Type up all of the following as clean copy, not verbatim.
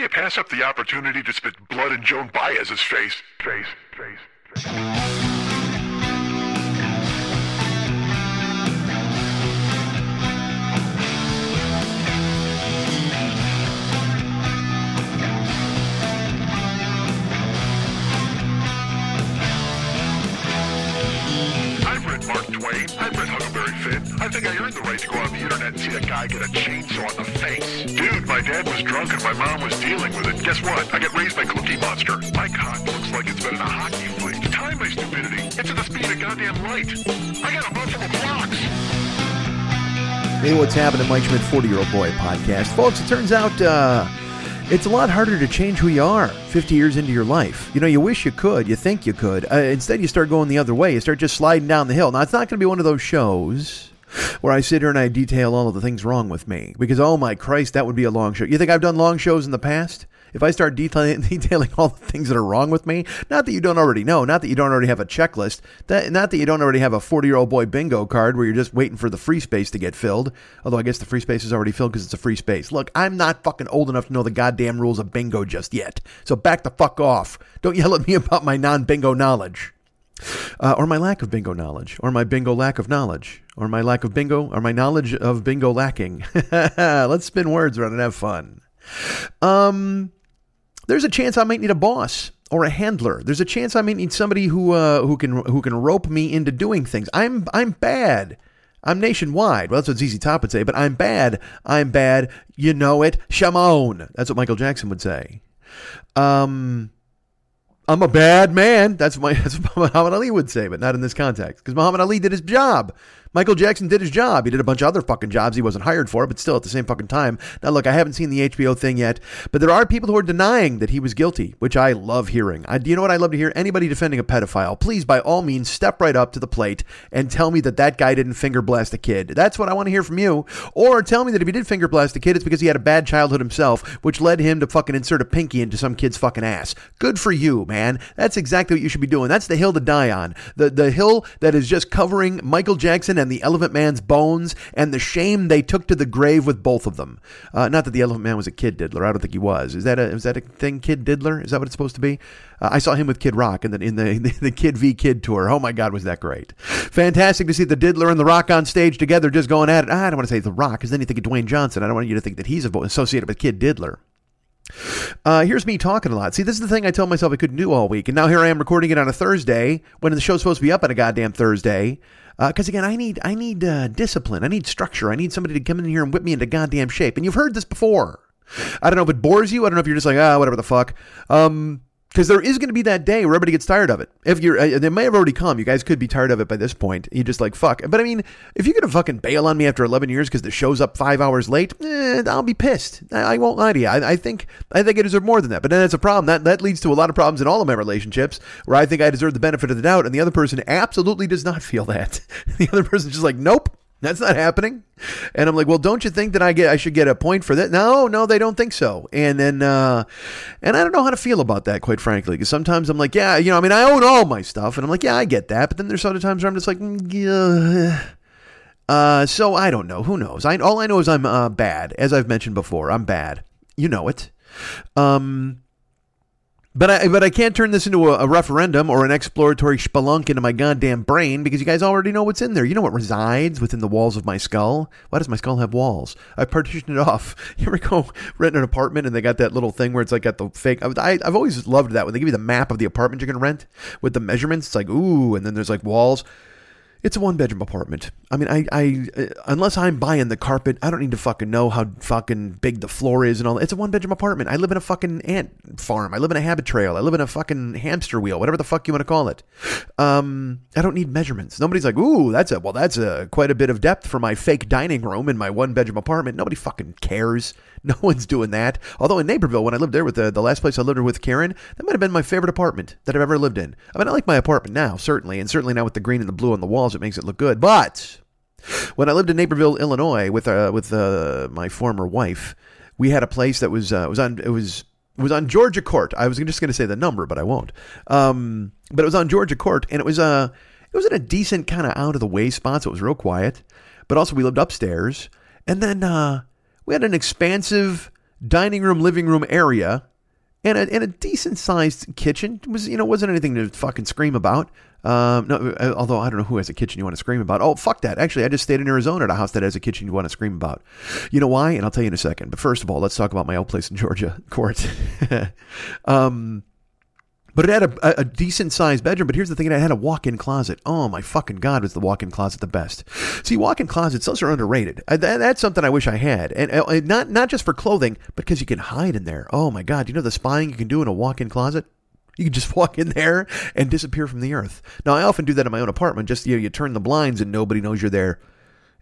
you pass up the opportunity to spit blood in Joan Baez's face. I've read Huckleberry Finn. I think I earned the right to go on the internet and see a guy get a chainsaw in the face. Dude, my dad was drunk and my mom was dealing with it. Guess what? I get raised by Cookie Monster. My cock looks like it's been in a hockey fleet. Time my stupidity. It's at the speed of goddamn light. I got a bunch of blocks. Hey, what's happening, Mike Schmidt, 40-Year-Old Boy Podcast. Folks, it turns out it's a lot harder to change who you are 50 years into your life. You know, you wish you could. You think you could. Instead, you start going the other way. You start just sliding down the hill. Now, it's not going to be one of those shows where I sit here and I detail all of the things wrong with me. Because, oh my Christ, that would be a long show. You think I've done long shows in the past? If I start detailing all the things that are wrong with me, not that you don't already know, not that you don't already have a checklist, not that you don't already have a 40-year-old boy bingo card where you're just waiting for the free space to get filled, although I guess the free space is already filled because it's a free space. Look, I'm not fucking old enough to know the goddamn rules of bingo just yet, so back the fuck off. Don't yell at me about my non-bingo knowledge. Or my lack of bingo knowledge, or my bingo lack of knowledge, or my lack of bingo, or my knowledge of bingo lacking. Let's spin words around and have fun. There's a chance I might need a boss or a handler. There's a chance I might need somebody who can rope me into doing things. I'm bad. I'm nationwide. Well, that's what ZZ Top would say, but I'm bad. I'm bad. You know it. Shamone. That's what Michael Jackson would say. I'm a bad man. That's what Muhammad Ali would say, but not in this context. Because Muhammad Ali did his job. Michael Jackson did his job. He did a bunch of other fucking jobs he wasn't hired for, but still at the same fucking time. Now, look, I haven't seen the HBO thing yet, but there are people who are denying that he was guilty, which I love hearing. You know what? I love to hear anybody defending a pedophile. Please, by all means, step right up to the plate and tell me that that guy didn't finger blast a kid. That's what I want to hear from you. Or tell me that if he did finger blast a kid, it's because he had a bad childhood himself, which led him to fucking insert a pinky into some kid's fucking ass. Good for you, man. That's exactly what you should be doing. That's the hill to die on. The hill that is just covering Michael Jackson and the Elephant Man's bones and the shame they took to the grave with both of them. Not that the Elephant Man was a kid diddler. I don't think he was. Is that a thing? Kid diddler? Is that what it's supposed to be? I saw him with Kid Rock in the Kid v Kid tour. Oh my God, was that great? Fantastic to see the diddler and the Rock on stage together, just going at it. I don't want to say the Rock, because then you think of Dwayne Johnson. I don't want you to think that he's associated with Kid Diddler. Here's me talking a lot. See, this is the thing I told myself I couldn't do all week, and now here I am recording it on a Thursday when the show's supposed to be up on a goddamn Thursday. Because again, I need discipline. I need structure. I need somebody to come in here and whip me into goddamn shape. And you've heard this before. I don't know if it bores you. I don't know if you're just like, whatever the fuck. Because there is going to be that day where everybody gets tired of it. If you're, they may have already come. You guys could be tired of it by this point. You're just like, fuck. But I mean, if you're going to fucking bail on me after 11 years because the show's up 5 hours late, I'll be pissed. I won't lie to you. I think I deserve more than that. But then that's a problem. That leads to a lot of problems in all of my relationships where I think I deserve the benefit of the doubt, and the other person absolutely does not feel that. The other person's just like, nope. That's not happening. And I'm like, well, don't you think that I should get a point for that? No, they don't think so. And then, and I don't know how to feel about that, quite frankly, because sometimes I'm like, yeah, you know, I mean, I own all my stuff. And I'm like, yeah, I get that. But then there's other times where I'm just like, yeah. So I don't know. Who knows? All I know is I'm bad. As I've mentioned before, I'm bad. You know it. But I can't turn this into a referendum or an exploratory spelunk into my goddamn brain, because you guys already know what's in there. You know what resides within the walls of my skull. Why does my skull have walls? I partitioned it off. You ever go rent an apartment and they got that little thing where it's like got the fake. I've always loved that when they give you the map of the apartment you're going to rent with the measurements. It's like, ooh, and then there's like walls. It's a one-bedroom apartment. I mean, I unless I'm buying the carpet, I don't need to fucking know how fucking big the floor is and all that. It's a one-bedroom apartment. I live in a fucking ant farm. I live in a habit trail. I live in a fucking hamster wheel, whatever the fuck you want to call it. I don't need measurements. Nobody's like, ooh, that's quite a bit of depth for my fake dining room in my one-bedroom apartment. Nobody fucking cares. No one's doing that. Although in Naperville, when I lived there with the last place I lived with Karen, that might have been my favorite apartment that I've ever lived in. I mean, I like my apartment now, certainly, and certainly now with the green and the blue on the walls, it makes it look good. But when I lived in Naperville, Illinois, with my former wife, we had a place that was on Georgia Court. I was just going to say the number, but I won't. But it was on Georgia Court, and it was in a decent kind of out of the way spot, so it was real quiet. But also we lived upstairs, and then. We had an expansive dining room, living room area, and a decent sized kitchen. It was, you know, wasn't anything to fucking scream about. No, although I don't know who has a kitchen you want to scream about. Oh, fuck that. Actually, I just stayed in Arizona at a house that has a kitchen you want to scream about. You know why? And I'll tell you in a second. But first of all, let's talk about my old place in Georgia Court. But it had a decent sized bedroom. But here's the thing. It had a walk-in closet. Oh my fucking God, was the walk-in closet the best. See, walk-in closets, those are underrated. That's something I wish I had. And not just for clothing, but because you can hide in there. Oh my God. You know the spying you can do in a walk-in closet? You can just walk in there and disappear from the earth. Now, I often do that in my own apartment. Just, you know, you turn the blinds and nobody knows you're there.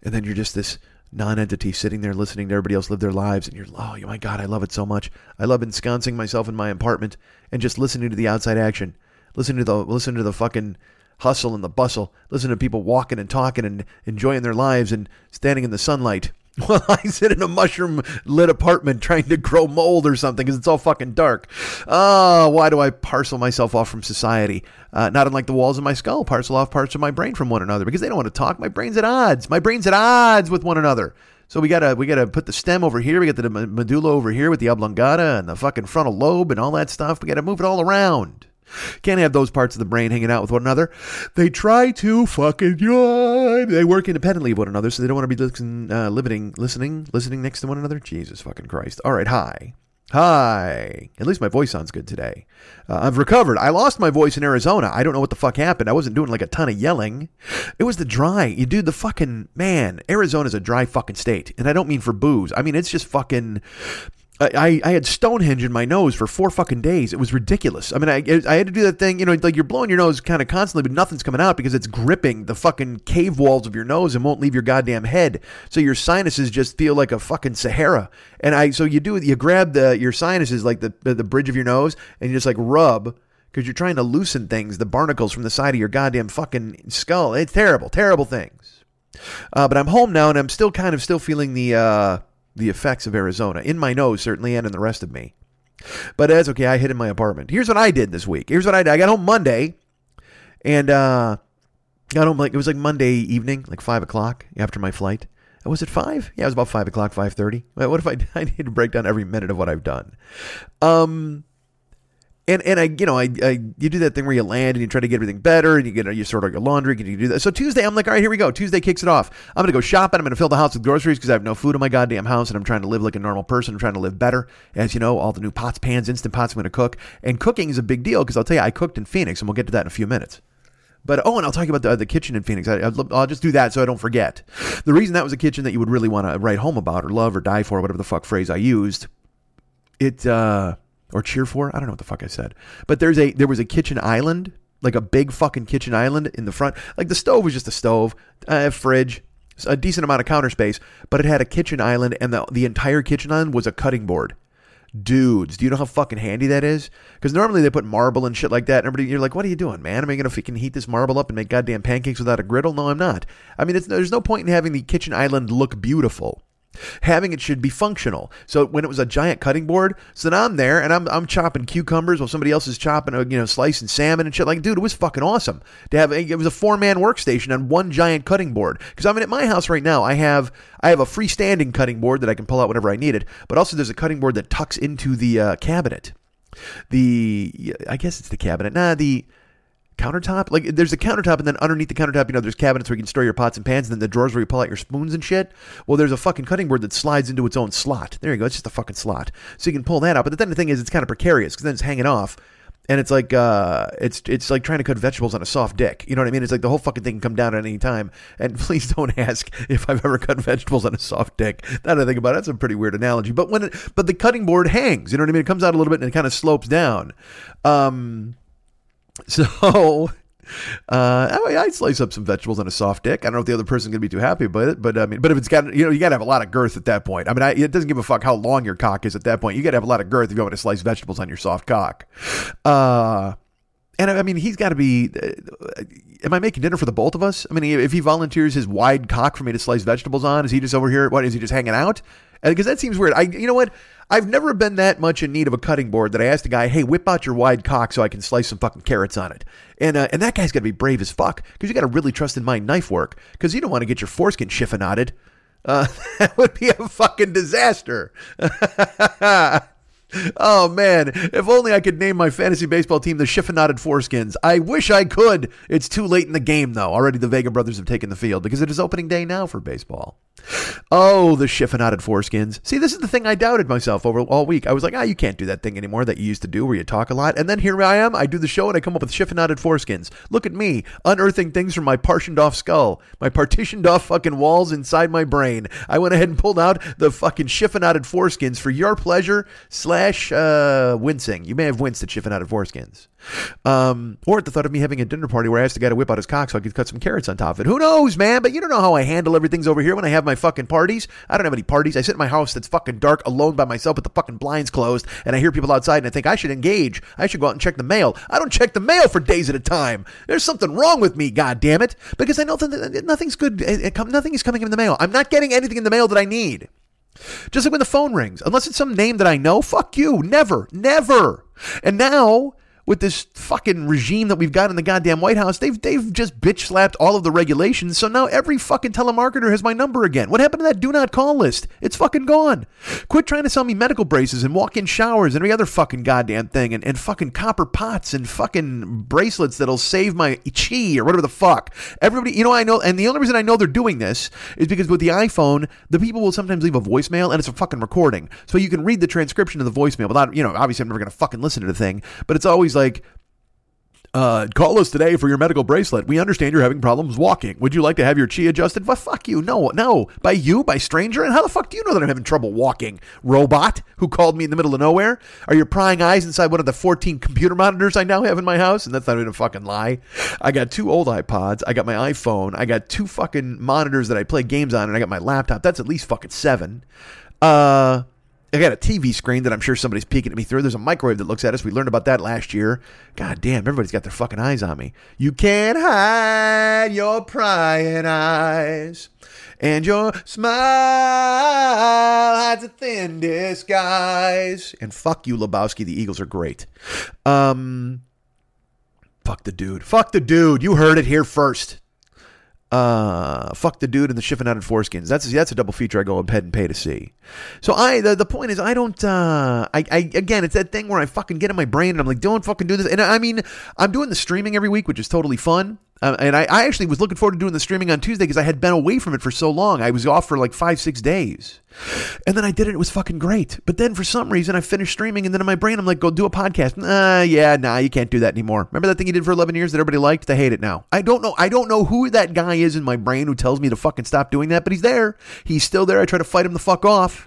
And then you're just this non-entity sitting there listening to everybody else live their lives. And you're, oh my God, I love it so much. I love ensconcing myself in my apartment and just listening to the outside action. Listen to the fucking hustle and the bustle. Listen to people walking and talking and enjoying their lives and standing in the sunlight. Well, I sit in a mushroom-lit apartment trying to grow mold or something because it's all fucking dark. Oh, why do I parcel myself off from society? Not unlike the walls of my skull parcel off parts of my brain from one another because they don't want to talk. My brain's at odds. My brain's at odds with one another. So we gotta put the stem over here. We got the medulla over here with the oblongata and the fucking frontal lobe and all that stuff. We gotta move it all around. Can't have those parts of the brain hanging out with one another. They try to fucking yawn. They work independently of one another, so they don't want to be listening next to one another. Jesus fucking Christ. All right, hi. At least my voice sounds good today. I've recovered. I lost my voice in Arizona. I don't know what the fuck happened. I wasn't doing like a ton of yelling. It was the dry. You do the fucking, man, Arizona's a dry fucking state. And I don't mean for booze. I mean, it's just fucking... I had Stonehenge in my nose for 4 fucking days. It was ridiculous. I mean, I had to do that thing, you know, like you're blowing your nose kind of constantly, but nothing's coming out because it's gripping the fucking cave walls of your nose and won't leave your goddamn head. So your sinuses just feel like a fucking Sahara. And you grab your sinuses, like the bridge of your nose, and you just like rub because you're trying to loosen things, the barnacles from the side of your goddamn fucking skull. It's terrible, terrible things. But I'm home now, and I'm still kind of feeling the effects of Arizona in my nose, certainly, and in the rest of me. But that's okay. I hid in my apartment. Here's what I did this week. I got home Monday, and got home like it was like Monday evening, like 5 o'clock after my flight. Was it 5? Yeah, it was about 5 o'clock, 5:30. What if I need to break down every minute of what I've done? And I you do that thing where you land and you try to get everything better and you sort out your laundry and you do that. So Tuesday, I'm like, all right, here we go. Tuesday kicks it off. I'm gonna go shopping. I'm gonna fill the house with groceries because I have no food in my goddamn house and I'm trying to live like a normal person. I'm trying to live better, as you know, all the new pots, pans, instant pots. I'm gonna cook, and cooking is a big deal because I'll tell you, I cooked in Phoenix, and we'll get to that in a few minutes. But and I'll talk about the kitchen in Phoenix. I'll just do that so I don't forget. The reason that was a kitchen that you would really want to write home about or love or die for, whatever the fuck phrase I used, or cheer for? I don't know what the fuck I said. But there was a kitchen island, like a big fucking kitchen island in the front. Like the stove was just a stove, a fridge, a decent amount of counter space, but it had a kitchen island, and the entire kitchen island was a cutting board. Dudes, do you know how fucking handy that is? Because normally they put marble and shit like that, and you're like, what are you doing, man? Am I gonna fucking heat this marble up and make goddamn pancakes without a griddle? No, I'm not. I mean, there's no point in having the kitchen island look beautiful. Having it should be functional. So when it was a giant cutting board, so then I'm there and I'm chopping cucumbers while somebody else is chopping, slicing salmon and shit. Like, dude, it was fucking awesome to have. It was a 4-man workstation on one giant cutting board. Because I mean, at my house right now, I have a freestanding cutting board that I can pull out whenever I need it. But also, there's a cutting board that tucks into the cabinet. I guess it's the cabinet. Nah, the countertop. Like, there's a countertop, and then underneath the countertop, there's cabinets where you can store your pots and pans, and then the drawers where you pull out your spoons and shit. Well, there's a fucking cutting board that slides into its own slot. There you go. It's just a fucking slot. So you can pull that out. But then the thing is, it's kind of precarious because then it's hanging off, and it's like it's like trying to cut vegetables on a soft dick. You know what I mean? It's like the whole fucking thing can come down at any time. And please don't ask if I've ever cut vegetables on a soft dick. Now that I think about it, that's a pretty weird analogy. But but the cutting board hangs. You know what I mean? It comes out a little bit and it kind of slopes down. So I'd slice up some vegetables on a soft dick. I don't know if the other person's going to be too happy with it, but I mean, but if it's got, you got to have a lot of girth at that point. I mean, it doesn't give a fuck how long your cock is at that point. You got to have a lot of girth if you want to slice vegetables on your soft cock. And I mean, he's got to be, am I making dinner for the both of us? I mean, if he volunteers his wide cock for me to slice vegetables on, is he just over here? What, is he just hanging out? Because that seems weird. You know what? I've never been that much in need of a cutting board that I asked the guy, hey, whip out your wide cock so I can slice some fucking carrots on it. And that guy's got to be brave as fuck because you got to really trust in my knife work because you don't want to get your foreskin chiffonaded. That would be a fucking disaster. Oh, man. If only I could name my fantasy baseball team the Chiffonaded Foreskins. I wish I could. It's too late in the game, though. Already the Vega brothers have taken the field because it is opening day now for baseball. Oh, the Chiffonaded Foreskins. See, this is the thing I doubted myself over all week. I was like, you can't do that thing anymore that you used to do where you talk a lot. And then here I am. I do the show and I come up with Chiffonaded Foreskins. Look at me, unearthing things from my partitioned off skull, my partitioned off fucking walls inside my brain. I went ahead and pulled out the fucking Chiffonaded Foreskins for your pleasure /wincing. You may have winced at Chiffonaded Foreskins. Or at the thought of me having a dinner party where I asked the guy to whip out his cock so I could cut some carrots on top of it. Who knows, man? But you don't know how I handle everything's over here when I have my fucking parties. I don't have any parties. I sit in my house that's fucking dark, alone by myself with the fucking blinds closed, and I hear people outside and I think I should engage. I should go out and check the mail. I don't check the mail for days at a time. There's something wrong with me, goddammit, because I know that nothing's good. Nothing is coming in the mail. I'm not getting anything in the mail that I need. Just like when the phone rings, unless it's some name that I know, fuck you. Never. And now, with this fucking regime that we've got in the goddamn White House, they've just bitch slapped all of the regulations. So now every fucking telemarketer has my number again. What happened to that do not call list? It's fucking gone. Quit trying to sell me medical braces and walk-in showers and every other fucking goddamn thing and fucking copper pots and fucking bracelets that'll save my chi or whatever the fuck. Everybody, I know, and the only reason I know they're doing this is because with the iPhone, the people will sometimes leave a voicemail and it's a fucking recording. So you can read the transcription of the voicemail without, obviously I'm never going to fucking listen to the thing, but it's always like, call us today for your medical bracelet. We understand you're having problems walking. Would you like to have your chi adjusted? Well, fuck you. No. By stranger? And how the fuck do you know that I'm having trouble walking? Robot who called me in the middle of nowhere? Are your prying eyes inside one of the 14 computer monitors I now have in my house? And that's not even a fucking lie. I got 2 old iPods. I got my iPhone. I got 2 fucking monitors that I play games on. And I got my laptop. That's at least fucking 7. I got a TV screen that I'm sure somebody's peeking at me through. There's a microwave that looks at us. We learned about that last year. God damn, everybody's got their fucking eyes on me. You can't hide your prying eyes. And your smile hides a thin disguise. And fuck you, Lebowski. The Eagles are great. Fuck the dude. You heard it here first. Fuck the dude and the Chiffonaded Foreskins. That's a double feature I go ahead and pay to see. So the point is I don't, again, it's that thing where I fucking get in my brain and I'm like, don't fucking do this. And I mean, I'm doing the streaming every week, which is totally fun. And I actually was looking forward to doing the streaming on Tuesday because I had been away from it for so long. I was off for like 5-6 days. And then I did it. It was fucking great. But then for some reason I finished streaming and then in my brain I'm like, go do a podcast. You can't do that anymore. Remember that thing you did for 11 years that everybody liked? They hate it now. I don't know who that guy is in my brain who tells me to fucking stop doing that, but he's there. He's still there. I try to fight him the fuck off.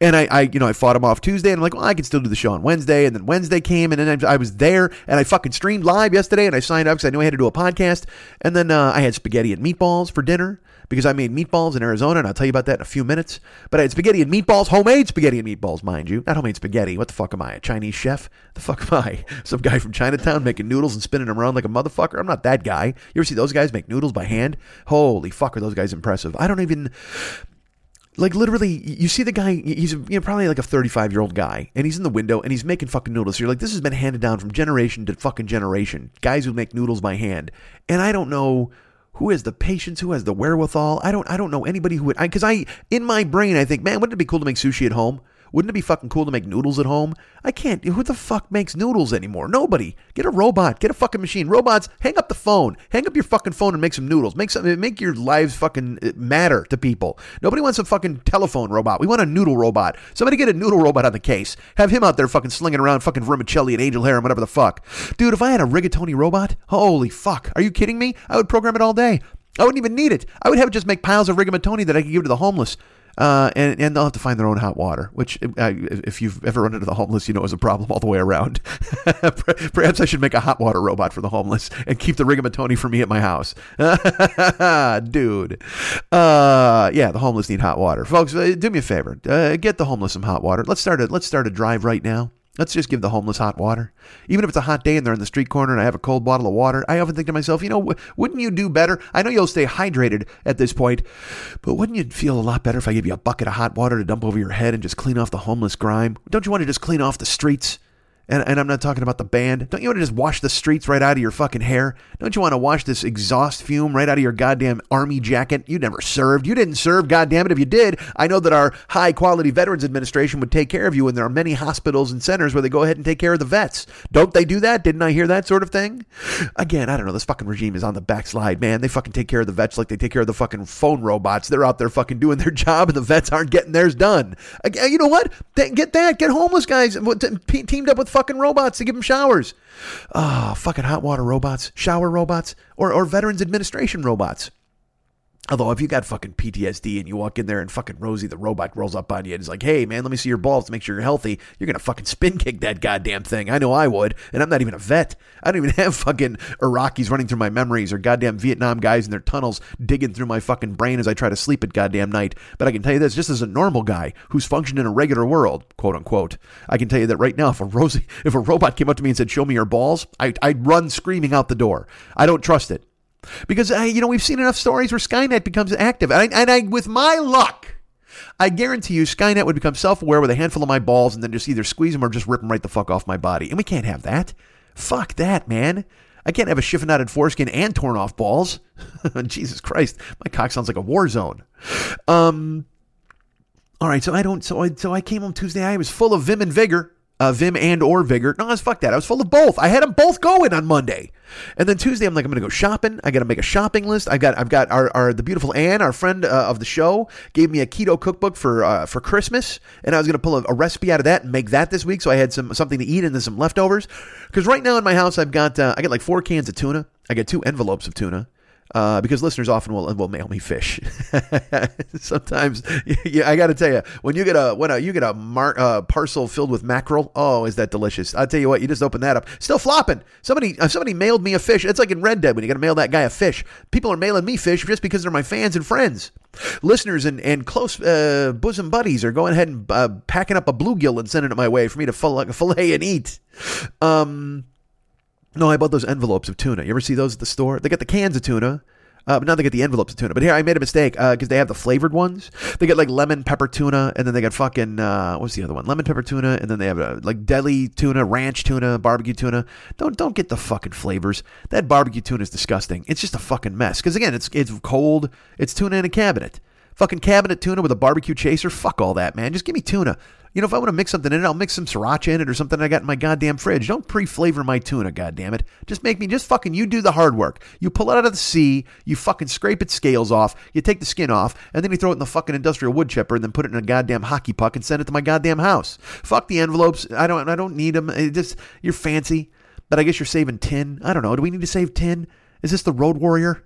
And I fought him off Tuesday and I'm like, well, I can still do the show on Wednesday. And then Wednesday came and then I was there and I fucking streamed live yesterday and I signed up because I knew I had to do a podcast. And then I had spaghetti and meatballs for dinner because I made meatballs in Arizona and I'll tell you about that in a few minutes. But I had spaghetti and meatballs, homemade spaghetti and meatballs, mind you. Not homemade spaghetti. What the fuck am I? A Chinese chef? The fuck am I? Some guy from Chinatown making noodles and spinning them around like a motherfucker? I'm not that guy. You ever see those guys make noodles by hand? Holy fuck, are those guys impressive. I don't even... Like literally, you see the guy, he's probably like a 35-year-old guy, and he's in the window, and he's making fucking noodles. So you're like, this has been handed down from generation to fucking generation. Guys who make noodles by hand. And I don't know who has the patience, who has the wherewithal. I don't know anybody who would, because in my brain, I think, man, wouldn't it be cool to make sushi at home? Wouldn't it be fucking cool to make noodles at home? I can't. Who the fuck makes noodles anymore? Nobody. Get a robot. Get a fucking machine. Robots, hang up the phone. Hang up your fucking phone and make some noodles. Make your lives fucking matter to people. Nobody wants a fucking telephone robot. We want a noodle robot. Somebody get a noodle robot on the case. Have him out there fucking slinging around fucking vermicelli and angel hair and whatever the fuck. Dude, if I had a rigatoni robot, holy fuck. Are you kidding me? I would program it all day. I wouldn't even need it. I would have it just make piles of rigatoni that I could give to the homeless. And they'll have to find their own hot water, which if you've ever run into the homeless, is a problem all the way around. Perhaps I should make a hot water robot for the homeless and keep the rigatoni for me at my house. Dude. The homeless need hot water. Folks, do me a favor. Get the homeless some hot water. Let's start a drive right now. Let's just give the homeless hot water. Even if it's a hot day and they're in the street corner and I have a cold bottle of water, I often think to myself, wouldn't you do better? I know you'll stay hydrated at this point, but wouldn't you feel a lot better if I give you a bucket of hot water to dump over your head and just clean off the homeless grime? Don't you want to just clean off the streets? And I'm not talking about the band. Don't you want to just wash the streets right out of your fucking hair? Don't you want to wash this exhaust fume right out of your goddamn army jacket? You never served. You didn't serve, goddammit. If you did, I know that our high-quality Veterans Administration would take care of you, and there are many hospitals and centers where they go ahead and take care of the vets. Don't they do that? Didn't I hear that sort of thing? Again, I don't know. This fucking regime is on the backslide, man. They fucking take care of the vets like they take care of the fucking phone robots. They're out there fucking doing their job, and the vets aren't getting theirs done. Again, you know what? Get that. Get homeless guys teamed up with fucking robots to give them showers. Oh, fucking hot water robots, shower robots, or Veterans Administration robots. Although if you got fucking PTSD and you walk in there and fucking Rosie the robot rolls up on you and is like, hey man, let me see your balls to make sure you're healthy, you're gonna fucking spin kick that goddamn thing. I know I would, and I'm not even a vet. I don't even have fucking Iraqis running through my memories or goddamn Vietnam guys in their tunnels digging through my fucking brain as I try to sleep at goddamn night. But I can tell you this, just as a normal guy who's functioned in a regular world, quote unquote, I can tell you that right now, if a robot came up to me and said, show me your balls, I'd run screaming out the door. I don't trust it. Because, you know, we've seen enough stories where Skynet becomes active. And I, with my luck, I guarantee you Skynet would become self-aware with a handful of my balls and then just either squeeze them or just rip them right the fuck off my body. And we can't have that. Fuck that, man. I can't have a chiffonaded foreskin and torn off balls. Jesus Christ. My cock sounds like a war zone. All right. So I came home Tuesday. I was full of vim and vigor. Vim and or vigor. No, fuck that. I was full of both. I had them both going on Monday. And then Tuesday, I'm like, I'm going to go shopping. I got to make a shopping list. I've got the beautiful Ann, our friend of the show, gave me a keto cookbook for Christmas. And I was going to pull a recipe out of that and make that this week. So I had something to eat and then some leftovers. Because right now in my house, I got like 4 cans of tuna. I got 2 envelopes of tuna. Because listeners often will mail me fish. Sometimes, yeah, I got to tell you, when you get a parcel filled with mackerel, oh, is that delicious? I'll tell you what, you just open that up. Still flopping. Somebody mailed me a fish. It's like in Red Dead when you got to mail that guy a fish. People are mailing me fish just because they're my fans and friends. Listeners and close bosom buddies are going ahead and packing up a bluegill and sending it my way for me to fillet and eat. No, I bought those envelopes of tuna. You ever see those at the store? They got the cans of tuna. But now they get the envelopes of tuna. But here, I made a mistake because they have the flavored ones. They got like lemon pepper tuna, and then they got fucking, what's the other one? Lemon pepper tuna, and then they have like deli tuna, ranch tuna, barbecue tuna. Don't get the fucking flavors. That barbecue tuna is disgusting. It's just a fucking mess. Because again, it's cold. It's tuna in a cabinet. Fucking cabinet tuna with a barbecue chaser. Fuck all that, man. Just give me tuna. You know, if I want to mix something in it, I'll mix some sriracha in it or something I got in my goddamn fridge. Don't pre-flavor my tuna, goddammit. Just fucking, you do the hard work. You pull it out of the sea, you fucking scrape its scales off, you take the skin off, and then you throw it in the fucking industrial wood chipper and then put it in a goddamn hockey puck and send it to my goddamn house. Fuck the envelopes. I don't need them. It just, you're fancy, but I guess you're saving tin. I don't know. Do we need to save tin? Is this the Road Warrior?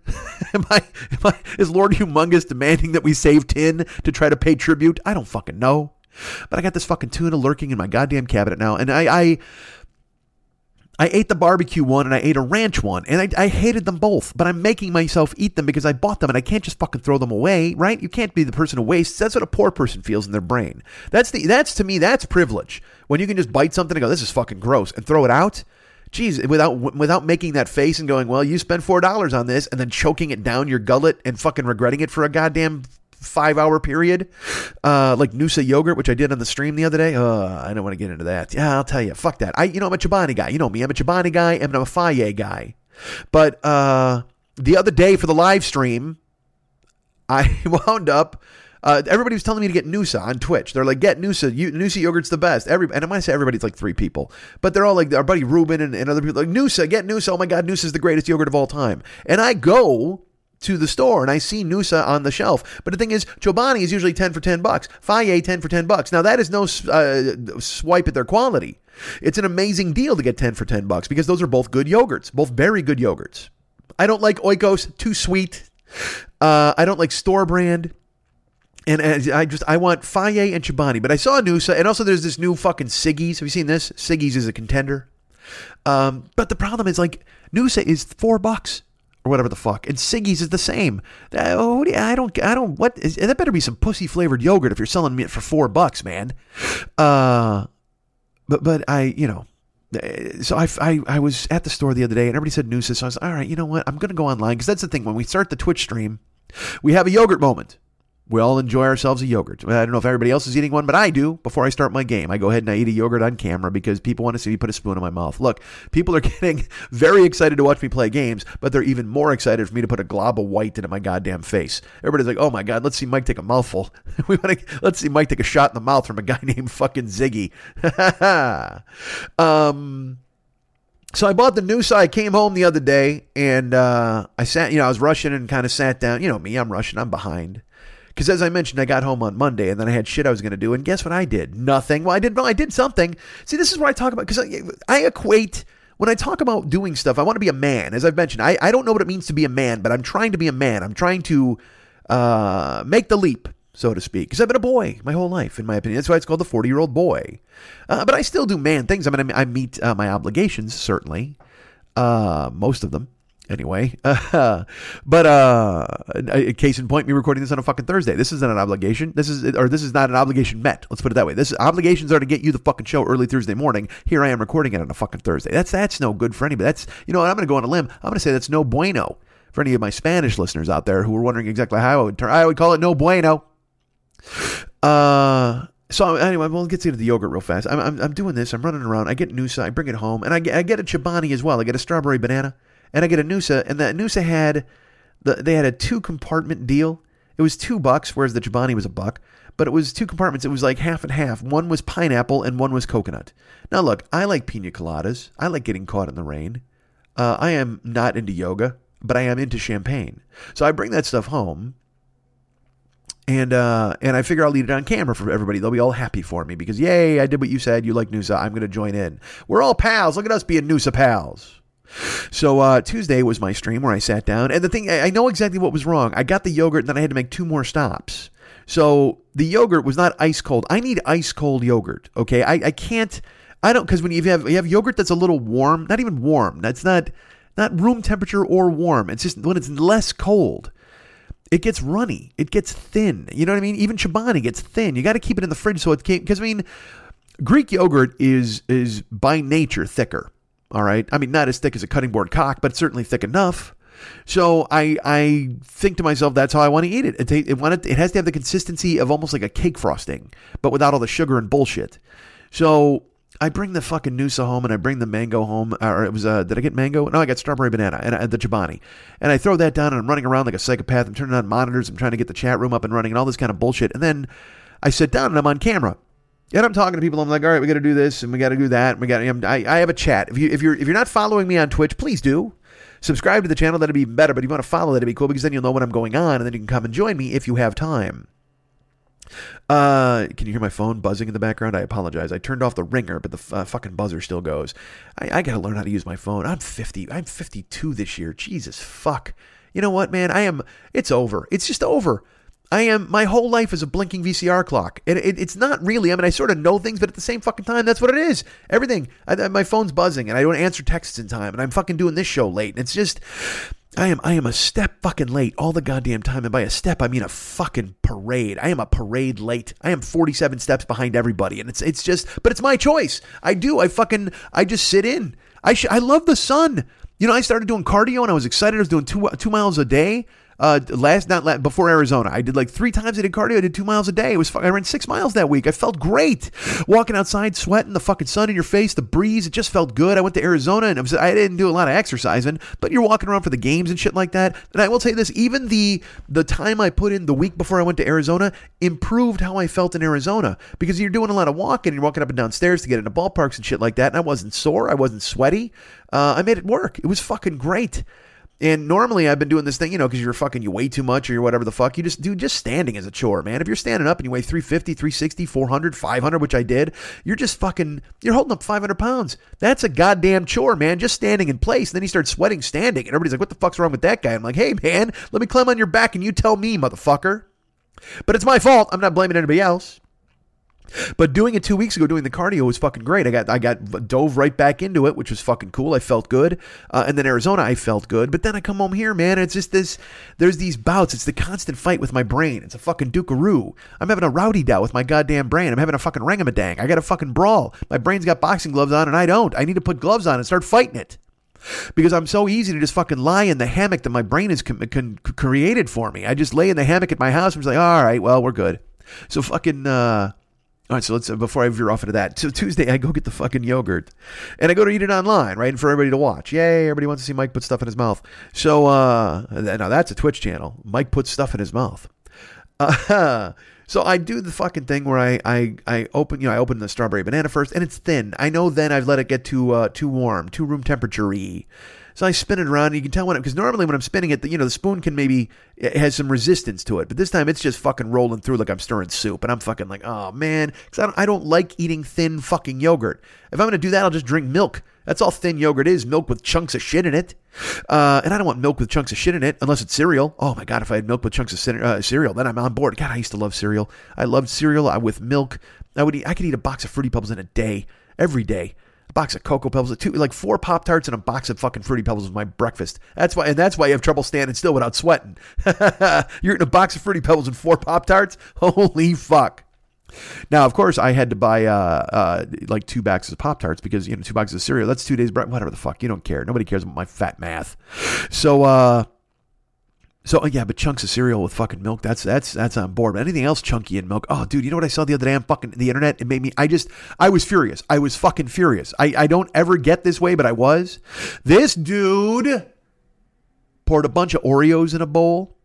Is Lord Humongous demanding that we save tin to try to pay tribute? I don't fucking know. But I got this fucking tuna lurking in my goddamn cabinet now. And I ate the barbecue one and I ate a ranch one. And I hated them both. But I'm making myself eat them because I bought them. And I can't just fucking throw them away, right? You can't be the person who wastes. That's what a poor person feels in their brain. That's to me, that's privilege. When you can just bite something and go, this is fucking gross, and throw it out. Geez, without making that face and going, well, you spent $4 on this. And then choking it down your gullet and fucking regretting it for a goddamn 5-hour period, like Noosa yogurt, which I did on the stream the other day. I don't want to get into that. Yeah, I'll tell you, fuck that. I'm a Chobani guy. You know me. I'm a Chobani guy. I'm a Fage guy. But the other day for the live stream, I wound up. Everybody was telling me to get Noosa on Twitch. They're like, get Noosa. Noosa yogurt's the best. And I might say everybody's like 3 people, but they're all like our buddy Ruben and other people. Like Noosa, get Noosa. Oh my God, Noosa is the greatest yogurt of all time. And I go to the store and I see Noosa on the shelf. But the thing is, Chobani is usually 10 for $10. Faye, 10 for $10. Now that is no swipe at their quality. It's an amazing deal to get 10 for $10 because those are both good yogurts, both very good yogurts. I don't like Oikos, too sweet. I don't like store brand. And I want Faye and Chobani, but I saw Noosa, and also there's this new fucking Siggy's. Have you seen this? Siggy's is a contender. But the problem is like Noosa is $4. Or whatever the fuck, and Siggy's is the same. That better be some pussy flavored yogurt if you're selling me it for $4, man. But I, you know, so I was at the store the other day and everybody said Noosa, so I was all right. You know what? I'm gonna go online because that's the thing. When we start the Twitch stream, we have a yogurt moment. we all enjoy ourselves a yogurt. I don't know if everybody else is eating one, but I do. Before I start my game, I go ahead and I eat a yogurt on camera because people want to see me put a spoon in my mouth. Look, people are getting very excited to watch me play games, but they're even more excited for me to put a glob of white into my goddamn face. Everybody's like, oh my God, let's see Mike take a mouthful. We want to, let's see Mike take a shot in the mouth from a guy named fucking Siggy. So I bought the Noosa. I came home the other day and I sat, I was rushing and kind of sat down. You know me, I'm rushing, I'm behind. Because as I mentioned, I got home on Monday, and then I had shit I was going to do, and guess what I did? Nothing. Well, I did something. See, this is what I talk about, because I equate, when I talk about doing stuff, I want to be a man. As I've mentioned, I don't know what it means to be a man, but I'm trying to be a man. I'm trying to make the leap, so to speak, because I've been a boy my whole life, in my opinion. That's why it's called the 40-year-old boy. But I still do man things. I mean, I meet my obligations, certainly, most of them. Anyway, case in point, me recording this on a fucking Thursday. This isn't an obligation. This is not an obligation met. Let's put it that way. Obligations are to get you the fucking show early Thursday morning. Here I am recording it on a fucking Thursday. That's no good for anybody. That's, I'm going to go on a limb. I'm going to say that's no bueno for any of my Spanish listeners out there who are wondering exactly how I would turn. I would call it no bueno. So anyway, we'll get to the yogurt real fast. I'm doing this. I'm running around. I get Noosa. I bring it home, and I get a Chobani as well. I get a strawberry banana. And I get a Noosa, and that Noosa had, they had a 2-compartment deal. It was $2, whereas the Chobani was $1. But it was 2 compartments. It was like half and half. One was pineapple, and one was coconut. Now, look, I like pina coladas. I like getting caught in the rain. I am not into yoga, but I am into champagne. So I bring that stuff home, and I figure I'll eat it on camera for everybody. They'll be all happy for me because, yay, I did what you said. You like Noosa. I'm going to join in. We're all pals. Look at us being Noosa pals. So Tuesday was my stream where I sat down, and the thing, I know exactly what was wrong. I got the yogurt, and then I had to make 2 more stops. So the yogurt was not ice cold. I need ice cold yogurt. Okay, I can't. I don't, because when you have yogurt that's a little warm, not even warm. That's not room temperature or warm. It's just when it's less cold. It gets runny. It gets thin. You know what I mean? Even Chobani gets thin. You got to keep it in the fridge so it can't. Because I mean, Greek yogurt is by nature thicker. All right. I mean, not as thick as a cutting board cock, but certainly thick enough. So I think to myself, that's how I want to eat it. It has to have the consistency of almost like a cake frosting, but without all the sugar and bullshit. So I bring the fucking Noosa home, and I bring the mango home. Or it was, did I get mango? No, I got strawberry banana and the Chobani. And I throw that down, and I'm running around like a psychopath. I'm turning on monitors. I'm trying to get the chat room up and running and all this kind of bullshit. And then I sit down, and I'm on camera. And I'm talking to people. I'm like, all right, we got to do this, and we got to do that, and we got. I have a chat. If you're not following me on Twitch, please do subscribe to the channel. That'd be even better. But if you want to follow, that'd be cool because then you'll know when I'm going on, and then you can come and join me if you have time. Can you hear my phone buzzing in the background? I apologize. I turned off the ringer, but the fucking buzzer still goes. I got to learn how to use my phone. I'm 50. I'm 52 this year. Jesus fuck. You know what, man? I am. It's over. It's just over. My whole life is a blinking VCR clock. It's not really, I mean, I sort of know things, but at the same fucking time, that's what it is. Everything, my phone's buzzing, and I don't answer texts in time, and I'm fucking doing this show late, and it's just, I am a step fucking late all the goddamn time, and by a step, I mean a fucking parade. I am a parade late. I am 47 steps behind everybody, and it's just, but it's my choice. I just sit in. I love the sun. I started doing cardio, and I was excited. I was doing two miles a day. Before Arizona, I did like 3 times. I did cardio. I did 2 miles a day. I ran 6 miles that week. I felt great walking outside, sweating, the fucking sun in your face, the breeze. It just felt good. I went to Arizona, and I didn't do a lot of exercising, but you're walking around for the games and shit like that. And I will say this, even the time I put in the week before I went to Arizona improved how I felt in Arizona, because you're doing a lot of walking. You're walking up and down stairs to get into ballparks and shit like that. And I wasn't sore. I wasn't sweaty. I made it work. It was fucking great. And normally I've been doing this thing, because you weigh too much or you're whatever the fuck. You just do, just standing is a chore, man. If you're standing up and you weigh 350, 360, 400, 500, which I did, you're just fucking, you're holding up 500 pounds. That's a goddamn chore, man. Just standing in place. And then you start sweating standing. And everybody's like, what the fuck's wrong with that guy? I'm like, hey, man, let me climb on your back and you tell me, motherfucker. But it's my fault. I'm not blaming anybody else. But doing it 2 weeks ago, doing the cardio was fucking great. I got dove right back into it, which was fucking cool. I felt good. And then Arizona, I felt good. But then I come home here, man. And it's just this, there's these bouts. It's the constant fight with my brain. It's a fucking dukaroo. I'm having a rowdy dow with my goddamn brain. I'm having a fucking rangamadang. I got a fucking brawl. My brain's got boxing gloves on and I don't. I need to put gloves on and start fighting it. because I'm so easy to just fucking lie in the hammock that my brain has created for me. I just lay in the hammock at my house and just like, all right, well, we're good. So fucking, all right, so let's, before I veer off into that, so Tuesday I go get the fucking yogurt and I go to eat it online, right? And for everybody to watch. Yay, everybody wants to see Mike put stuff in his mouth. So, now that's a Twitch channel. Mike puts stuff in his mouth. So I do the fucking thing where I open, I open the strawberry banana first, and it's thin. I know then I've let it get too warm, too room temperature-y. So I spin it around, and you can tell when, because normally when I'm spinning it, the spoon can maybe, it has some resistance to it, but this time it's just fucking rolling through like I'm stirring soup, and I'm fucking like, oh man, because I don't like eating thin fucking yogurt. If I'm going to do that, I'll just drink milk. That's all thin yogurt is, milk with chunks of shit in it. And I don't want milk with chunks of shit in it unless it's cereal. Oh my God, if I had milk with chunks of cereal, then I'm on board. God, I used to love cereal. I loved cereal with milk. I could eat a box of Fruity Pebbles in a day, every day. A box of Cocoa Pebbles, like 4 Pop Tarts and a box of fucking Fruity Pebbles was my breakfast. That's why you have trouble standing still without sweating. You're eating a box of Fruity Pebbles and 4 Pop Tarts? Holy fuck. Now, of course, I had to buy like 2 boxes of Pop-Tarts because, 2 boxes of cereal, that's 2 days, whatever the fuck, you don't care. Nobody cares about my fat math. So yeah, but chunks of cereal with fucking milk, that's on board. But anything else chunky in milk, oh, dude, you know what I saw the other day on fucking the internet? It made me, I was furious. I was fucking furious. I don't ever get this way, but I was. This dude poured a bunch of Oreos in a bowl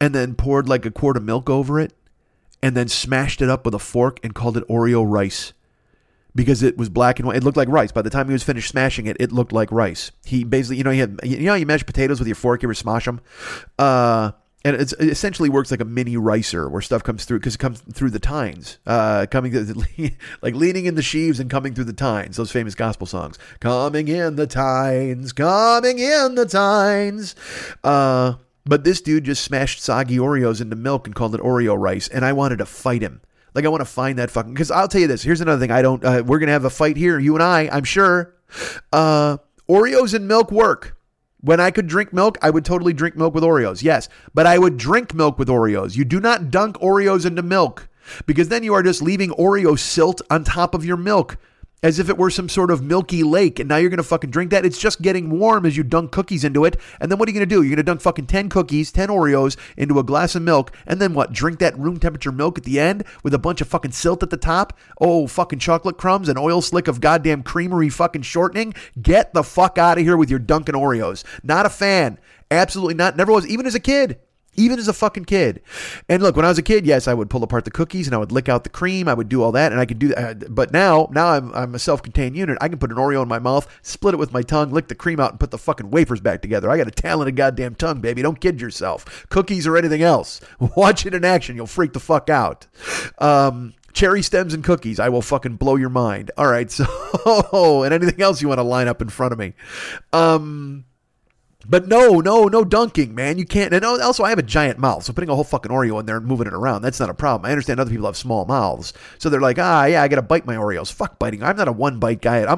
and then poured like a quart of milk over it. And then smashed it up with a fork and called it Oreo rice because it was black and white. It looked like rice. By the time he was finished smashing it, it looked like rice. He basically, you mash potatoes with your fork, you ever smash them? And it essentially works like a mini ricer where stuff comes through because it comes through the tines, coming like leaning in the sheaves and coming through the tines. Those famous gospel songs, coming in the tines. But this dude just smashed soggy Oreos into milk and called it Oreo rice. And I wanted to fight him. Like, I want to find that fucking... Because I'll tell you this. Here's another thing. We're going to have a fight here, you and I, I'm sure. Oreos and milk work. When I could drink milk, I would totally drink milk with Oreos. Yes. But I would drink milk with Oreos. You do not dunk Oreos into milk. Because then you are just leaving Oreo silt on top of your milk. As if it were some sort of milky lake, and now you're going to fucking drink that. It's just getting warm as you dunk cookies into it, and then what are you going to do? You're going to dunk fucking 10 cookies, 10 Oreos into a glass of milk, and then what? Drink that room temperature milk at the end with a bunch of fucking silt at the top? Oh, fucking chocolate crumbs, an oil slick of goddamn creamery fucking shortening? Get the fuck out of here with your dunking Oreos. Not a fan. Absolutely not. Never was, even as a kid. Even as a fucking kid. And look, when I was a kid, yes, I would pull apart the cookies and I would lick out the cream. I would do all that and I could do that. But now I'm a self-contained unit. I can put an Oreo in my mouth, split it with my tongue, lick the cream out and put the fucking wafers back together. I got a talented goddamn tongue, baby. Don't kid yourself. Cookies or anything else. Watch it in action. You'll freak the fuck out. Cherry stems and cookies. I will fucking blow your mind. All right. So, and anything else you want to line up in front of me. But no dunking, man. You can't. And also, I have a giant mouth, so putting a whole fucking Oreo in there and moving it around, that's not a problem. I understand other people have small mouths, so they're like, yeah, I got to bite my Oreos. Fuck biting. I'm not a one-bite guy. I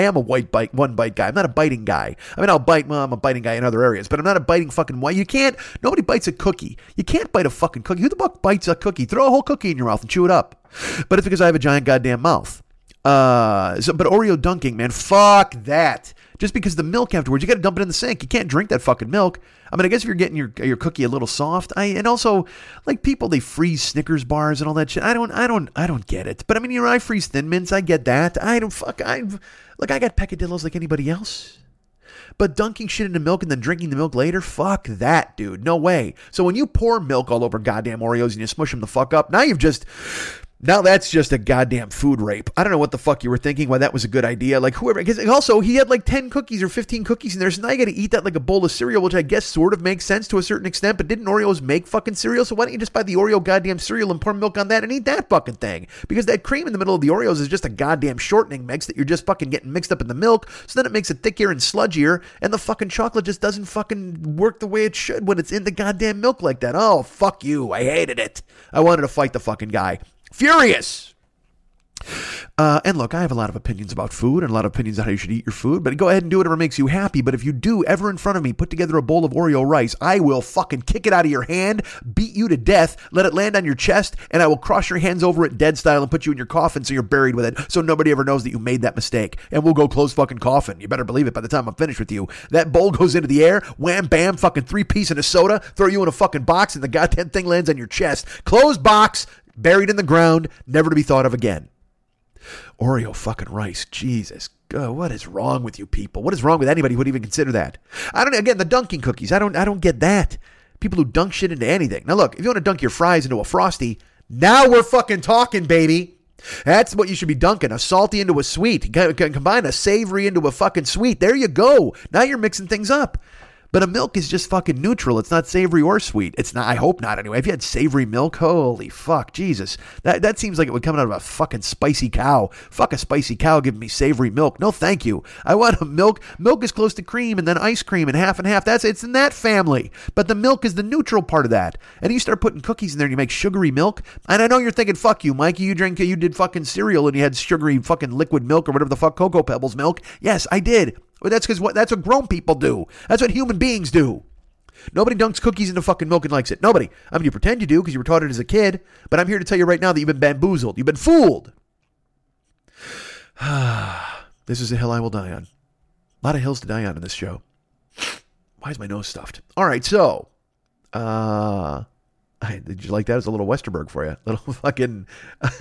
am a one-bite guy. I'm not a biting guy. I mean, I'll bite. Well, I'm a biting guy in other areas, but I'm not a biting fucking one. You can't. Nobody bites a cookie. You can't bite a fucking cookie. Who the fuck bites a cookie? Throw a whole cookie in your mouth and chew it up. But it's because I have a giant goddamn mouth. But Oreo dunking, man, fuck that. Just because the milk afterwards, you got to dump it in the sink. You can't drink that fucking milk. I mean, I guess if you're getting your cookie a little soft, and also like people, they freeze Snickers bars and all that shit. I don't get it. But I mean, I freeze Thin Mints. I get that. I got peccadillos like anybody else. But dunking shit into milk and then drinking the milk later? Fuck that, dude. No way. So when you pour milk all over goddamn Oreos and you smush them the fuck up, now that's just a goddamn food rape. I don't know what the fuck you were thinking, why that was a good idea. Like whoever, because also he had like 10 cookies or 15 cookies in there. So now you got to eat that like a bowl of cereal, which I guess sort of makes sense to a certain extent, but didn't Oreos make fucking cereal? So why don't you just buy the Oreo goddamn cereal and pour milk on that and eat that fucking thing? Because that cream in the middle of the Oreos is just a goddamn shortening mix that you're just fucking getting mixed up in the milk. So then it makes it thicker and sludgier and the fucking chocolate just doesn't fucking work the way it should when it's in the goddamn milk like that. Oh, fuck you. I hated it. I wanted to fight the fucking guy. Furious. And look, I have a lot of opinions about food and a lot of opinions on how you should eat your food, but go ahead and do whatever makes you happy. But if you do ever in front of me put together a bowl of Oreo rice, I will fucking kick it out of your hand, beat you to death, let it land on your chest, and I will cross your hands over it dead style and put you in your coffin so you're buried with it so nobody ever knows that you made that mistake. And we'll go close fucking coffin. You better believe it by the time I'm finished with you. That bowl goes into the air, wham, bam, fucking 3-piece and a soda, throw you in a fucking box, and the goddamn thing lands on your chest. Closed box, buried in the ground, never to be thought of again. Oreo fucking rice. Jesus. God, what is wrong with you people? What is wrong with anybody who would even consider that? I don't, again, the dunking cookies. I don't get that. People who dunk shit into anything. Now look, if you want to dunk your fries into a Frosty, now we're fucking talking, baby. That's what you should be dunking. A salty into a sweet. Combine a savory into a fucking sweet. There you go. Now you're mixing things up. But a milk is just fucking neutral. It's not savory or sweet. It's not, I hope not anyway. If you had savory milk, holy fuck, Jesus. That seems like it would come out of a fucking spicy cow. Fuck a spicy cow giving me savory milk. No, thank you. I want a milk. Milk is close to cream and then ice cream and half. It's in that family. But the milk is the neutral part of that. And you start putting cookies in there and you make sugary milk. And I know you're thinking, fuck you, Mikey, you did fucking cereal and you had sugary fucking liquid milk or whatever the fuck, Cocoa Pebbles milk. Yes, I did. Well, that's because that's what grown people do. That's what human beings do. Nobody dunks cookies into fucking milk and likes it. Nobody. I mean, you pretend you do because you were taught it as a kid, but I'm here to tell you right now that you've been bamboozled. You've been fooled. This is a hill I will die on. A lot of hills to die on in this show. Why is my nose stuffed? All right, so. Did you like that? It was a little Westerberg for you. A little fucking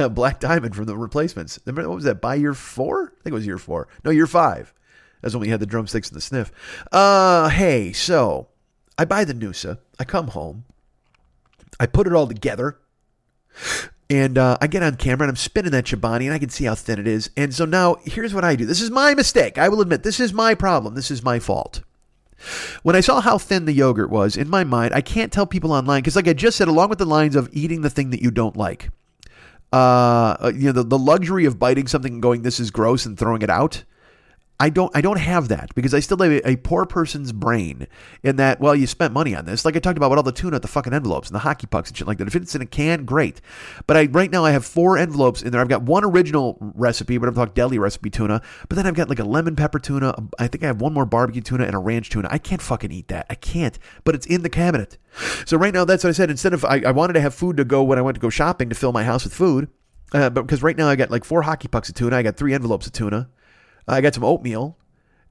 Black Diamond from The Replacements. Remember, what was that, by year four? I think it was year four. No, year five. That's when we had the drumsticks and the sniff. Hey, so I buy the Noosa. I come home. I put it all together. And I get on camera and I'm spinning that Chobani and I can see how thin it is. And so now here's what I do. This is my mistake. I will admit this is my problem. This is my fault. When I saw how thin the yogurt was, in my mind, I can't tell people online. Because like I just said, along with the lines of eating the thing that you don't like. The luxury of biting something and going, this is gross and throwing it out. I don't have that because I still have a poor person's brain in that, well, you spent money on this. Like I talked about with all the tuna at the fucking envelopes and the hockey pucks and shit like that. If it's in a can, great. But right now I have 4 envelopes in there. I've got one original recipe, but I'm talking deli recipe tuna. But then I've got like a lemon pepper tuna. I think I have one more barbecue tuna and a ranch tuna. I can't fucking eat that. I can't. But it's in the cabinet. So right now, that's what I said. Instead of, I wanted to have food to go when I went to go shopping to fill my house with food. But because right now I got like 4 hockey pucks of tuna. I got 3 envelopes of tuna. I got some oatmeal,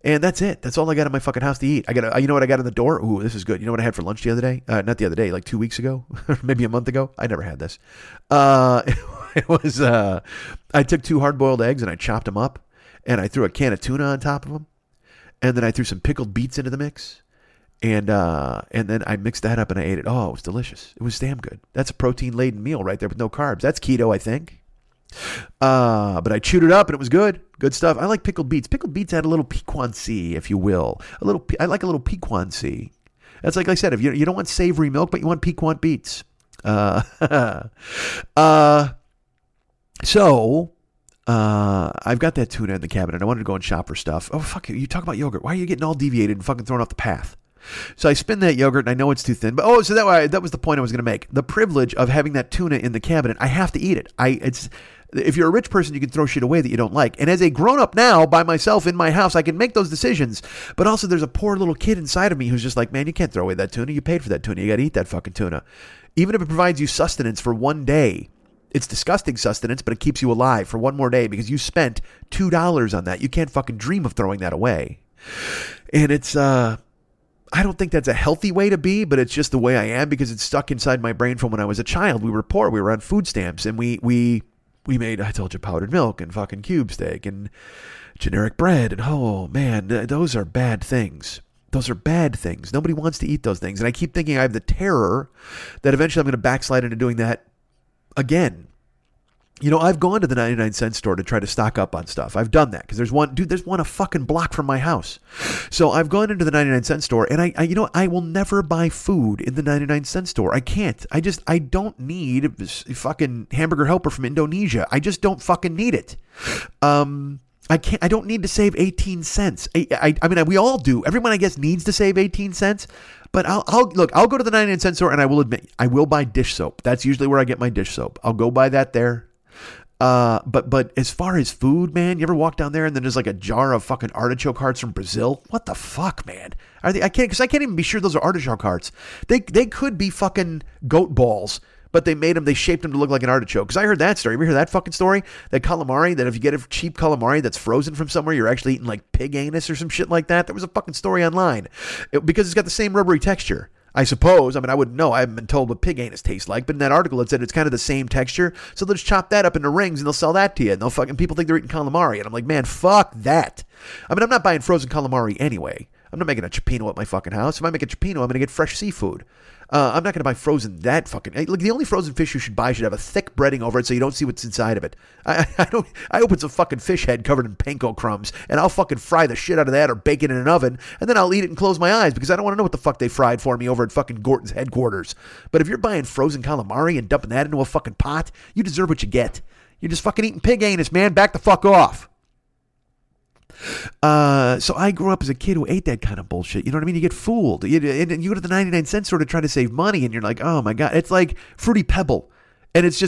and that's it. That's all I got in my fucking house to eat. You know what I got in the door? Ooh, this is good. You know what I had for lunch the other day? Not the other day, like 2 weeks ago, maybe a month ago. I never had this. It was I took 2 hard-boiled eggs, and I chopped them up, and I threw a can of tuna on top of them, and then I threw some pickled beets into the mix, and then I mixed that up, and I ate it. Oh, it was delicious. It was damn good. That's a protein-laden meal right there with no carbs. That's keto, I think. But I chewed it up and it was good stuff. I like pickled beets. Pickled beets add a little piquancy, if you will. I like a little piquancy. That's like I said, if you don't want savory milk, but you want piquant beets. So I've got that tuna in the cabinet. I wanted to go and shop for stuff. Oh, fuck it. You talk about yogurt. Why are you getting all deviated and fucking thrown off the path? So I spin that yogurt and I know it's too thin, but that was the point I was going to make. The privilege of having that tuna in the cabinet, I have to eat it. If you're a rich person, you can throw shit away that you don't like. And as a grown up now by myself in my house, I can make those decisions. But also there's a poor little kid inside of me who's just like, man, you can't throw away that tuna. You paid for that tuna. You got to eat that fucking tuna. Even if it provides you sustenance for one day, it's disgusting sustenance, but it keeps you alive for one more day because you spent $2 on that. You can't fucking dream of throwing that away. And it's, I don't think that's a healthy way to be, but it's just the way I am because it's stuck inside my brain from when I was a child. We were poor. We were on food stamps and we made, I told you, powdered milk and fucking cube steak and generic bread. And oh man, those are bad things. Those are bad things. Nobody wants to eat those things. And I keep thinking I have the terror that eventually I'm going to backslide into doing that again. You know, I've gone to the 99-cent store to try to stock up on stuff. I've done that because there's one a fucking block from my house. So I've gone into the 99-cent store and I will never buy food in the 99-cent store. I can't. I don't need a fucking hamburger helper from Indonesia. I just don't fucking need it. I don't need to save 18 cents. I mean, we all do. Everyone, I guess, needs to save 18 cents. But I'll go to the 99-cent store and I will admit, I will buy dish soap. That's usually where I get my dish soap. I'll go buy that there. But as far as food, man, you ever walk down there and then there's like a jar of fucking artichoke hearts from Brazil? What the fuck, man? Are they? I can't even be sure those are artichoke hearts. They could be fucking goat balls, but they made them, they shaped them to look like an artichoke. Because I heard that story. You ever hear that fucking story? That calamari, that if you get a cheap calamari that's frozen from somewhere, you're actually eating like pig anus or some shit like that. There was a fucking story online because it's got the same rubbery texture. I suppose. I mean, I wouldn't know. I haven't been told what pig anus tastes like, but in that article, it said it's kind of the same texture. So they'll just chop that up into rings and they'll sell that to you. And they'll fucking, people think they're eating calamari. And I'm like, man, fuck that. I mean, I'm not buying frozen calamari anyway. I'm not making a cioppino at my fucking house. If I make a cioppino, I'm going to get fresh seafood. I'm not going to buy frozen that fucking... Like, the only frozen fish you should buy should have a thick breading over it so you don't see what's inside of it. I open some fucking fish head covered in panko crumbs, and I'll fucking fry the shit out of that or bake it in an oven, and then I'll eat it and close my eyes because I don't want to know what the fuck they fried for me over at fucking Gorton's headquarters. But if you're buying frozen calamari and dumping that into a fucking pot, you deserve what you get. You're just fucking eating pig anus, man. Back the fuck off. So I grew up as a kid who ate that kind of bullshit. You know what I mean? You get fooled. And you go to the 99 cent store to try to save money, and you're like, oh my God. It's like Fruity Pebble. And it's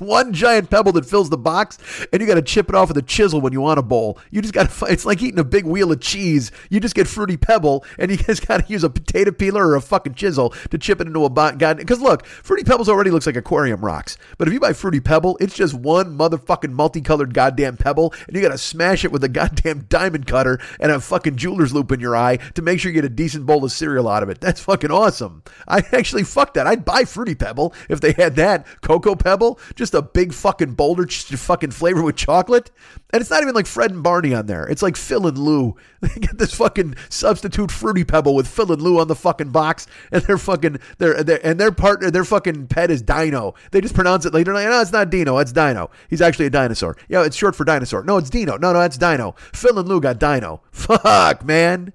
one giant pebble that fills the box, and you got to chip it off with a chisel when you want a bowl. You just got to, it's like eating a big wheel of cheese. You just get Fruity Pebble, and you just got to use a potato peeler or a fucking chisel to chip it into a box. Because look, Fruity Pebbles already looks like aquarium rocks. But if you buy Fruity Pebble, it's just one motherfucking multicolored goddamn pebble, and you got to smash it with a goddamn diamond cutter and a fucking jeweler's loop in your eye to make sure you get a decent bowl of cereal out of it. That's fucking awesome. I actually, fuck that. I'd buy Fruity Pebble if they had that. Cocoa Pebble? Just a big fucking boulder, just fucking flavor with chocolate. And it's not even like Fred and Barney on there. It's like Phil and Lou. They get this fucking substitute Fruity Pebble with Phil and Lou on the fucking box. And they're fucking, their partner, their fucking pet is Dino. They just pronounce it like, they're like, no, it's not Dino. It's Dino. He's actually a dinosaur. Yeah, it's short for dinosaur. No, it's Dino. No, that's Dino. Phil and Lou got Dino. Fuck, man.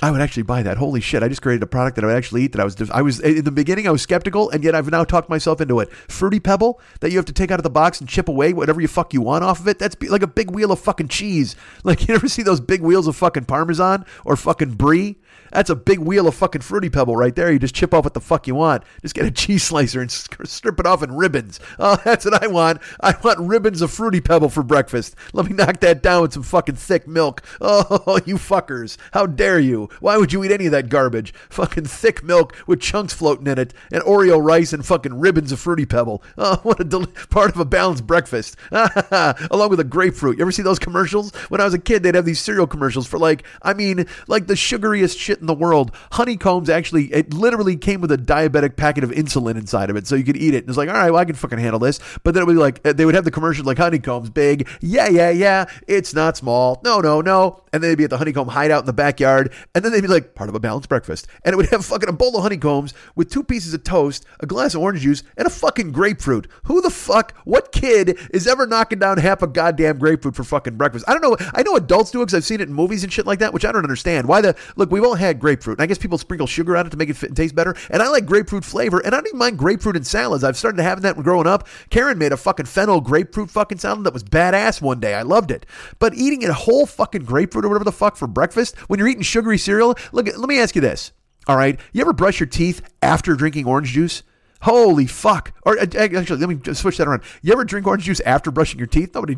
I would actually buy that. Holy shit. I just created a product that I would actually eat that I was in the beginning, I was skeptical, and yet I've now talked myself into it. Fruity Pebble that you have to take out of the box and chip away whatever you fuck you want off of it. That's like a big wheel of fucking cheese. Like, you ever see those big wheels of fucking Parmesan or fucking Brie? That's a big wheel of fucking Fruity Pebble right there. You just chip off what the fuck you want. Just get a cheese slicer and strip it off in ribbons. Oh, that's what I want. I want ribbons of Fruity Pebble for breakfast. Let me knock that down with some fucking thick milk. Oh, you fuckers. How dare you? Why would you eat any of that garbage? Fucking thick milk with chunks floating in it and Oreo rice and fucking ribbons of Fruity Pebble. Oh, what a part of a balanced breakfast. Along with a grapefruit. You ever see those commercials? When I was a kid, they'd have these cereal commercials for like the sugariest shit in the world. Honeycombs actually, it literally came with a diabetic packet of insulin inside of it so you could eat it. And it's like, all right, well, I can fucking handle this. But then it would be like, they would have the commercial like Honeycombs big. Yeah, yeah, yeah. It's not small. No, no, no. And then they'd be at the Honeycomb hideout in the backyard. And then they'd be like, part of a balanced breakfast. And it would have fucking a bowl of honeycombs with 2 pieces of toast, a glass of orange juice, and a fucking grapefruit. Who the fuck, what kid is ever knocking down half a goddamn grapefruit for fucking breakfast? I don't know. I know adults do it because I've seen it in movies and shit like that, which I don't understand. Look, we've all had grapefruit. And I guess people sprinkle sugar on it to make it fit and taste better. And I like grapefruit flavor. And I don't even mind grapefruit in salads. I've started having that when growing up. Karen made a fucking fennel grapefruit fucking salad that was badass one day. I loved it. But eating a whole fucking grapefruit or whatever the fuck for breakfast when you're eating sugary cereal. Look, let me ask you this. All right. You ever brush your teeth after drinking orange juice? Holy fuck. Or actually, let me just switch that around. You ever drink orange juice after brushing your teeth? Nobody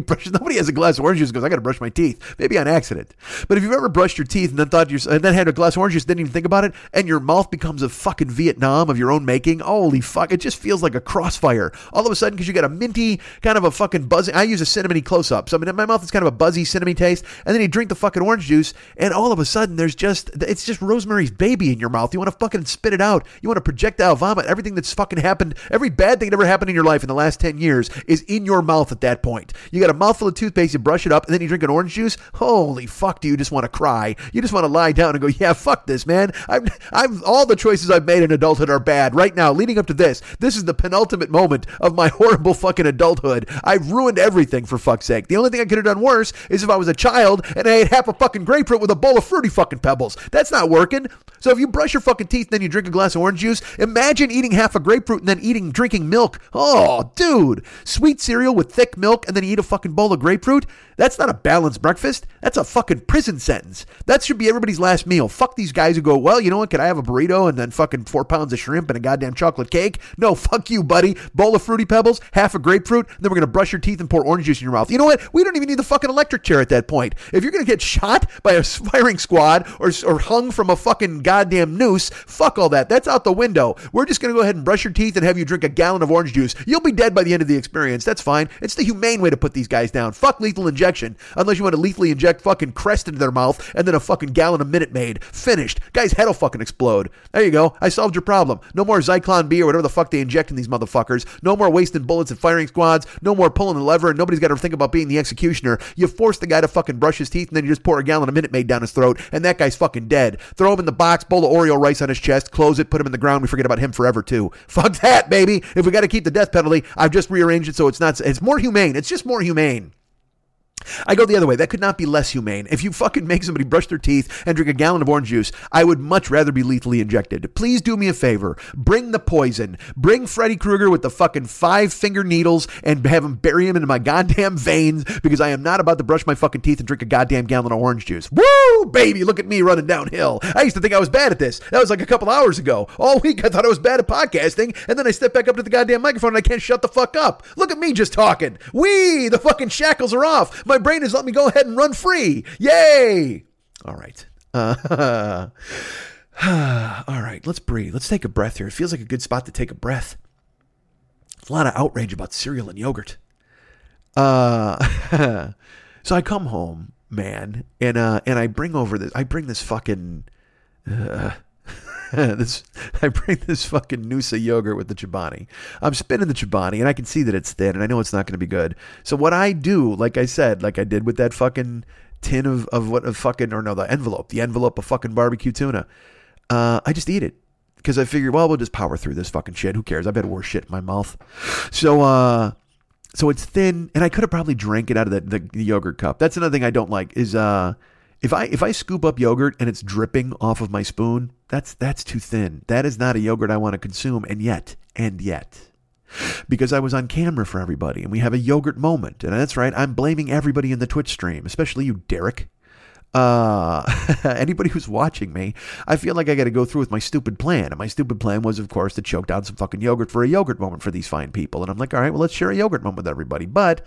brushes. Nobody has a glass of orange juice and goes, I got to brush my teeth. Maybe on accident. But if you've ever brushed your teeth and then thought and then had a glass of orange juice, didn't even think about it, and your mouth becomes a fucking Vietnam of your own making. Holy fuck. It just feels like a crossfire. All of a sudden, because you got a minty, kind of a fucking buzzing. I use a cinnamony close-up. So I mean, in my mouth, it's kind of a buzzy cinnamon taste. And then you drink the fucking orange juice, and all of a sudden, it's just Rosemary's Baby in your mouth. You want to fucking spit it out. You want to project out. Vomit. Everything that's fucking happened, every bad thing that ever happened in your life in the last 10 years is in your mouth at that point. You got a mouthful of toothpaste, you brush it up, and then you drink an orange juice. Holy fuck, do you just want to cry? You just want to lie down and go, yeah, fuck this, man. I'm all the choices I've made in adulthood are bad. Right now, leading up to this, this is the penultimate moment of my horrible fucking adulthood. I've ruined everything, for fuck's sake. The only thing I could have done worse is if I was a child and I ate half a fucking grapefruit with a bowl of Fruity fucking Pebbles. That's not working. So if you brush your fucking teeth and then you drink a glass of orange juice, imagine Imagine eating half a grapefruit and then drinking milk. Oh, dude. Sweet cereal with thick milk and then you eat a fucking bowl of grapefruit? That's not a balanced breakfast. That's a fucking prison sentence. That should be everybody's last meal. Fuck these guys who go, well, you know what? Could I have a burrito and then fucking 4 pounds of shrimp and a goddamn chocolate cake? No, fuck you, buddy. Bowl of Fruity Pebbles, half a grapefruit, and then we're going to brush your teeth and pour orange juice in your mouth. You know what? We don't even need the fucking electric chair at that point. If you're going to get shot by a firing squad or hung from a fucking goddamn noose, fuck all that. That's out the window. We're just going to go ahead and brush your teeth and have you drink a gallon of orange juice. You'll be dead by the end of the experience. That's fine. It's the humane way to put these guys down. Fuck lethal injection. Unless you want to lethally inject fucking Crest into their mouth and then a fucking gallon of Minute Maid. Finished. Guy's head'll fucking explode. There you go. I solved your problem. No more Zyklon B or whatever the fuck they inject in these motherfuckers. No more wasting bullets and firing squads. No more pulling the lever and nobody's got to think about being the executioner. You force the guy to fucking brush his teeth and then you just pour a gallon of Minute Maid down his throat and that guy's fucking dead. Throw him in the box, bowl of Oreo rice on his chest, close it, put him in the ground. We forget about him forever too. Fuck that, baby. If we got to keep the death penalty, I've just rearranged it so it's more humane. It's just more humane. I go the other way. That could not be less humane. If you fucking make somebody brush their teeth and drink a gallon of orange juice, I would much rather be lethally injected. Please do me a favor. Bring the poison. Bring Freddy Krueger with the fucking 5-finger needles and have him bury him into my goddamn veins because I am not about to brush my fucking teeth and drink a goddamn gallon of orange juice. Woo, baby, look at me running downhill. I used to think I was bad at this. That was like a couple hours ago. All week I thought I was bad at podcasting and then I stepped back up to the goddamn microphone and I can't shut the fuck up. Look at me just talking. Wee, the fucking shackles are off. My brain has let me go ahead and run free. Yay. All right. All right. Let's breathe. Let's take a breath here. It feels like a good spot to take a breath. There's a lot of outrage about cereal and yogurt. So I come home, man, and I bring over this. I bring this fucking... I bring this fucking Noosa yogurt with the Chobani. I'm spinning the Chobani and I can see that it's thin and I know it's not going to be good. So what I do, like I said, like I did with that fucking tin the envelope of fucking barbecue tuna. I just eat it because I figured, well, we'll just power through this fucking shit. Who cares? I've had worse shit in my mouth. So it's thin and I could have probably drank it out of the yogurt cup. That's another thing I don't like is, if I scoop up yogurt and it's dripping off of my spoon, that's too thin. That is not a yogurt I want to consume. And yet, because I was on camera for everybody and we have a yogurt moment. And that's right. I'm blaming everybody in the Twitch stream, especially you, Derek. Anybody who's watching me, I feel like I got to go through with my stupid plan. And my stupid plan was, of course, to choke down some fucking yogurt for a yogurt moment for these fine people. And I'm like, all right, well, let's share a yogurt moment with everybody. But,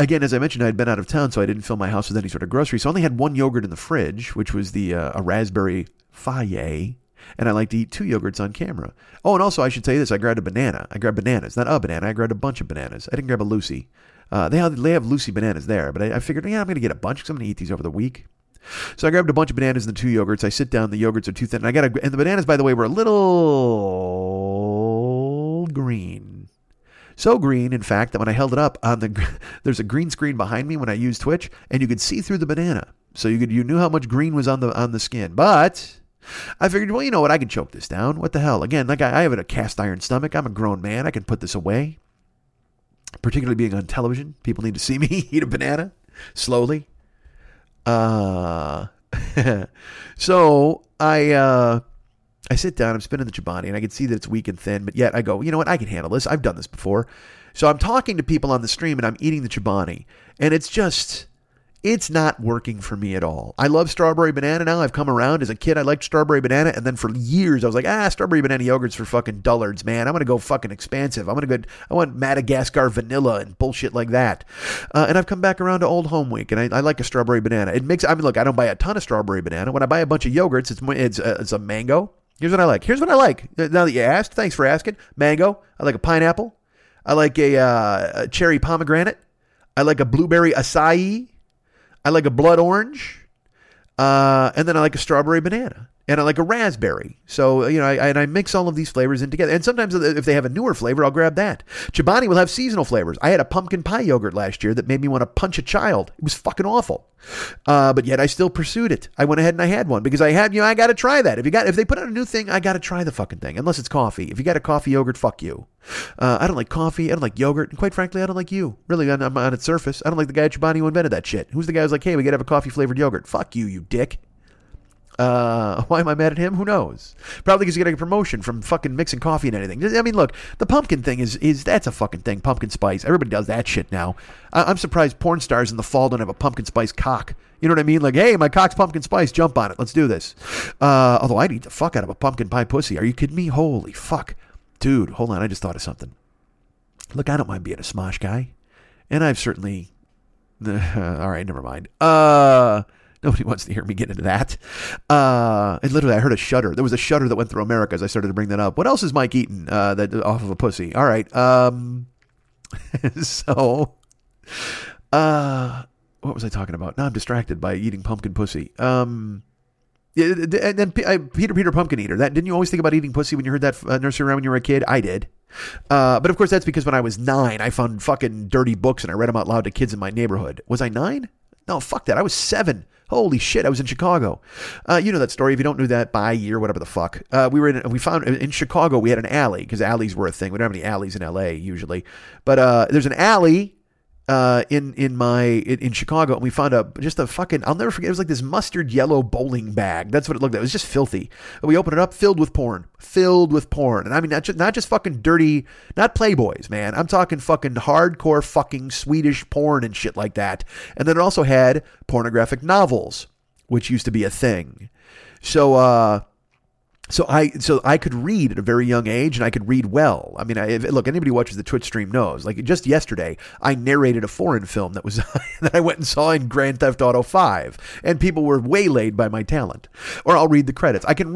again, as I mentioned, I had been out of town, so I didn't fill my house with any sort of groceries. So I only had one yogurt in the fridge, which was a raspberry Fage, and I like to eat two yogurts on camera. Oh, and also I should tell you this. I grabbed a banana. I grabbed bananas. Not a banana. I grabbed a bunch of bananas. I didn't grab a Lucy. They have Lucy bananas there, but I figured, yeah, I'm going to get a bunch because I'm going to eat these over the week. So I grabbed a bunch of bananas and the two yogurts. I sit down. The yogurts are too thin. And the bananas, by the way, were a little green. So green, in fact, that when I held it up there's a green screen behind me when I use Twitch, and you could see through the banana. So you knew how much green was on the skin. But I figured, well, you know what? I can choke this down. What the hell? Again, like I have a cast iron stomach. I'm a grown man. I can put this away. Particularly being on television, people need to see me eat a banana slowly. So I sit down, I'm spinning the Chobani, and I can see that it's weak and thin, but yet I go, you know what, I can handle this. I've done this before. So I'm talking to people on the stream, and I'm eating the Chobani, and it's not working for me at all. I love strawberry banana now. I've come around. As a kid, I liked strawberry banana, and then for years, I was like, strawberry banana yogurt's for fucking dullards, man. I'm going to go fucking expansive. I want Madagascar vanilla and bullshit like that. And I've come back around to Old Home Week, and I like a strawberry banana. Look, I don't buy a ton of strawberry banana. When I buy a bunch of yogurts, it's a mango. Here's what I like. Now that you asked, thanks for asking. Mango. I like a pineapple. I like a cherry pomegranate. I like a blueberry acai. I like a blood orange. And then I like a strawberry banana. And I like a raspberry. So, you know, I mix all of these flavors in together. And sometimes if they have a newer flavor, I'll grab that. Chobani will have seasonal flavors. I had a pumpkin pie yogurt last year that made me want to punch a child. It was fucking awful. But yet I still pursued it. I went ahead and I had one because I got to try that. If they put out a new thing, I got to try the fucking thing. Unless it's coffee. If you got a coffee yogurt, fuck you. I don't like coffee. I don't like yogurt. And quite frankly, I don't like you. Really, on its surface. I don't like the guy at Chobani who invented that shit. Who's the guy who's like, hey, we got to have a coffee flavored yogurt. Fuck you, you dick. Why am I mad at him? Who knows? Probably because he's getting a promotion from fucking mixing coffee and anything. I mean, look, the pumpkin thing is that's a fucking thing. Pumpkin spice. Everybody does that shit now. I'm surprised porn stars in the fall don't have a pumpkin spice cock. You know what I mean? Like, hey, my cock's pumpkin spice. Jump on it. Let's do this. Although I'd eat the fuck out of a pumpkin pie pussy. Are you kidding me? Holy fuck. Dude, hold on. I just thought of something. Look, I don't mind being a smosh guy. And I've certainly... all right, never mind. Nobody wants to hear me get into that. And literally, I heard a shudder. There was a shudder that went through America as I started to bring that up. What else is Mike eating that off of a pussy? All right. What was I talking about? Now I'm distracted by eating pumpkin pussy. And then Peter, Pumpkin Eater. That didn't you always think about eating pussy when you heard that nursery rhyme when you were a kid? I did. But of course, that's because when I was 9, I found fucking dirty books and I read them out loud to kids in my neighborhood. Was I 9? No, fuck that. I was 7. Holy shit. I was in Chicago. You know that story. If you don't know that, by year, whatever the fuck. We found in Chicago, we had an alley because alleys were a thing. We don't have any alleys in LA usually, but there's an alley in Chicago, and we found just a fucking, I'll never forget. It was like this mustard yellow bowling bag. That's what it looked like. It was just filthy. And we opened it up, filled with porn. And I mean, not just fucking dirty, not Playboys, man. I'm talking fucking hardcore fucking Swedish porn and shit like that. And then it also had pornographic novels, which used to be a thing. So I could read at a very young age, and I could read well. I mean, look, anybody who watches the Twitch stream knows. Like, just yesterday, I narrated a foreign film that was that I went and saw in Grand Theft Auto 5, and people were waylaid by my talent. Or I'll read the credits. I can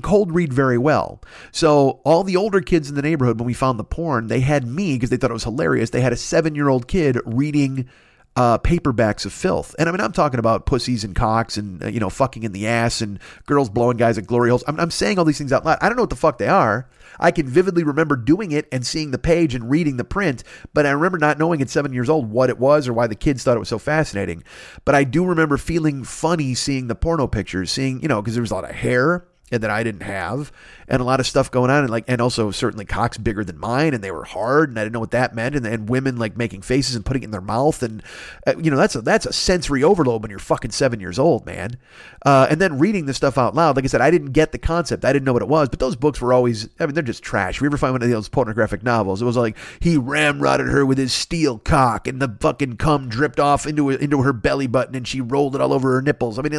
cold read very well. So all the older kids in the neighborhood, when we found the porn, they had me because they thought it was hilarious. They had a 7-year-old kid reading paperbacks of filth. And I mean, I'm talking about pussies and cocks and, fucking in the ass and girls blowing guys at glory holes. I'm saying all these things out loud. I don't know what the fuck they are. I can vividly remember doing it and seeing the page and reading the print, but I remember not knowing at 7 years old what it was or why the kids thought it was so fascinating. But I do remember feeling funny seeing the porno pictures, because there was a lot of hair and that I didn't have, and a lot of stuff going on, and also certainly cocks bigger than mine, and they were hard, and I didn't know what that meant, and women like making faces and putting it in their mouth, and that's a sensory overload when you're fucking 7 years old, man. And then reading this stuff out loud, like I said, I didn't get the concept, I didn't know what it was, but those books were always, I mean, they're just trash. If you ever find one of those pornographic novels, it was like he ramrodded her with his steel cock, and the fucking cum dripped off into her belly button, and she rolled it all over her nipples. I mean,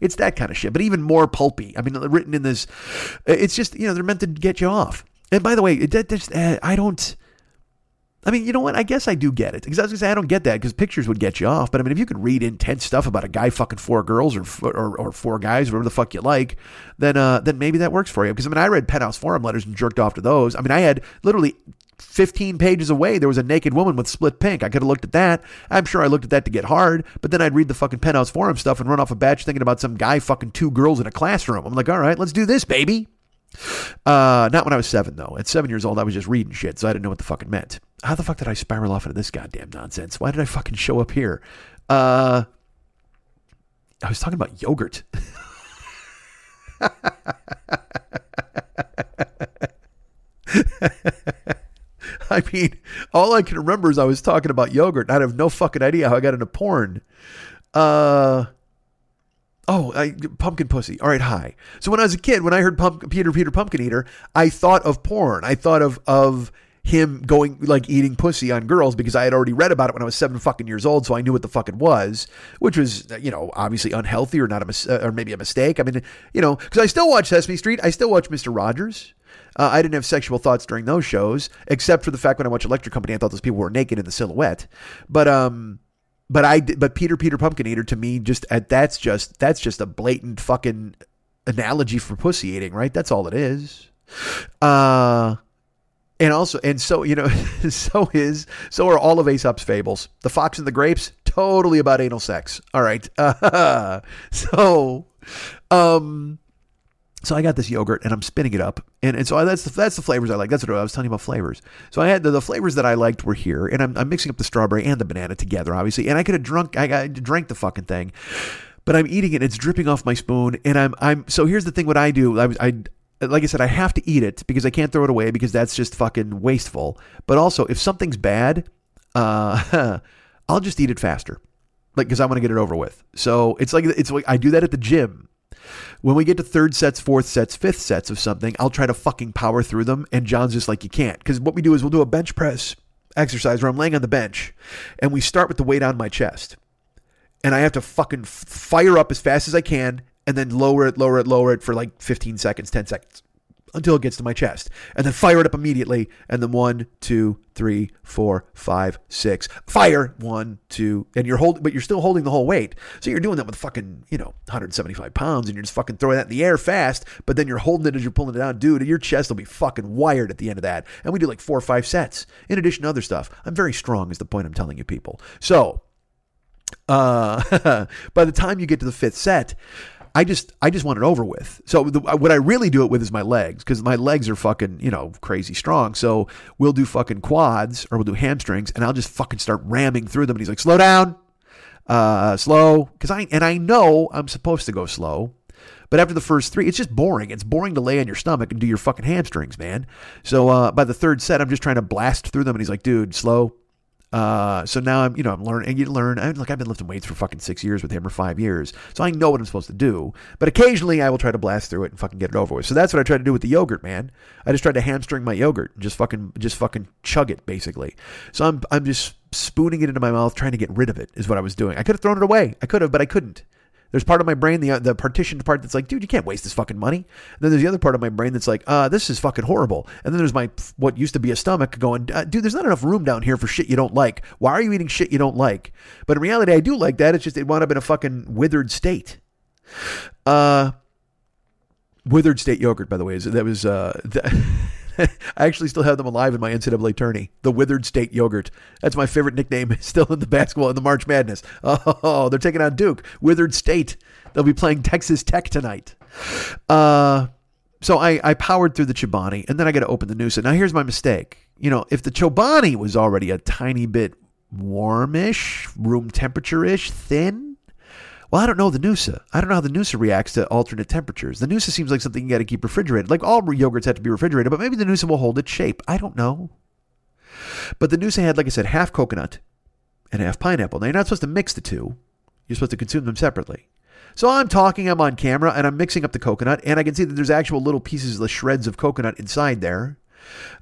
it's that kind of shit, but even more pulpy. I mean, written in this, it's just, they're meant to get you off. And by the way, you know what? I guess I do get it, because I was gonna say I don't get that because pictures would get you off. But I mean, if you could read intense stuff about a guy fucking 4 girls or 4 guys, whatever the fuck you like, then maybe that works for you. Because I mean, I read Penthouse forum letters and jerked off to those. I mean, I had literally 15 pages away, there was a naked woman with split pink. I could have looked at that. I'm sure I looked at that to get hard, but then I'd read the fucking Penthouse forum stuff and run off a batch thinking about some guy fucking 2 girls in a classroom. I'm like, all right, let's do this, baby. Not when I was 7, though. At 7 years old, I was just reading shit, so I didn't know what the fuck it meant. How the fuck did I spiral off into this goddamn nonsense? Why did I fucking show up here? I was talking about yogurt. I mean, all I can remember is I was talking about yogurt, and I have no fucking idea how I got into porn. Pumpkin pussy. All right, hi. So when I was a kid, when I heard Peter, Pumpkin Eater, I thought of porn. I thought of him going, like, eating pussy on girls, because I had already read about it when I was 7 fucking years old, so I knew what the fuck it was, which was, obviously unhealthy or or maybe a mistake. I mean, because I still watch Sesame Street. I still watch Mr. Rogers. I didn't have sexual thoughts during those shows, except for the fact when I watched Electric Company, I thought those people were naked in the silhouette. But Peter, Pumpkin Eater, to me, that's just a blatant fucking analogy for pussy eating, right? That's all it is. So are all of Aesop's fables. The Fox and the Grapes, totally about anal sex. All right. So I got this yogurt and I'm spinning it up. And so that's the flavors I like. That's what I was telling you about flavors. So I had the flavors that I liked were here, and I'm mixing up the strawberry and the banana together, obviously. And I could have drank the fucking thing, but I'm eating it and it's dripping off my spoon. And so here's the thing. What I do, like I said, I have to eat it because I can't throw it away, because that's just fucking wasteful. But also, if something's bad, I'll just eat it faster. Like, cause I want to get it over with. So it's like I do that at the gym. When we get to third sets, fourth sets, fifth sets of something, I'll try to fucking power through them. And John's just like, you can't. Because what we do is we'll do a bench press exercise where I'm laying on the bench and we start with the weight on my chest. And I have to fucking fire up as fast as I can and then lower it for like 15 seconds, 10 seconds until it gets to my chest. And then fire it up immediately. And then 1, 2, 3, 4, 5, 6, fire 1, 2, and you're still holding the whole weight. So you're doing that with fucking, 175 pounds and you're just fucking throwing that in the air fast, but then you're holding it as you're pulling it down. Dude, your chest will be fucking wired at the end of that. And we do like 4 or 5 sets in addition to other stuff. I'm very strong is the point I'm telling you people. So, by the time you get to the fifth set, I just want it over with. So what I really do it with is my legs, because my legs are fucking, crazy strong. So we'll do fucking quads or we'll do hamstrings and I'll just fucking start ramming through them. And he's like, slow down, slow. Cause I know I'm supposed to go slow, but after the first 3, it's just boring. It's boring to lay on your stomach and do your fucking hamstrings, man. So, by the third set, I'm just trying to blast through them. And he's like, dude, slow. So now I'm learning, and you learn, I've been lifting weights for fucking 6 years with him or 5 years. So I know what I'm supposed to do, but occasionally I will try to blast through it and fucking get it over with. So that's what I tried to do with the yogurt, man. I just tried to hamstring my yogurt and just fucking chug it basically. So I'm just spooning it into my mouth, trying to get rid of it is what I was doing. I could have thrown it away. I could have, but I couldn't. There's part of my brain, the partitioned part that's like, dude, you can't waste this fucking money. And then there's the other part of my brain that's like, this is fucking horrible. And then there's my, what used to be a stomach going, dude, there's not enough room down here for shit you don't like. Why are you eating shit you don't like? But in reality, I do like that. It's just, it wound up in a fucking withered state. Withered state yogurt, by the way, I actually still have them alive in my NCAA tourney. The Withered State Yogurt. That's my favorite nickname. Still in the basketball in the March Madness. Oh, they're taking on Duke. Withered State. They'll be playing Texas Tech tonight. So I powered through the Chobani, and then I got to open the Noosa. Now here's my mistake. If the Chobani was already a tiny bit warmish, room temperature-ish, thin. Well, I don't know the Noosa. I don't know how the Noosa reacts to alternate temperatures. The Noosa seems like something you got to keep refrigerated. Like all yogurts have to be refrigerated, but maybe the Noosa will hold its shape. I don't know. But the Noosa had, like I said, half coconut and half pineapple. Now, you're not supposed to mix the two. You're supposed to consume them separately. So I'm talking, I'm on camera, and I'm mixing up the coconut, and I can see that there's actual little pieces, the shreds of coconut inside there.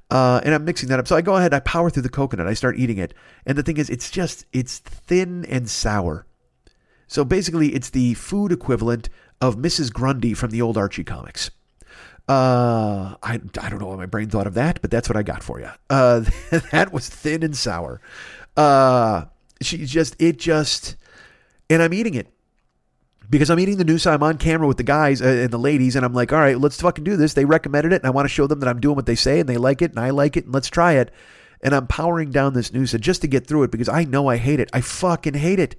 And I'm mixing that up. So I go ahead, I power through the coconut. I start eating it. And the thing is, it's thin and sour. So basically, it's the food equivalent of Mrs. Grundy from the old Archie comics. I don't know why my brain thought of that, but that's what I got for you. That was thin and sour. And I'm eating it. Because I'm eating the Noosa, I'm on camera with the guys and the ladies, and I'm like, all right, let's fucking do this. They recommended it, and I want to show them that I'm doing what they say, and they like it, and I like it, and let's try it. And I'm powering down this Noosa just to get through it, because I know I hate it. I fucking hate it.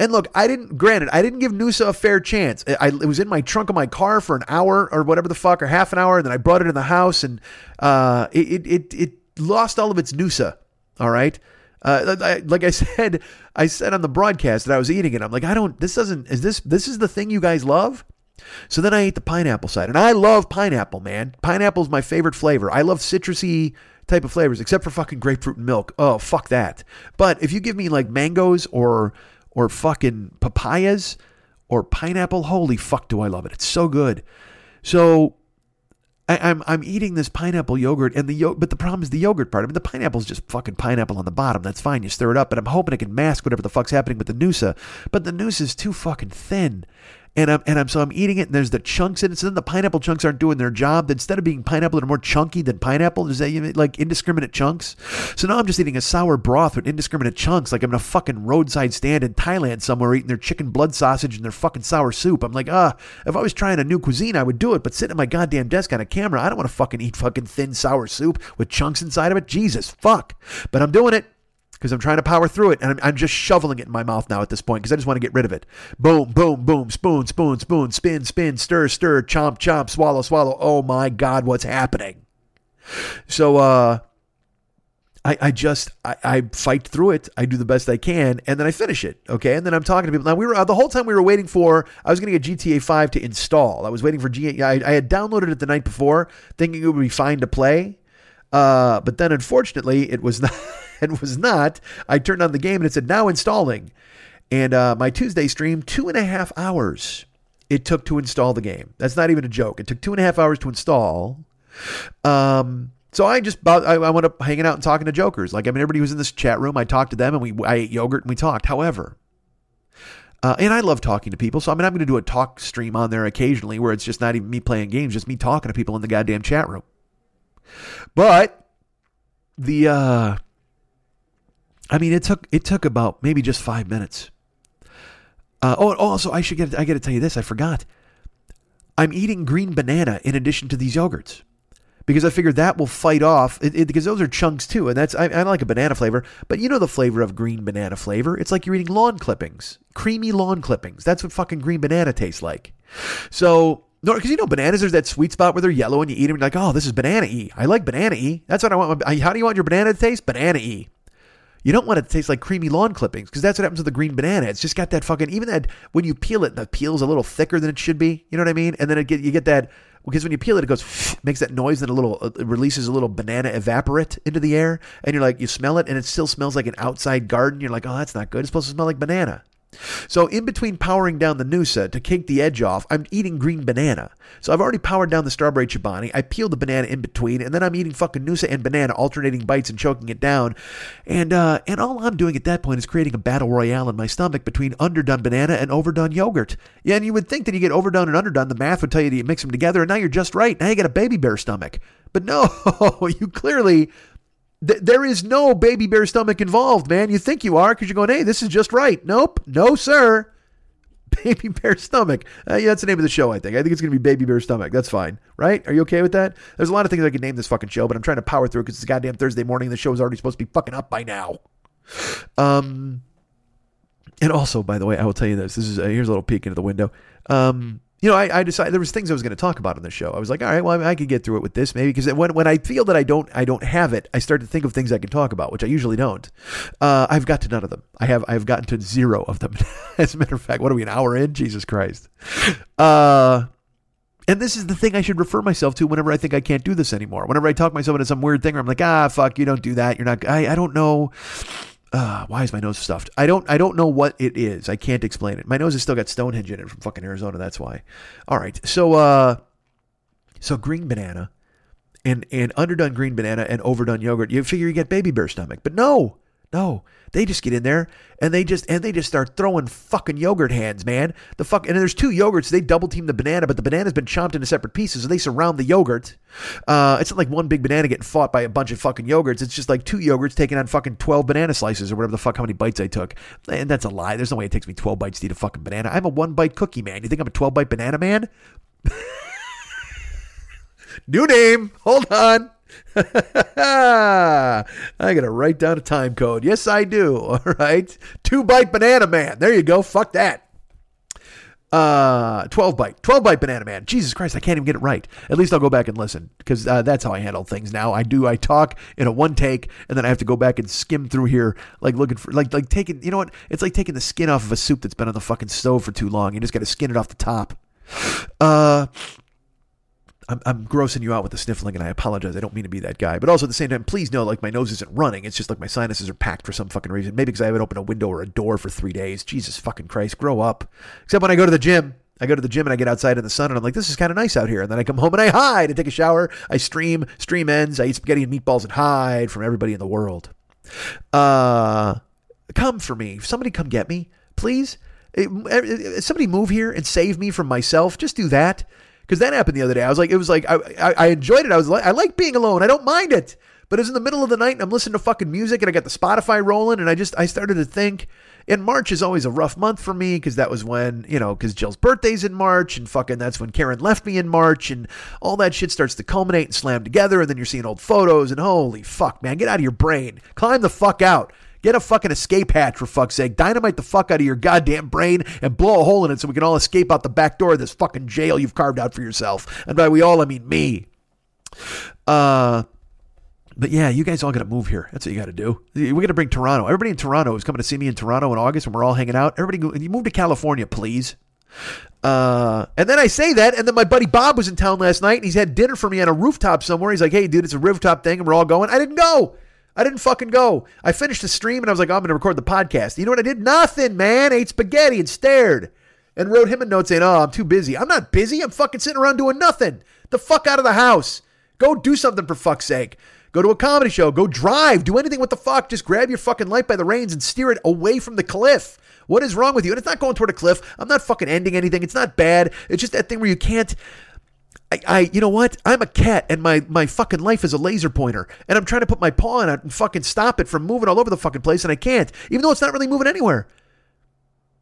And look, I didn't give Noosa a fair chance. It was in my trunk of my car for an hour or whatever the fuck, or half an hour. And then I brought it in the house and it lost all of its Noosa. All right. Like I said on the broadcast that I was eating it. I'm like, this is the thing you guys love? So then I ate the pineapple side, and I love pineapple, man. Pineapple is my favorite flavor. I love citrusy type of flavors, except for fucking grapefruit and milk. Oh, fuck that. But if you give me like mangoes or fucking papayas or pineapple, holy fuck, do I love it. It's so good. So I'm eating this pineapple yogurt, and but the problem is the yogurt part. I mean, the pineapple is just fucking pineapple on the bottom. That's fine. You stir it up, but I'm hoping it can mask whatever the fuck's happening with the Noosa. But the Noosa is too fucking thin. So I'm eating it, and there's the chunks in it. So then the pineapple chunks aren't doing their job. Instead of being pineapple, they're more chunky than pineapple. There's like indiscriminate chunks. So now I'm just eating a sour broth with indiscriminate chunks. Like I'm in a fucking roadside stand in Thailand somewhere eating their chicken blood sausage and their fucking sour soup. I'm like, if I was trying a new cuisine, I would do it. But sitting at my goddamn desk on a camera, I don't want to fucking eat fucking thin sour soup with chunks inside of it. Jesus, fuck. But I'm doing it. Because I'm trying to power through it, and I'm just shoveling it in my mouth now at this point because I just want to get rid of it. Boom, boom, boom, spoon, spoon, spoon, spin, spin, stir, stir, chomp, chomp, swallow, swallow. Oh my God, what's happening? So I fight through it. I do the best I can, and then I finish it. Okay, and then I'm talking to people. Now we were the whole time we were waiting for. I was going to get GTA 5 to install. I was waiting for GTA. I had downloaded it the night before, thinking it would be fine to play, but then unfortunately it was not. It was not. I turned on the game and it said, now installing. And my Tuesday stream, 2.5 hours it took to install the game. That's not even a joke. It took 2.5 hours to install. So I just, I went up hanging out and talking to jokers. Like, I mean, everybody was in this chat room. I talked to them and I ate yogurt and we talked. However, and I love talking to people. So, I mean, I'm going to do a talk stream on there occasionally where it's just not even me playing games, just me talking to people in the goddamn chat room. But the, I mean, it took about maybe just 5 minutes. And also I got to tell you this. I forgot. I'm eating green banana in addition to these yogurts, because I figured that will fight off it, because those are chunks too. And that's, I like a banana flavor, but you know, the flavor of green banana flavor, it's like you're eating lawn clippings, creamy lawn clippings. That's what fucking green banana tastes like. So no, because you know, bananas, there's that sweet spot where they're yellow and you eat them and you're like, oh, this is banana-y. I like banana-y. That's what I want. How do you want your banana to taste? Banana-y. You don't want it to taste like creamy lawn clippings, because that's what happens with the green banana. It's just got that fucking, even that, when you peel it, the peel's a little thicker than it should be. You know what I mean? And then you get that, because when you peel it, it goes, makes that noise, and it releases a little banana evaporate into the air. And you're like, you smell it and it still smells like an outside garden. You're like, oh, that's not good. It's supposed to smell like banana. So in between powering down the Noosa to kick the edge off, I'm eating green banana. So I've already powered down the Strawberry Chobani. I peeled the banana in between, and then I'm eating fucking Noosa and banana, alternating bites and choking it down. And all I'm doing at that point is creating a battle royale in my stomach between underdone banana and overdone yogurt. Yeah, and you would think that you get overdone and underdone, the math would tell you to mix them together, and now you're just right. Now you got a baby bear stomach. But no, you clearly... There is no baby bear stomach involved, man. You think you are because you're going, hey, this is just right. Nope. No, sir. Baby bear stomach. Yeah, that's the name of the show, I think. I think it's going to be Baby Bear Stomach. That's fine. Right? Are you okay with that? There's a lot of things I could name this fucking show, but I'm trying to power through because it's a goddamn Thursday morning. The show is already supposed to be fucking up by now. And also, by the way, I will tell you this. Here's a little peek into the window. You know, I decided there was things I was going to talk about on the show. I was like, all right, well, I could get through it with this maybe, because when I feel that I don't have it, I start to think of things I can talk about, which I usually don't. I've got to none of them. I've gotten to zero of them. As a matter of fact, what are we, an hour in? Jesus Christ. And this is the thing I should refer myself to whenever I think I can't do this anymore. Whenever I talk myself into some weird thing, or I'm like, fuck, you don't do that. You're not, I don't know. Why is my nose stuffed? I don't know what it is. I can't explain it. My nose has still got Stonehenge in it from fucking Arizona. That's why. All right. So green banana and underdone green banana and overdone yogurt. You figure you get baby bear stomach, but no, they just get in there and they just start throwing fucking yogurt hands, man. And there's two yogurts. They double team the banana, but the banana's been chomped into separate pieces. So they surround the yogurt. It's not like one big banana getting fought by a bunch of fucking yogurts. It's just like two yogurts taking on fucking 12 banana slices or whatever the fuck, how many bites I took. And that's a lie. There's no way it takes me 12 bites to eat a fucking banana. I'm a 1-bite cookie, man. You think I'm a 12-bite banana man? New name. Hold on. I gotta write down a time code. Yes, I do. All right. 2-bite banana man. There you go. Fuck that. 12-bite banana man. Jesus Christ, I can't even get it right. At least I'll go back and listen, because that's how I handle things now. I talk in a one take, and then I have to go back and skim through here, like looking for, like taking, you know what? It's like taking the skin off of a soup that's been on the fucking stove for too long. You just gotta skin it off the top. I'm grossing you out with the sniffling, and I apologize. I don't mean to be that guy. But also at the same time, please know, like, my nose isn't running. It's just like my sinuses are packed for some fucking reason. Maybe because I haven't opened a window or a door for 3 days. Jesus fucking Christ, grow up. Except when I go to the gym. I go to the gym and I get outside in the sun and I'm like, this is kind of nice out here. And then I come home and I hide. I take a shower. I stream ends. I eat spaghetti and meatballs and hide from everybody in the world. Come for me. Somebody come get me, please. Somebody move here and save me from myself. Just do that. Because that happened the other day. I enjoyed it. I like being alone. I don't mind it. But it was in the middle of the night and I'm listening to fucking music and I got the Spotify rolling and I started to think. And March is always a rough month for me because that was when, you know, because Jill's birthday's in March and fucking that's when Karen left me in March and all that shit starts to culminate and slam together. And then you're seeing old photos and holy fuck, man, get out of your brain. Climb the fuck out. Get a fucking escape hatch, for fuck's sake. Dynamite the fuck out of your goddamn brain and blow a hole in it so we can all escape out the back door of this fucking jail you've carved out for yourself. And by we all, I mean me. But yeah, you guys all got to move here. That's what you got to do. We got to bring Toronto. Everybody in Toronto is coming to see me in Toronto in August when we're all hanging out. Everybody, you move to California, please. And then I say that, and then my buddy Bob was in town last night, and he's had dinner for me on a rooftop somewhere. He's like, hey, dude, it's a rooftop thing, and we're all going. I didn't go. I didn't fucking go. I finished the stream and I was like, oh, I'm going to record the podcast. You know what I did? Nothing, man. Ate spaghetti and stared. and wrote him a note saying, oh, I'm too busy. I'm not busy. I'm fucking sitting around doing nothing. The fuck out of the house. Go do something for fuck's sake. Go to a comedy show. Go drive. Do anything. What the fuck? Just grab your fucking life by the reins and steer it away from the cliff. What is wrong with you? And it's not going toward a cliff. I'm not fucking ending anything. It's not bad. It's just that thing where you can't. I you know what? I'm a cat and my fucking life is a laser pointer and I'm trying to put my paw on it and fucking stop it from moving all over the fucking place and I can't, even though it's not really moving anywhere.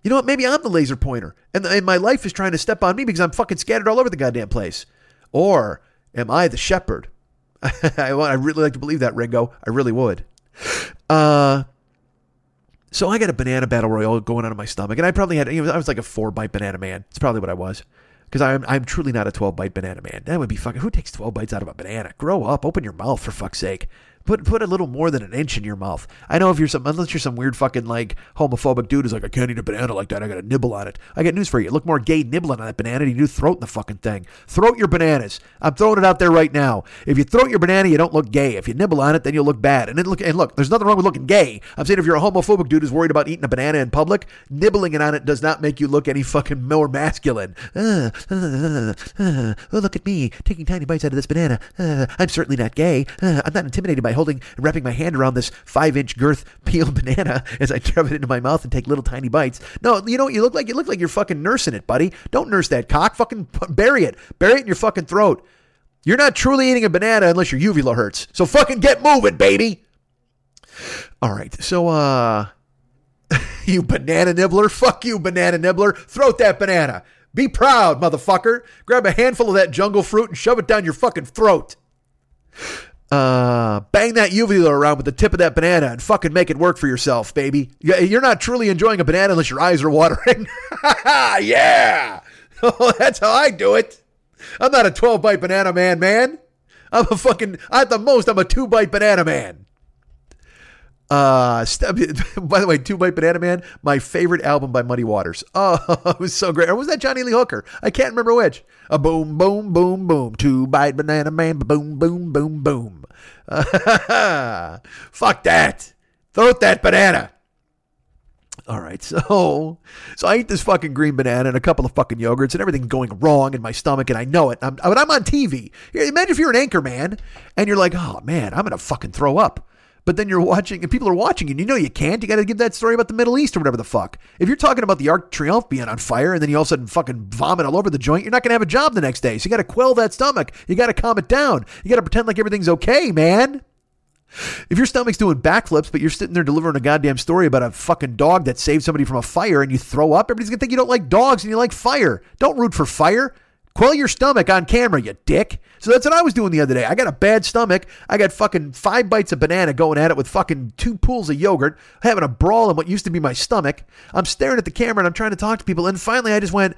You know what? Maybe I'm the laser pointer and my life is trying to step on me because I'm fucking scattered all over the goddamn place. Or am I the shepherd? I really like to believe that, Ringo. I really would. So I got a banana battle royal going on in my stomach and I probably had, I was like a 4-bite banana man. It's probably what I was. Because I'm truly not a 12-bite banana man. That would be fucking... Who takes 12 bites out of a banana? Grow up. Open your mouth, for fuck's sake. Put a little more than an inch in your mouth. I know if you're some... Unless you're some weird fucking, like, homophobic dude who's like, I can't eat a banana like that. I gotta nibble on it. I got news for you. Look more gay nibbling on that banana than you do throating the fucking thing. Throat your bananas. I'm throwing it out there right now. If you throat your banana, you don't look gay. If you nibble on it, then you'll look bad. And then look, there's nothing wrong with looking gay. I'm saying if you're a homophobic dude who's worried about eating a banana in public, nibbling it on it does not make you look any fucking more masculine. Oh, look at me taking tiny bites out of this banana. I'm certainly not gay. I'm not intimidated by holding and wrapping my hand around this 5-inch girth peel banana as I shove it into my mouth and take little tiny bites. No, you know what you look like? You look like you're fucking nursing it, buddy. Don't nurse that cock. Fucking bury it. Bury it in your fucking throat. You're not truly eating a banana unless your uvula hurts. So fucking get moving, baby. All right. So, you banana nibbler. Fuck you, banana nibbler. Throat that banana. Be proud, motherfucker. Grab a handful of that jungle fruit and shove it down your fucking throat. Bang that uvula around with the tip of that banana and fucking make it work for yourself, baby. You're not truly enjoying a banana unless your eyes are watering. Yeah. Oh, that's how I do it. I'm not a 12-bite banana man. I'm a fucking, at the most, I'm a 2-bite banana man. By the way, 2-bite banana man, my favorite album by Muddy Waters. Oh, it was so great. Or was that Johnny Lee Hooker? I can't remember which. A boom, boom, boom, boom. 2-bite banana man. Boom, boom, boom, boom. Fuck that. Throat that banana. All right, so I eat this fucking green banana and a couple of fucking yogurts and everything's going wrong in my stomach and I know it. But I'm on TV. Imagine if you're an anchor man and you're like, oh man, I'm gonna fucking throw up. But then you're watching and people are watching you and you know you can't. You got to give that story about the Middle East or whatever the fuck. If you're talking about the Arc de Triomphe being on fire and then you all of a sudden fucking vomit all over the joint, you're not going to have a job the next day. So you got to quell that stomach. You got to calm it down. You got to pretend like everything's okay, man. If your stomach's doing backflips, but you're sitting there delivering a goddamn story about a fucking dog that saved somebody from a fire and you throw up, everybody's going to think you don't like dogs and you like fire. Don't root for fire. Quell your stomach on camera, you dick. So that's what I was doing the other day. I got a bad stomach. I got fucking 5 bites of banana going at it with fucking 2 pools of yogurt, having a brawl in what used to be my stomach. I'm staring at the camera and I'm trying to talk to people. And finally, I just went,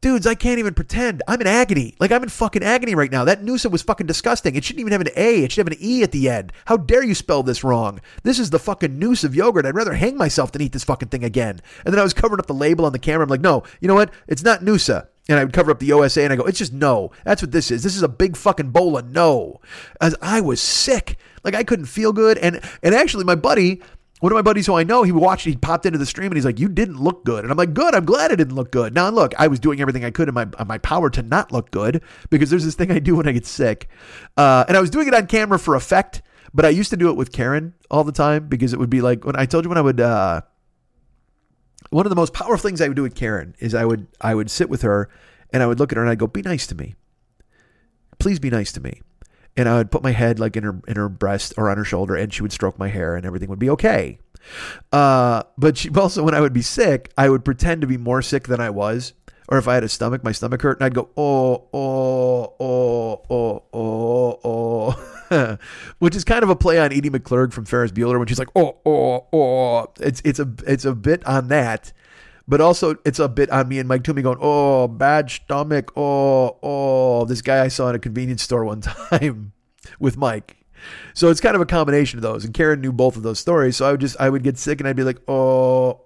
dudes, I can't even pretend. I'm in agony. Like, I'm in fucking agony right now. That Noosa was fucking disgusting. It shouldn't even have an A. It should have an E at the end. How dare you spell this wrong? This is the fucking noose of yogurt. I'd rather hang myself than eat this fucking thing again. And then I was covering up the label on the camera. I'm like, no, you know what? It's not Noosa. And I would cover up the OSA and I go, it's just no. That's what this is. This is a big fucking bowl of no. As I was sick. Like I couldn't feel good. And actually my buddy, one of my buddies who I know, he popped into the stream and he's like, you didn't look good. And I'm like, good. I'm glad I didn't look good. Now look, I was doing everything I could in my power to not look good because there's this thing I do when I get sick. And I was doing it on camera for effect, but I used to do it with Karen all the time because it would be like when I told you when I would, one of the most powerful things I would do with Karen is I would sit with her and I would look at her and I'd go, be nice to me. Please be nice to me. And I would put my head like in her breast or on her shoulder and she would stroke my hair and everything would be okay. But she also, when I would be sick, I would pretend to be more sick than I was. Or if I had a stomach, my stomach hurt and I'd go, oh. Which is kind of a play on Edie McClurg from Ferris Bueller when she's like, oh. It's a bit on that, but also it's a bit on me and Mike Toomey going, oh, bad stomach. Oh, this guy I saw in a convenience store one time with Mike. So it's kind of a combination of those. And Karen knew both of those stories. So I would get sick and I'd be like, oh.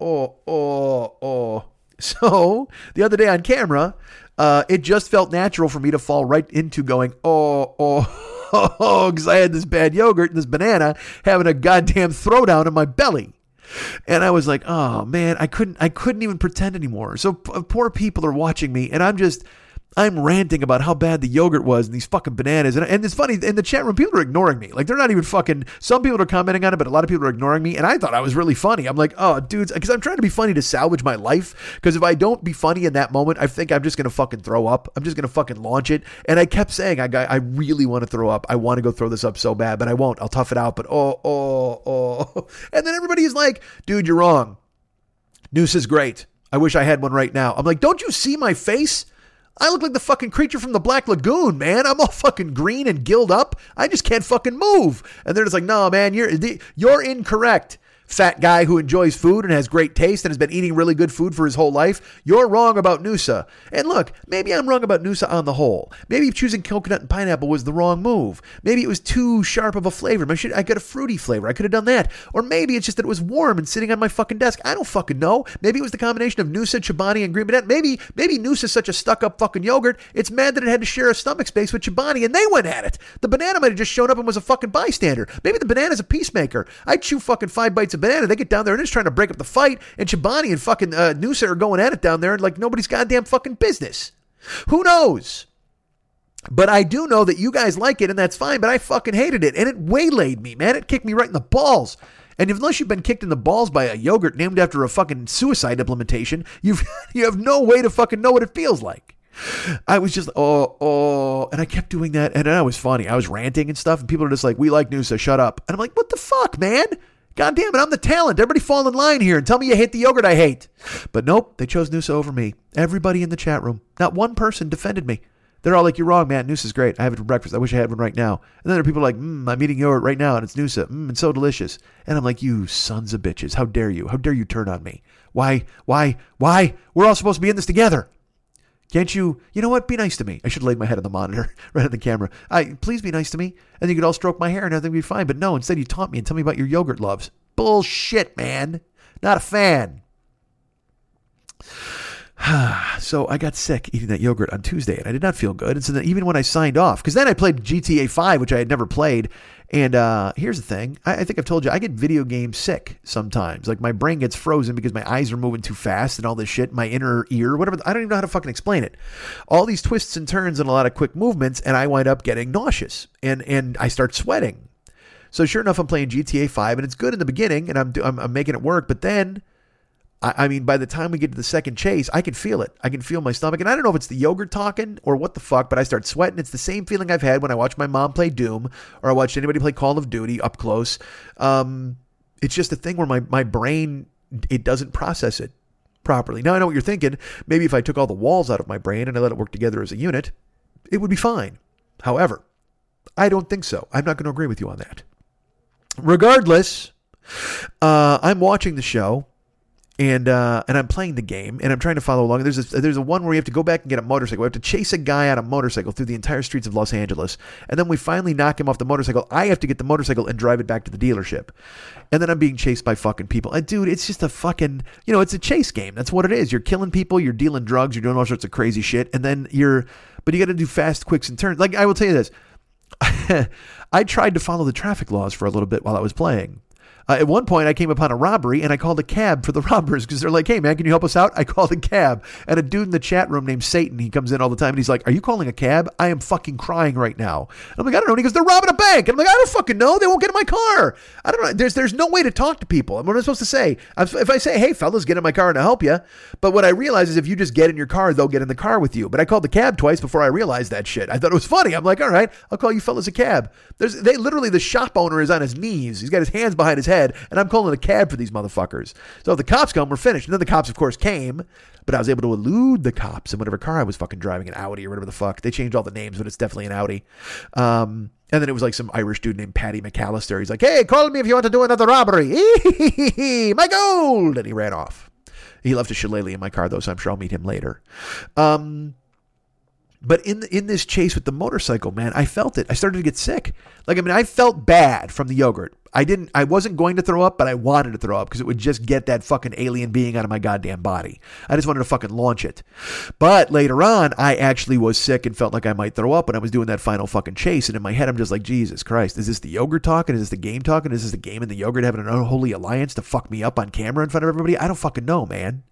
So the other day on camera, it just felt natural for me to fall right into going, oh, because I had this bad yogurt and this banana having a goddamn throwdown in my belly. And I was like, oh man, I couldn't even pretend anymore. So poor people are watching me, and I'm ranting about how bad the yogurt was and these fucking bananas. And it's funny, in the chat room, people are ignoring me. Like, they're not even fucking, some people are commenting on it, but a lot of people are ignoring me. And I thought I was really funny. I'm like, oh, dudes, because I'm trying to be funny to salvage my life. Because if I don't be funny in that moment, I think I'm just going to fucking throw up. I'm just going to fucking launch it. And I kept saying, I really want to throw up. I want to go throw this up so bad, but I won't. I'll tough it out. But oh. And then everybody's like, dude, you're wrong. Noosa is great. I wish I had one right now. I'm like, don't you see my face? I look like the fucking creature from the Black Lagoon, man. I'm all fucking green and gilled up. I just can't fucking move. And they're just like, no, man, you're incorrect, fat guy who enjoys food and has great taste and has been eating really good food for his whole life. You're wrong about Noosa. And look, maybe I'm wrong about Noosa on the whole. Maybe choosing coconut and pineapple was the wrong move. Maybe it was too sharp of a flavor. I got a fruity flavor. I could have done that. Or maybe it's just that it was warm and sitting on my fucking desk. I don't fucking know. Maybe it was the combination of Noosa, Chobani, and Green Banana. Maybe Noosa's such a stuck-up fucking yogurt, it's mad that it had to share a stomach space with Chobani, and they went at it. The banana might have just shown up and was a fucking bystander. Maybe the banana's a peacemaker. I chew fucking 5 bites of banana, they get down there and it's trying to break up the fight, and Chobani and fucking Noosa are going at it down there and like nobody's goddamn fucking business. Who knows? But I do know that you guys like it, and that's fine, but I fucking hated it, and it waylaid me, man. It kicked me right in the balls. And unless you've been kicked in the balls by a yogurt named after a fucking suicide implementation, you have no way to fucking know what it feels like. I was just, and I kept doing that, and I was funny. I was ranting and stuff, and people are just like, we like Noosa, shut up. And I'm like, what the fuck, man? God damn it, I'm the talent. Everybody fall in line here and tell me you hate the yogurt I hate. But nope, they chose Noosa over me. Everybody in the chat room, not one person defended me. They're all like, you're wrong, man. Noosa's great. I have it for breakfast. I wish I had one right now. And then there are people like, I'm eating yogurt right now and it's Noosa. It's so delicious. And I'm like, you sons of bitches. How dare you? How dare you turn on me? Why? We're all supposed to be in this together. Can't you know what? Be nice to me. I should lay my head on the monitor, right on the camera. Please be nice to me. And you could all stroke my hair and everything would be fine. But no, instead you taunt me and tell me about your yogurt loves. Bullshit, man. Not a fan. So I got sick eating that yogurt on Tuesday and I did not feel good. And so then even when I signed off, because then I played GTA 5, which I had never played. And here's the thing. I think I've told you, I get video game sick sometimes. Like my brain gets frozen because my eyes are moving too fast and all this shit. My inner ear, whatever. I don't even know how to fucking explain it. All these twists and turns and a lot of quick movements. And I wind up getting nauseous and I start sweating. So sure enough, I'm playing GTA 5 and it's good in the beginning and I'm making it work. But then by the time we get to the second chase, I can feel it. I can feel my stomach. And I don't know if it's the yogurt talking or what the fuck, but I start sweating. It's the same feeling I've had when I watched my mom play Doom or I watched anybody play Call of Duty up close. It's just a thing where my brain, it doesn't process it properly. Now I know what you're thinking. Maybe if I took all the walls out of my brain and I let it work together as a unit, it would be fine. However, I don't think so. I'm not going to agree with you on that. Regardless, I'm watching the show. And I'm playing the game and I'm trying to follow along. There's a one where you have to go back and get a motorcycle. We have to chase a guy on a motorcycle through the entire streets of Los Angeles. And then we finally knock him off the motorcycle. I have to get the motorcycle and drive it back to the dealership. And then I'm being chased by fucking people. And dude, it's just a fucking, it's a chase game. That's what it is. You're killing people. You're dealing drugs. You're doing all sorts of crazy shit. And then you got to do fast quicks and turns. Like I will tell you this. I tried to follow the traffic laws for a little bit while I was playing. At one point, I came upon a robbery, and I called a cab for the robbers because they're like, hey, man, can you help us out? I called a cab, and a dude in the chat room named Satan, he comes in all the time, and he's like, are you calling a cab? I am fucking crying right now. And I'm like, I don't know. And he goes, they're robbing a bank. And I'm like, I don't fucking know. They won't get in my car. I don't know. There's no way to talk to people. And what am I supposed to say? If I say, hey, fellas, get in my car and I'll help you. But what I realize is if you just get in your car, they'll get in the car with you. But I called the cab twice before I realized that shit. I thought it was funny. I'm like, all right, I'll call you fellas a cab. They literally, the shop owner is on his knees. He's got his hands behind his head. And I'm calling a cab for these motherfuckers. So if the cops come, we're finished. And then the cops, of course, came, but I was able to elude the cops in whatever car I was fucking driving, an Audi or whatever the fuck. They changed all the names, but it's definitely an Audi. And then it was like some Irish dude named Paddy McAllister. He's like, hey, call me if you want to do another robbery. My gold. And he ran off. He left a shillelagh in my car, though, so I'm sure I'll meet him later. But in this chase with the motorcycle, man, I felt it. I started to get sick. Like, I mean, I felt bad from the yogurt. I wasn't going to throw up, but I wanted to throw up because it would just get that fucking alien being out of my goddamn body. I just wanted to fucking launch it. But later on, I actually was sick and felt like I might throw up when I was doing that final fucking chase. And in my head, I'm just like, Jesus Christ, is this the yogurt talking? Is this the game talking? Is this the game and the yogurt having an unholy alliance to fuck me up on camera in front of everybody? I don't fucking know, man.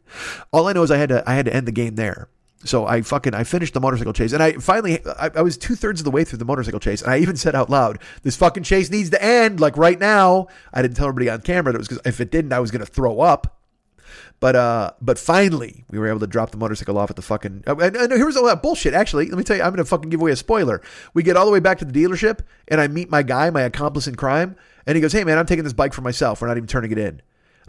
All I know is I had to end the game there. So I finished the motorcycle chase, and I was 2/3 of the way through the motorcycle chase, and I even said out loud, this fucking chase needs to end, like right now. I didn't tell everybody on camera that it was because if it didn't, I was going to throw up. But finally, we were able to drop the motorcycle off at the fucking, and here's all that bullshit. Actually, let me tell you, I'm going to fucking give away a spoiler. We get all the way back to the dealership, and I meet my guy, my accomplice in crime, and he goes, hey man, I'm taking this bike for myself. We're not even turning it in.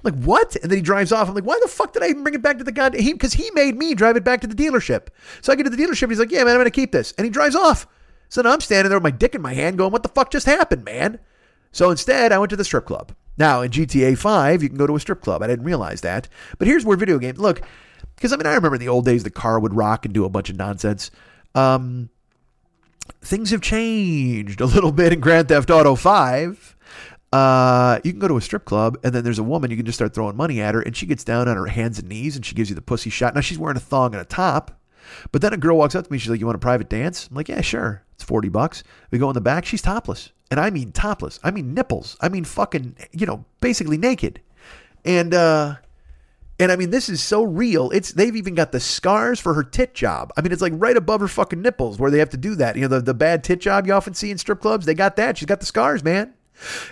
I'm like, what? And then he drives off. I'm like, why the fuck did I even bring it back to the goddamn? Because he made me drive it back to the dealership. So I get to the dealership. And he's like, yeah, man, I'm going to keep this. And he drives off. So now I'm standing there with my dick in my hand going, what the fuck just happened, man? So instead, I went to the strip club. Now, in GTA 5, you can go to a strip club. I didn't realize that. But here's where video games. Look, because I mean, I remember in the old days, the car would rock and do a bunch of nonsense. Things have changed a little bit in Grand Theft Auto 5. You can go to a strip club, and then there's a woman. You can just start throwing money at her, and she gets down on her hands and knees, and she gives you the pussy shot. Now, she's wearing a thong and a top, but then a girl walks up to me. She's like, you want a private dance? I'm like, yeah, sure. It's $40. We go in the back. She's topless, and I mean topless. I mean nipples. I mean fucking, basically naked. And I mean, this is so real. They've even got the scars for her tit job. I mean, it's like right above her fucking nipples where they have to do that. The bad tit job you often see in strip clubs, they got that. She's got the scars, man.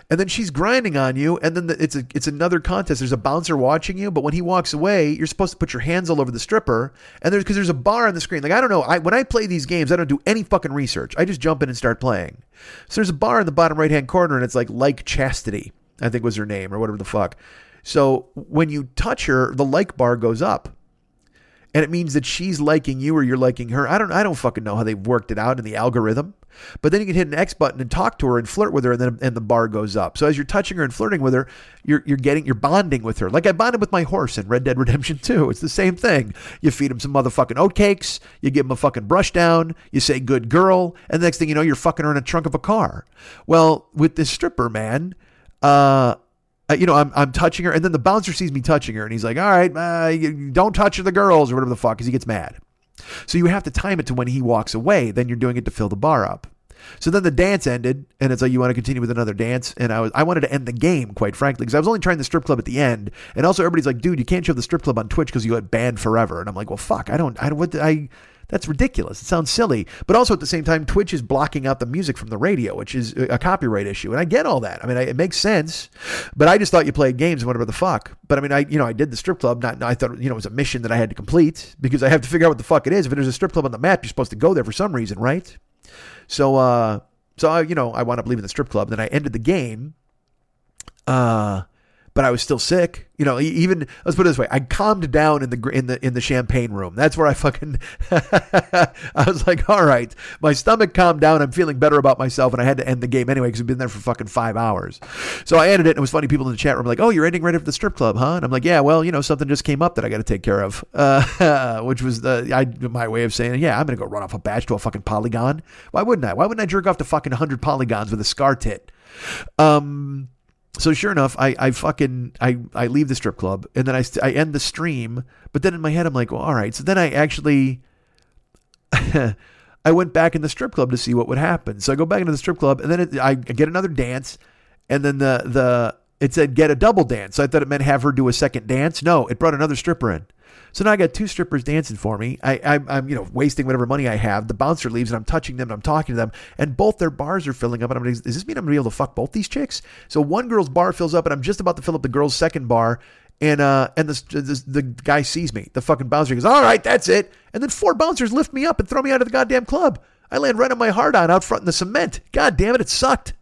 And then she's grinding on you, and then it's another contest. There's a bouncer watching you, but when he walks away, you're supposed to put your hands all over the stripper. And because there's a bar on the screen. Like, I don't know. When I play these games, I don't do any fucking research. I just jump in and start playing. So there's a bar in the bottom right-hand corner, and it's like Chastity, I think was her name, or whatever the fuck. So when you touch her, the like bar goes up. And it means that she's liking you or you're liking her. I don't fucking know how they worked it out in the algorithm. But then you can hit an X button and talk to her and flirt with her, and the bar goes up. So as you're touching her and flirting with her, you're bonding with her. Like I bonded with my horse in Red Dead Redemption 2. It's the same thing. You feed him some motherfucking oatcakes, you give him a fucking brush down, you say good girl, and the next thing you know, you're fucking her in a trunk of a car. Well, with this stripper, man, I'm touching her, and then the bouncer sees me touching her, and he's like, all right, don't touch the girls or whatever the fuck, because he gets mad. So you have to time it to when he walks away. Then you're doing it to fill the bar up. So then the dance ended, and it's like, you want to continue with another dance? And I wanted to end the game, quite frankly, because I was only trying the strip club at the end. And also everybody's like, dude, you can't show the strip club on Twitch because you got banned forever. And I'm like, well, fuck, that's ridiculous. It sounds silly. But also at the same time, Twitch is blocking out the music from the radio, which is a copyright issue. And I get all that. I mean, it makes sense, but I just thought you played games and whatever the fuck. But I mean, I did the strip club. I thought, it was a mission that I had to complete because I have to figure out what the fuck it is. If there's a strip club on the map, you're supposed to go there for some reason, right? So I wound up leaving the strip club. Then I ended the game. But I was still sick, even, let's put it this way. I calmed down in the champagne room. That's where I fucking, I was like, all right, my stomach calmed down. I'm feeling better about myself. And I had to end the game anyway, because I've been there for fucking 5 hours. So I ended it. And it was funny. People in the chat room were like, oh, you're ending right after the strip club, huh? And I'm like, yeah, well, something just came up that I got to take care of, which was my way of saying, yeah, I'm going to go run off a batch to a fucking polygon. Why wouldn't I? Why wouldn't I jerk off to fucking 100 polygons with a scar tit? So sure enough, I leave the strip club, and then I end the stream. But then in my head, I'm like, well, all right. So then I actually, I went back in the strip club to see what would happen. So I go back into the strip club, and then I get another dance. And then it said, get a double dance. So I thought it meant have her do a second dance. No, it brought another stripper in. So now I got two strippers dancing for me. I'm wasting whatever money I have. The bouncer leaves, and I'm touching them, and I'm talking to them, and both their bars are filling up. And I'm like, does this mean I'm going to be able to fuck both these chicks? So one girl's bar fills up, and I'm just about to fill up the girl's second bar. And the guy sees me, the fucking bouncer. He goes, all right, that's it. And then four bouncers lift me up and throw me out of the goddamn club. I land right on my hard-on out front in the cement. God damn it sucked.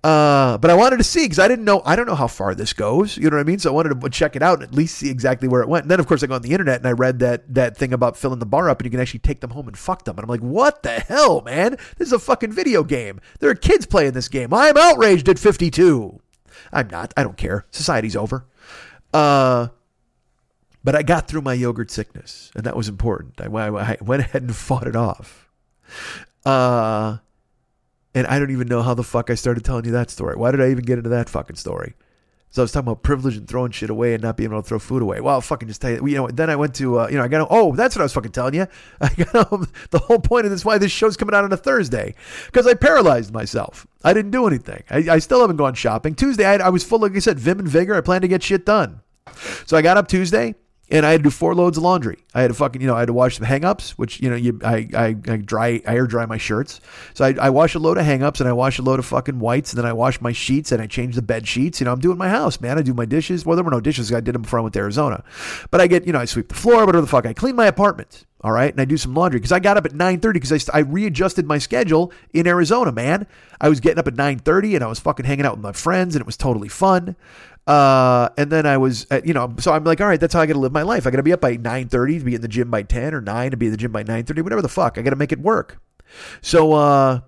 But I wanted to see, because I don't know how far this goes, you know what I mean? So I wanted to check it out and at least see exactly where it went. And then of course I go on the internet and I read that thing about filling the bar up and you can actually take them home and fuck them. And I'm like, what the hell, man? This is a fucking video game. There are kids playing this game. I'm outraged at 52. I'm not, I don't care. Society's over. But I got through my yogurt sickness, and that was important. I went ahead and fought it off. And I don't even know how the fuck I started telling you that story. Why did I even get into that fucking story? So I was talking about privilege and throwing shit away and not being able to throw food away. Well, I'll fucking just tell you. You know, then I went to, I got home. Oh, that's what I was fucking telling you. I got home. The whole point of this, why this show's coming out on a Thursday, because I paralyzed myself. I didn't do anything. I still haven't gone shopping. Tuesday, I was full, like I said, vim and vigor. I planned to get shit done. So I got up Tuesday and I had to do 4 loads of laundry. I had to fucking, I had to wash some hang-ups, which, I air dry my shirts. So I wash a load of hang-ups and I wash a load of fucking whites. And then I wash my sheets and I change the bed sheets. I'm doing my house, man. I do my dishes. Well, there were no dishes. I did them before I went to Arizona, but I get, I sweep the floor, whatever the fuck. I clean my apartment. All right. And I do some laundry because I got up at 9:30 because I readjusted my schedule in Arizona, man. I was getting up at 9:30 and I was fucking hanging out with my friends and it was totally fun. And then I was, so I'm like, all right, that's how I got to live my life. I got to be up by 9:30 to be in the gym by 10 or 9 to be in the gym by 9:30, whatever the fuck. I got to make it work. So,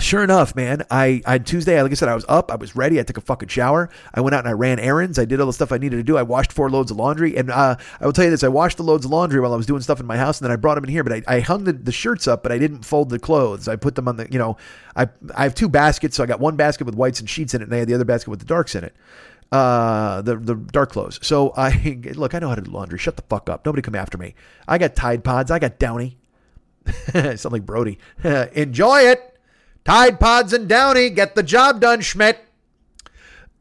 sure enough, man, I Tuesday, like I said, I was up, I was ready. I took a fucking shower. I went out and I ran errands. I did all the stuff I needed to do. I washed 4 loads of laundry. And, I will tell you this, I washed the loads of laundry while I was doing stuff in my house. And then I brought them in here, but I hung the shirts up, but I didn't fold the clothes. I put them on the, I have 2 baskets. So I got one basket with whites and sheets in it. And I had the other basket with the darks in it. The dark clothes. So I know how to do laundry. Shut the fuck up. Nobody come after me. I got Tide Pods. I got Downy. Sound like Brody. Enjoy it. Tide Pods and Downy. Get the job done, Schmidt.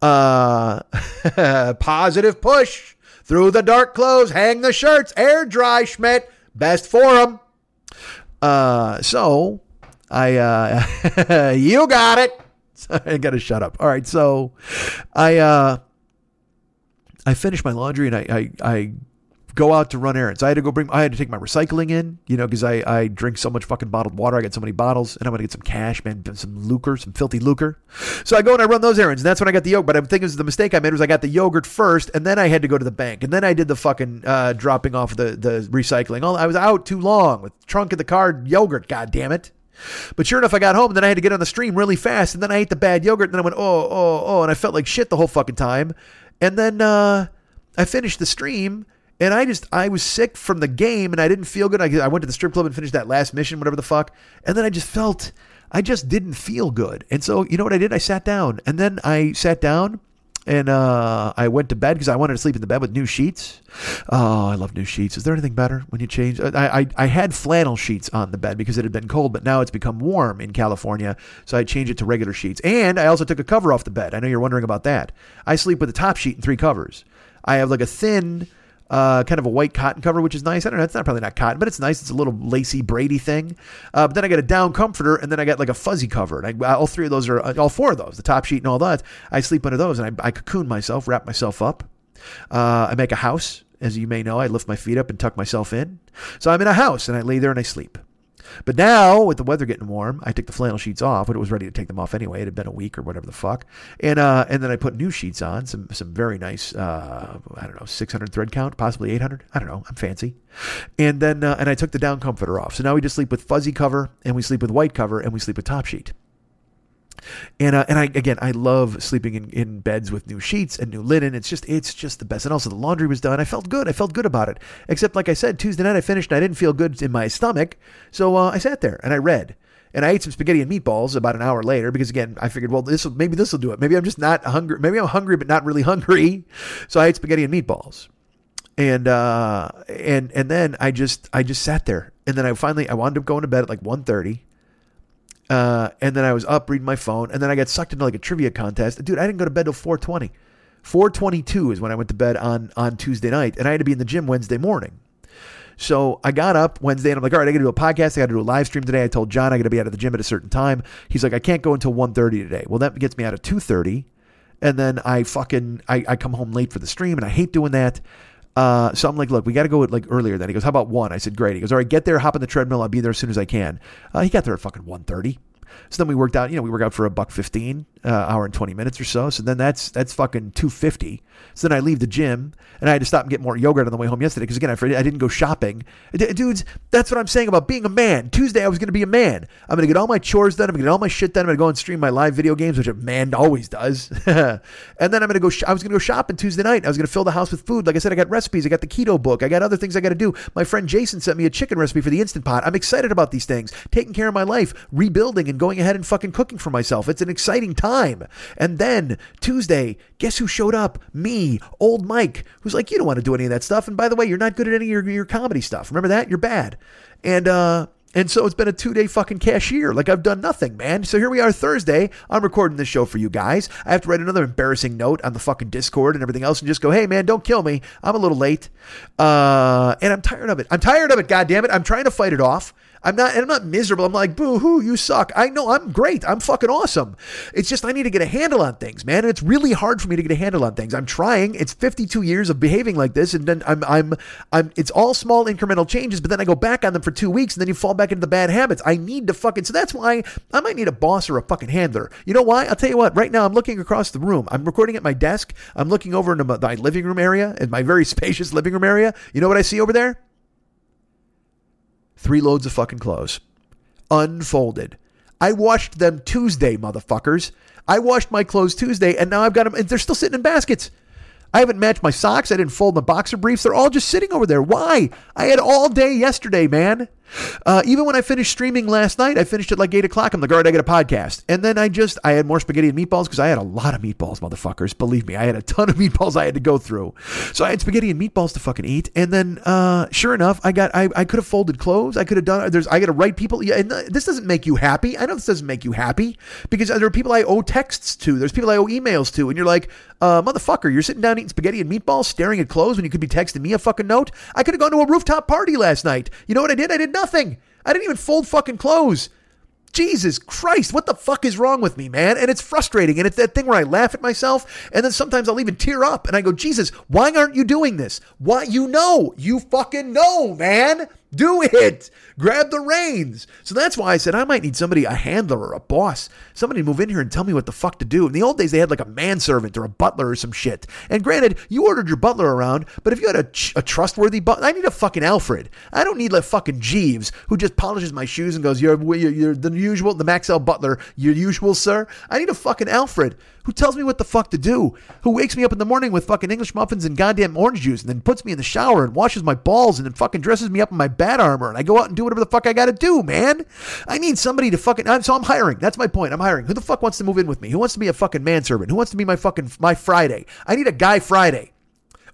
Positive push through the dark clothes. Hang the shirts. Air dry, Schmidt. Best for them. So I you got it. I got to shut up. All right. So I finished my laundry and I go out to run errands. I had to take my recycling in, cause I drink so much fucking bottled water. I got so many bottles and I'm going to get some cash, man, some filthy lucre. So I go and I run those errands and that's when I got the yogurt. But I'm thinking the mistake I made was I got the yogurt first and then I had to go to the bank and then I did the fucking, dropping off the recycling. I was out too long with trunk of the car yogurt. God damn it. But sure enough, I got home and then I had to get on the stream really fast. And then I ate the bad yogurt and then I went, oh. And I felt like shit the whole fucking time. And then, I finished the stream and I was sick from the game and I didn't feel good. I went to the strip club and finished that last mission, whatever the fuck. And then I just didn't feel good. And so, you know what I did? I sat down and then I sat down. And I went to bed because I wanted to sleep in the bed with new sheets. Oh, I love new sheets. Is there anything better when you change? I had flannel sheets on the bed because it had been cold, but now it's become warm in California. So I changed it to regular sheets. And I also took a cover off the bed. I know you're wondering about that. I sleep with a top sheet and 3 covers. I have like a thin, kind of a white cotton cover, which is nice. I don't know. It's probably not cotton, but it's nice. It's a little lacy, brady thing. But then I got a down comforter and then I got like a fuzzy cover. And all 4 of those, the top sheet and all that. I sleep under those and I cocoon myself, wrap myself up. I make a house. As you may know, I lift my feet up and tuck myself in. So I'm in a house and I lay there and I sleep. But now with the weather getting warm, I took the flannel sheets off, but it was ready to take them off anyway. It had been a week or whatever the fuck. And then I put new sheets on, some very nice, 600 thread count, possibly 800. I don't know. I'm fancy. And then, and I took the down comforter off. So now we just sleep with fuzzy cover and we sleep with white cover and we sleep with top sheet. And I love sleeping in beds with new sheets and new linen. It's just the best. And also the laundry was done. I felt good. I felt good about it. Except like I said, Tuesday night I finished and I didn't feel good in my stomach. So I sat there and I read and I ate some spaghetti and meatballs about an hour later, because again, I figured, well, maybe this will do it. Maybe I'm just not hungry. Maybe I'm hungry, but not really hungry. So I ate spaghetti and meatballs. And then I just sat there. And then I wound up going to bed at like 1:30. And then I was up reading my phone and then I got sucked into like a trivia contest. Dude, I didn't go to bed till 4:20. 4:22 is when I went to bed on Tuesday night and I had to be in the gym Wednesday morning. So I got up Wednesday and I'm like, all right, I got to do a podcast. I got to do a live stream today. I told John I got to be out of the gym at a certain time. He's like, I can't go until 1:30 today. Well, that gets me out of 2:30. And then I come home late for the stream and I hate doing that. So I'm like, look, we got to go like earlier then. He goes, how about 1? I said, great. He goes, all right, get there, hop on the treadmill. I'll be there as soon as I can. He got there at fucking 1:30. So then we worked out, we work out for $1.15. hour and 20 minutes or so. So then that's fucking 250. So then I leave the gym and I had to stop and get more yogurt on the way home yesterday. Cause again, I didn't go shopping. Dudes, that's what I'm saying about being a man. Tuesday, I was going to be a man. I'm going to get all my chores done. I'm going to get all my shit done. I'm going to go and stream my live video games, which a man always does. And then I'm going to go, I was going to go shopping Tuesday night. I was going to fill the house with food. Like I said, I got recipes. I got the keto book. I got other things I got to do. My friend Jason sent me a chicken recipe for the Instant Pot. I'm excited about these things, taking care of my life, rebuilding and going ahead and fucking cooking for myself. It's an exciting time. And then Tuesday, guess who showed up? Me, old Mike, who's like, you don't want to do any of that stuff. And by the way, you're not good at any of your comedy stuff. Remember that? You're bad. And so it's been a 2-day fucking cashier. Like, I've done nothing, man. So here we are Thursday. I'm recording this show for you guys. I have to write another embarrassing note on the fucking Discord and everything else and just go, hey, man, don't kill me. I'm a little late. And I'm tired of it. I'm tired of it, goddammit. I'm trying to fight it off. I'm not miserable. I'm like, boo hoo, you suck. I know I'm great. I'm fucking awesome. It's just, I need to get a handle on things, man. And it's really hard for me to get a handle on things. I'm trying. It's 52 years of behaving like this. And then it's all small incremental changes, but then I go back on them for 2 weeks and then you fall back into the bad habits. I need to fucking, so that's why I might need a boss or a fucking handler. You know why? I'll tell you what, right now I'm looking across the room. I'm recording at my desk. I'm looking over into my living room area and my very spacious living room area. You know what I see over there? 3 loads of fucking clothes. Unfolded. I washed them Tuesday, motherfuckers. I washed my clothes Tuesday, and now I've got them, and they're still sitting in baskets. I haven't matched my socks. I didn't fold my boxer briefs. They're all just sitting over there. Why? I had all day yesterday, man. Even when I finished streaming last night, I finished at like 8 o'clock. I'm like, all right, I got a podcast. And then I had more spaghetti and meatballs because I had a lot of meatballs, motherfuckers. Believe me, I had a ton of meatballs I had to go through. So I had spaghetti and meatballs to fucking eat. And then, sure enough, I could have folded clothes. I could have done, I got to write people. Yeah, and this doesn't make you happy. I know this doesn't make you happy because there are people I owe texts to. There's people I owe emails to. And you're like, motherfucker, you're sitting down eating spaghetti and meatballs, staring at clothes when you could be texting me a fucking note. I could have gone to a rooftop party last night. You know what I did? I did nothing. I didn't even fold fucking clothes. Jesus Christ, what the fuck is wrong with me, man? And it's frustrating. And it's that thing where I laugh at myself. And then sometimes I'll even tear up and I go, Jesus, why aren't you doing this? Why? You fucking know, man. Do it. Grab the reins. So that's why I said I might need somebody, a handler or a boss, somebody to move in here and tell me what the fuck to do. In the old days, they had like a manservant or a butler or some shit. And granted, you ordered your butler around, but if you had a trustworthy butler, I need a fucking Alfred. I don't need like fucking Jeeves who just polishes my shoes and goes, you're the usual, the Maxell Butler, your usual, sir. I need a fucking Alfred who tells me what the fuck to do, who wakes me up in the morning with fucking English muffins and goddamn orange juice and then puts me in the shower and washes my balls and then fucking dresses me up in my bat armor and I go out and do whatever the fuck I gotta do, man. I need somebody to fucking, so I'm hiring. That's my point. I'm hiring. Who the fuck wants to move in with me? Who wants to be a fucking manservant? Who wants to be my Friday? I need a guy Friday.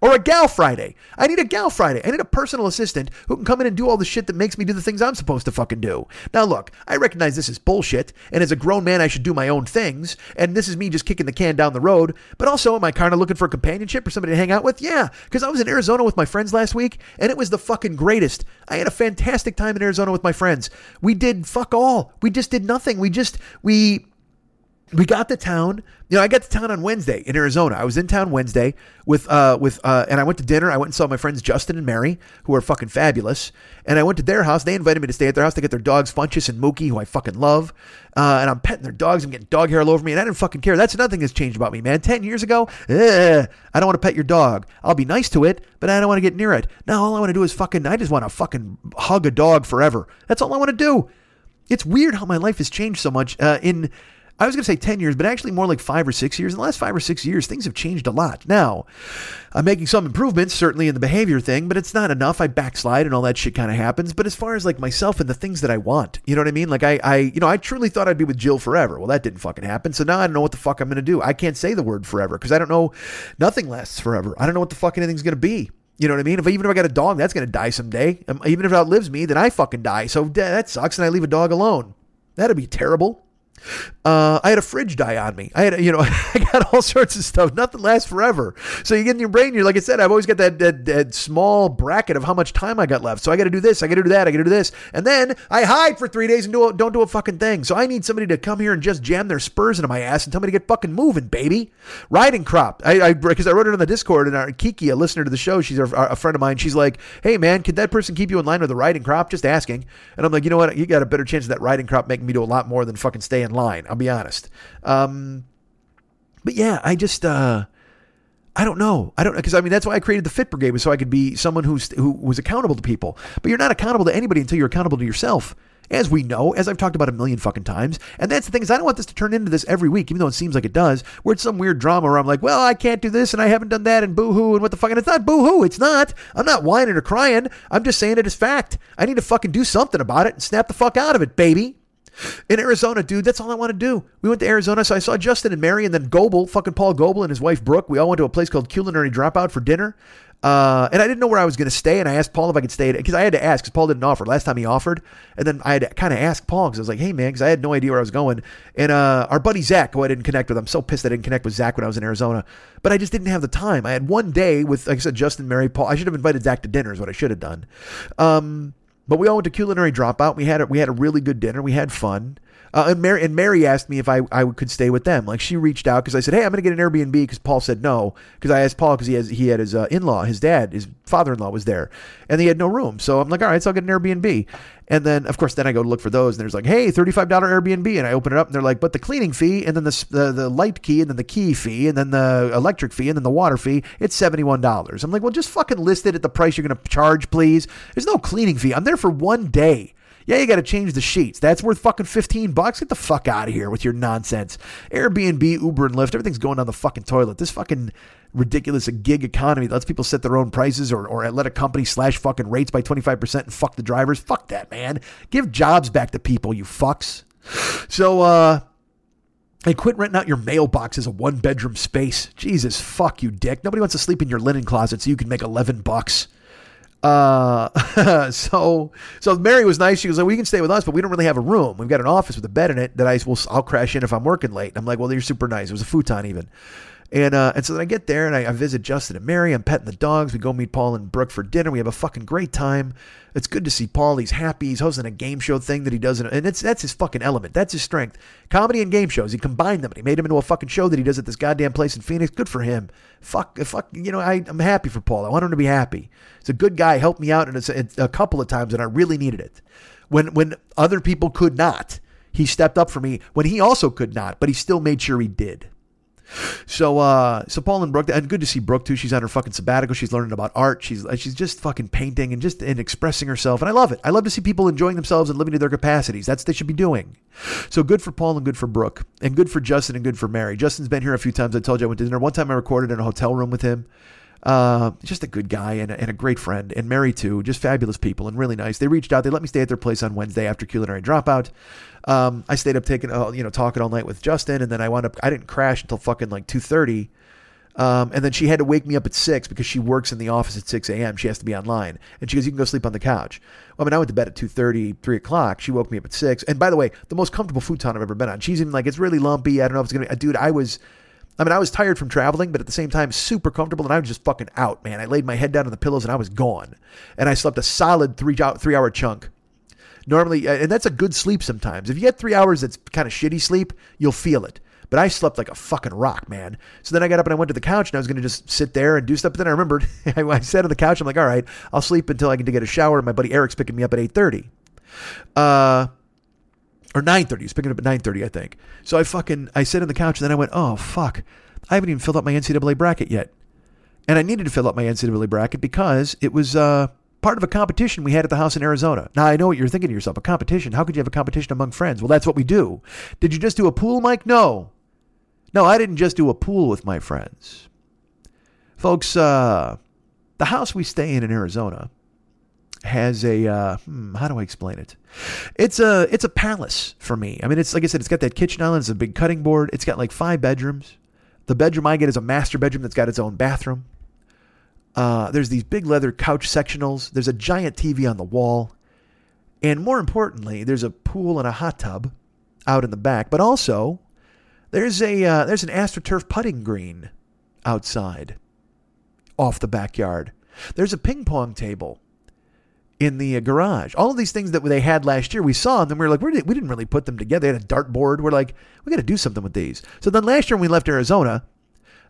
Or a gal Friday. I need a gal Friday. I need a personal assistant who can come in and do all the shit that makes me do the things I'm supposed to fucking do. Now, look, I recognize this is bullshit. And as a grown man, I should do my own things. And this is me just kicking the can down the road. But also, am I kind of looking for companionship or somebody to hang out with? Yeah, because I was in Arizona with my friends last week, and it was the fucking greatest. I had a fantastic time in Arizona with my friends. We did fuck all. We just did nothing. We got to town. You know, I got to town on Wednesday in Arizona. I was in town Wednesday and I went to dinner. I went and saw my friends Justin and Mary, who are fucking fabulous. And I went to their house. They invited me to stay at their house. They got their dogs, Funchess and Mookie, who I fucking love. And I'm petting their dogs. I'm getting dog hair all over me. And I didn't fucking care. That's another thing that's changed about me, man. 10 years ago, I don't want to pet your dog. I'll be nice to it, but I don't want to get near it. Now all I want to do is I just want to fucking hug a dog forever. That's all I want to do. It's weird how my life has changed so much I was going to say 10 years, but actually more like 5 or 6 years. In the last 5 or 6 years, things have changed a lot. Now, I'm making some improvements, certainly in the behavior thing, but it's not enough. I backslide and all that shit kind of happens. But as far as like myself and the things that I want, you know what I mean? Like I truly thought I'd be with Jill forever. Well, that didn't fucking happen. So now I don't know what the fuck I'm going to do. I can't say the word forever because I don't know. Nothing lasts forever. I don't know what the fuck anything's going to be. You know what I mean? Even if I got a dog, that's going to die someday. Even if it outlives me, then I fucking die. So that sucks. And I leave a dog alone. That'd be terrible. I had a fridge die on me. I got all sorts of stuff. Nothing lasts forever. So you get in your brain, you're like I said, I've always got that small bracket of how much time I got left. So I got to do this. I got to do that. I got to do this. And then I hide for 3 days and don't do a fucking thing. So I need somebody to come here and just jam their spurs into my ass and tell me to get fucking moving, baby. Riding crop. Because I wrote it on the Discord and Kiki, a listener to the show, she's a friend of mine. She's like, hey man, could that person keep you in line with a riding crop? Just asking. And I'm like, you know what? You got a better chance of that riding crop making me do a lot more than fucking stay in line. I'll be honest. But yeah, I just, I don't know. I don't, because I mean, that's why I created the Fit Brigade, was so I could be someone who was accountable to people. But you're not accountable to anybody until you're accountable to yourself. As we know, as I've talked about a million fucking times. And that's the thing, is I don't want this to turn into this every week, even though it seems like it does, where it's some weird drama where I'm like, well, I can't do this and I haven't done that and boo-hoo and what the fuck. And it's not boo-hoo. It's not. I'm not whining or crying. I'm just saying it as fact. I need to fucking do something about it and snap the fuck out of it, baby. In Arizona, dude, that's all I want to do. We went to Arizona, so I saw Justin and Mary and then Goebel, fucking Paul Goebel and his wife Brooke. We all went to a place called Culinary Dropout for dinner. And I didn't know where I was going to stay, and I asked Paul if I could stay, because I had to ask, because Paul didn't offer. Last time he offered, and then I had to kind of ask Paul, because I was like, hey, man, because I had no idea where I was going. And our buddy Zach, who I didn't connect with, I'm so pissed I didn't connect with Zach when I was in Arizona, but I just didn't have the time. I had one day with, like I said, Justin, Mary, Paul. I should have invited Zach to dinner is what I should have done. But we all went to Culinary Dropout. We had a really good dinner. We had fun. And Mary asked me if I could stay with them. Like, she reached out because I said, hey, I'm going to get an Airbnb, because Paul said no. Because I asked Paul, because he had his in-law, his dad, his father-in-law was there. And they had no room. So I'm like, all right, so I'll get an Airbnb. And then, of course, I go to look for those. And there's like, hey, $35 Airbnb. And I open it up and they're like, but the cleaning fee, and then the light key, and then the key fee, and then the electric fee, and then the water fee, it's $71. I'm like, well, just fucking list it at the price you're going to charge, please. There's no cleaning fee. I'm there for one day. Yeah, you got to change the sheets. That's worth fucking $15. Get the fuck out of here with your nonsense. Airbnb, Uber, and Lyft, everything's going down the fucking toilet. This fucking ridiculous gig economy that lets people set their own prices or let a company slash fucking rates by 25% and fuck the drivers. Fuck that, man. Give jobs back to people, you fucks. So, and quit renting out your mailbox as a one-bedroom space. Jesus, fuck you, dick. Nobody wants to sleep in your linen closet so you can make $11. So Mary was nice. She was like, well, you can stay with us, but we don't really have a room. We've got an office with a bed in it that I'll crash in if I'm working late. And I'm like, well, you're super nice. It was a futon even. And so then I get there and I visit Justin and Mary. I'm petting the dogs. We go meet Paul and Brooke for dinner. We have a fucking great time. It's good to see Paul. He's happy. He's hosting a game show thing that he does. And that's his fucking element. That's his strength. Comedy and game shows. He combined them and he made them into a fucking show that he does at this goddamn place in Phoenix. Good for him. Fuck. You know, I'm happy for Paul. I want him to be happy. He's a good guy. Helped me out. And it's a couple of times and I really needed it. When other people could not, he stepped up for me when he also could not, but he still made sure he did. So Paul and Brooke, and good to see Brooke too. She's on her fucking sabbatical. She's learning about art. She's just fucking painting and expressing herself. And I love it. I love to see people enjoying themselves and living to their capacities. That's what they should be doing. So good for Paul and good for Brooke and good for Justin and good for Mary. Justin's been here a few times. I told you I went to dinner. One time I recorded in a hotel room with him. Just a good guy and a great friend, and Mary too, just fabulous people and really nice. They reached out. They let me stay at their place on Wednesday after Culinary Dropout. I stayed up talking all night with Justin, and then I didn't crash until fucking like 2:30. And then she had to wake me up at 6 because she works in the office at 6 a.m. She has to be online. And she goes, you can go sleep on the couch. Well, I mean, I went to bed at 2:30, 3 o'clock. She woke me up at 6. And by the way, the most comfortable futon I've ever been on. She's even like, it's really lumpy. I don't know if it's going to be... Dude, I was tired from traveling, but at the same time, super comfortable. And I was just fucking out, man. I laid my head down on the pillows and I was gone. And I slept a solid three-hour chunk. Normally, and that's a good sleep sometimes. If you get 3 hours that's kind of shitty sleep, you'll feel it. But I slept like a fucking rock, man. So then I got up and I went to the couch and I was going to just sit there and do stuff. But then I remembered, I sat on the couch. I'm like, all right, I'll sleep until I can get a shower. And my buddy Eric's picking me up at 8:30. Or 9:30. He's picking up at 9:30, I think. So I sit on the couch and then I went, oh, fuck. I haven't even filled up my NCAA bracket yet. And I needed to fill up my NCAA bracket because it was part of a competition we had at the house in Arizona. Now, I know what you're thinking to yourself. A competition? How could you have a competition among friends? Well, that's what we do. Did you just do a pool, Mike? No, I didn't just do a pool with my friends. Folks, the house we stay in Arizona has a, how do I explain it? It's a palace for me. I mean, it's like I said, it's got that kitchen island. It's a big cutting board. It's got like 5 bedrooms. The bedroom I get is a master bedroom that's got its own bathroom. There's these big leather couch sectionals. There's a giant TV on the wall. And more importantly, there's a pool and a hot tub out in the back, but also there's an AstroTurf putting green outside off the backyard. There's a ping pong table in the garage. All of these things that they had last year, we saw, and then we were like, we didn't really put them together. They had a dartboard. We're like, we got to do something with these. So then last year when we left Arizona,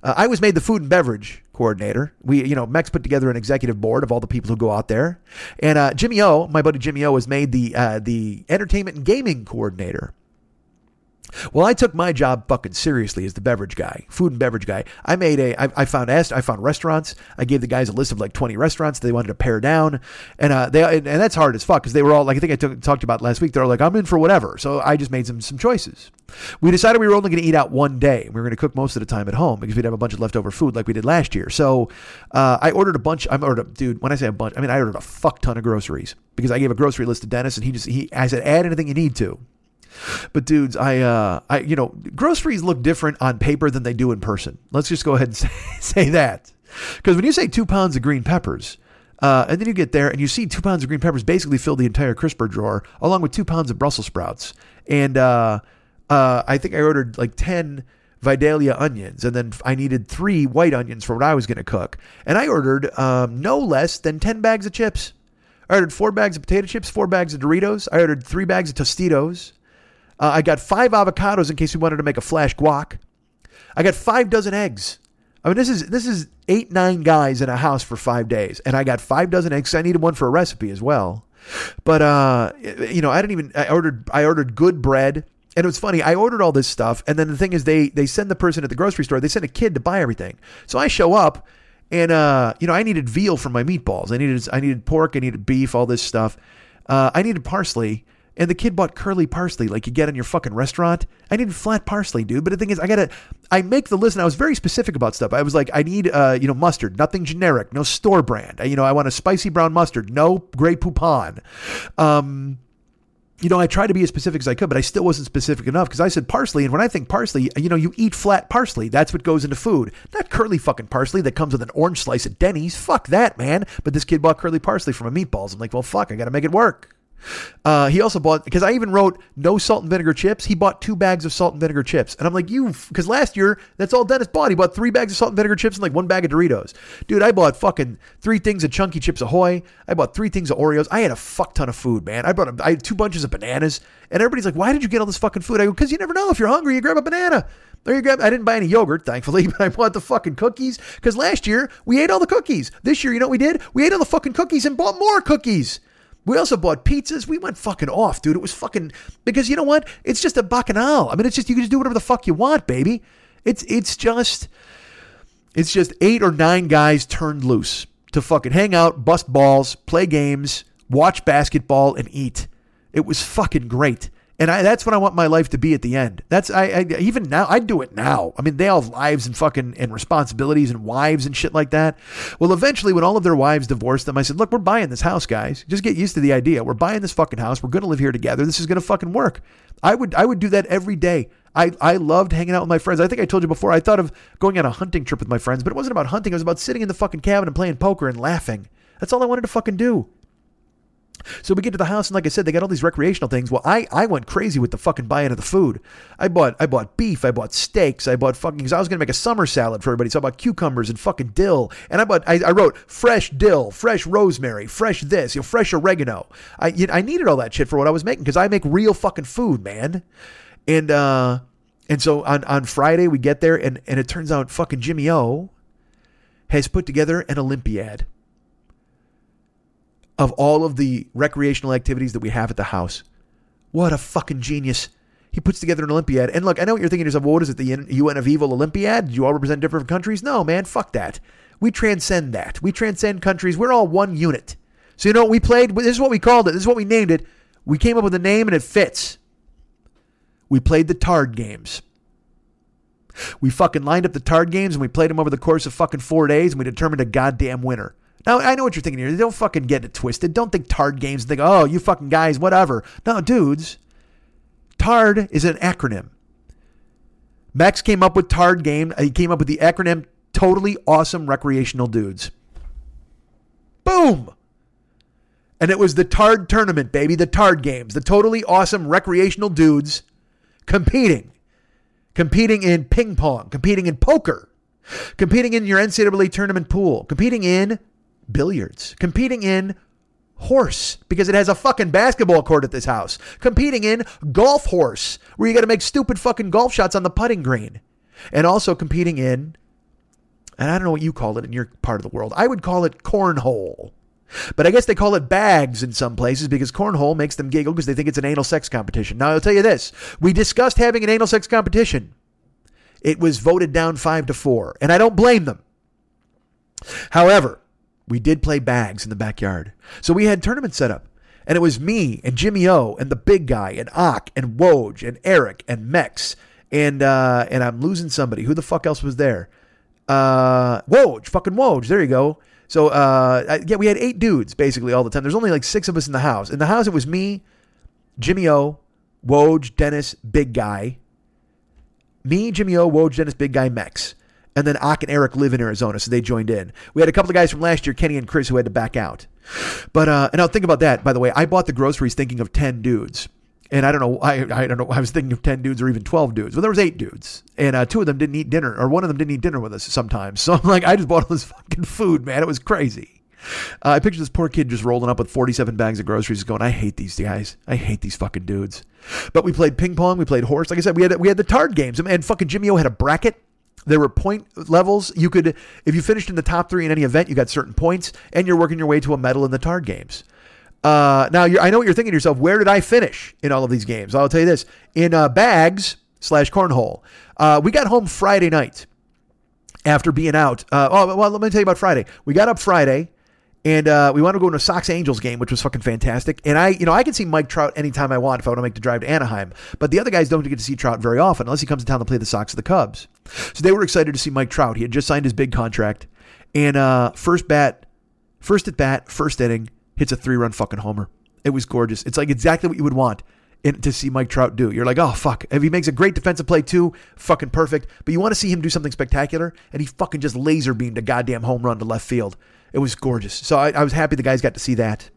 I was made the food and beverage coordinator. Mex put together an executive board of all the people who go out there. And my buddy Jimmy O was made the entertainment and gaming coordinator. Well, I took my job fucking seriously as the beverage guy, food and beverage guy. I made a, I found restaurants. I gave the guys a list of like 20 restaurants they wanted to pare down, and and that's hard as fuck because they were all like, I think I talked about last week. They're all like, I'm in for whatever. So I just made some choices. We decided we were only going to eat out one day. We were going to cook most of the time at home because we'd have a bunch of leftover food like we did last year. So I ordered a bunch. When I say a bunch, I mean I ordered a fuck ton of groceries because I gave a grocery list to Dennis, and I said, add anything you need to. But dudes, I you know, groceries look different on paper than they do in person. Let's just go ahead and say that, because when you say 2 pounds of green peppers, and then you get there and you see 2 pounds of green peppers basically fill the entire crisper drawer, along with 2 pounds of Brussels sprouts, and I think I ordered like 10 Vidalia onions, and then I needed 3 white onions for what I was going to cook, and I ordered no less than 10 bags of chips. I ordered 4 bags of potato chips, 4 bags of Doritos. I ordered 3 bags of Tostitos. I got 5 avocados in case we wanted to make a flash guac. I got 5 dozen eggs. I mean, this is 8-9 guys in a house for 5 days, and I got 5 dozen eggs. I needed one for a recipe as well, but you know, I ordered good bread, and it was funny. I ordered all this stuff, and then the thing is, they send the person at the grocery store. They send a kid to buy everything. So I show up, and you know, I needed veal for my meatballs. I needed pork. I needed beef. All this stuff. I needed parsley. And the kid bought curly parsley like you get in your fucking restaurant. I needed flat parsley, dude. But the thing is, I make the list, and I was very specific about stuff. I was like, I need, you know, mustard, nothing generic, no store brand. You know, I want a spicy brown mustard, no Grey Poupon. You know, I tried to be as specific as I could, but I still wasn't specific enough because I said parsley. And when I think parsley, you know, you eat flat parsley. That's what goes into food. Not curly fucking parsley that comes with an orange slice at Denny's. Fuck that, man. But this kid bought curly parsley for my meatballs. I'm like, well, fuck, I got to make it work. He also bought, because I even wrote no salt and vinegar chips. He bought 2 bags of salt and vinegar chips, and I'm like, because last year that's all Dennis bought. He bought 3 bags of salt and vinegar chips and like 1 bag of Doritos. Dude, I bought fucking 3 things of Chunky Chips Ahoy. I bought 3 things of Oreos. I had a fuck ton of food, man. I had 2 bunches of bananas, and everybody's like, why did you get all this fucking food? I go, because you never know. If you're hungry, you grab a banana. I didn't buy any yogurt, thankfully, but I bought the fucking cookies because last year we ate all the cookies. This year, you know what we did? We ate all the fucking cookies and bought more cookies. We also bought pizzas. We went fucking off, dude. It was fucking, because you know what? It's just a bacchanal. I mean, it's just, you can just do whatever the fuck you want, baby. It's just 8 or 9 guys turned loose to fucking hang out, bust balls, play games, watch basketball, and eat. It was fucking great. And that's what I want my life to be at the end. Even now, I'd do it now. I mean, they all have lives and fucking and responsibilities and wives and shit like that. Well, eventually when all of their wives divorced them, I said, look, we're buying this house, guys. Just get used to the idea. We're buying this fucking house. We're going to live here together. This is going to fucking work. I would do that every day. I loved hanging out with my friends. I think I told you before, I thought of going on a hunting trip with my friends, but it wasn't about hunting. It was about sitting in the fucking cabin and playing poker and laughing. That's all I wanted to fucking do. So we get to the house, and like I said, they got all these recreational things. Well, I went crazy with the fucking buy-in of the food. I bought beef. I bought steaks. I bought fucking, because I was going to make a summer salad for everybody. So I bought cucumbers and fucking dill. And I wrote fresh dill, fresh rosemary, fresh this, you know, fresh oregano. I needed all that shit for what I was making because I make real fucking food, man. And so on Friday we get there, and it turns out fucking Jimmy O has put together an Olympiad of all of the recreational activities that we have at the house. What a fucking genius. He puts together an Olympiad. And look, I know what you're thinking to yourself, well, what is it, the UN of Evil Olympiad? Do you all represent different countries? No, man, fuck that. We transcend that. We transcend countries. We're all one unit. So you know what we played? This is what we called it. This is what we named it. We came up with a name, and it fits. We played the Tard Games. We fucking lined up the Tard Games, and we played them over the course of fucking 4 days, and we determined a goddamn winner. Now, I know what you're thinking here. Don't fucking get it twisted. Don't think Tard Games and think, oh, you fucking guys, whatever. No, dudes. Tard is an acronym. Max came up with Tard Game. He came up with the acronym Totally Awesome Recreational Dudes. Boom. And it was the Tard Tournament, baby. The Tard Games. The Totally Awesome Recreational Dudes competing. Competing in ping pong. Competing in poker. Competing in your NCAA tournament pool. Competing in billiards, competing in horse because it has a fucking basketball court at this house, competing in golf horse where you got to make stupid fucking golf shots on the putting green, and also competing in, and I don't know what you call it in your part of the world. I would call it cornhole. But I guess they call it bags in some places because cornhole makes them giggle because they think it's an anal sex competition. Now, I'll tell you this. We discussed having an anal sex competition. It was voted down 5-4, and I don't blame them. However, we did play bags in the backyard. So we had tournaments set up, and it was me and Jimmy O and the big guy and Ock and Woj and Eric and Mex and I'm losing somebody. Who the fuck else was there? Woj. There you go. So, yeah, we had 8 dudes basically all the time. There's only like 6 of us in the house. In the house, it was me, Jimmy O, Woj, Dennis, Big Guy. Me, Jimmy O, Woj, Dennis, Big Guy, Mex. And then Ock and Eric live in Arizona, so they joined in. We had a couple of guys from last year, Kenny and Chris, who had to back out. But, and I'll think about that, by the way. I bought the groceries thinking of 10 dudes. And I don't know. I don't know. I was thinking of 10 dudes or even 12 dudes. Well, there was 8 dudes, and 2 of them didn't eat dinner, or one of them didn't eat dinner with us sometimes. So I'm like, I just bought all this fucking food, man. It was crazy. I picture this poor kid just rolling up with 47 bags of groceries, going, "I hate these guys. I hate these fucking dudes." But we played ping pong. We played horse. Like I said, we had the tard games, and fucking Jimmy O had a bracket. There were point levels. You could, if you finished in the top 3 in any event, you got certain points, and you're working your way to a medal in the tard games. Now, I know what you're thinking to yourself. Where did I finish in all of these games? I'll tell you this. In bags/cornhole. We got home Friday night after being out. Let me tell you about Friday. We got up Friday, and we wanted to go to a Sox-Angels game, which was fucking fantastic. And I can see Mike Trout anytime I want if I want to make the drive to Anaheim. But the other guys don't get to see Trout very often unless he comes to town to play the Sox or the Cubs. So they were excited to see Mike Trout. He had just signed his big contract. And first at bat, first inning, hits a 3-run fucking homer. It was gorgeous. It's like exactly what you would want to see Mike Trout do. You're like, oh, fuck. If he makes a great defensive play too, fucking perfect. But you want to see him do something spectacular, and he fucking just laser beamed a goddamn home run to left field. It was gorgeous. So I was happy the guys got to see that.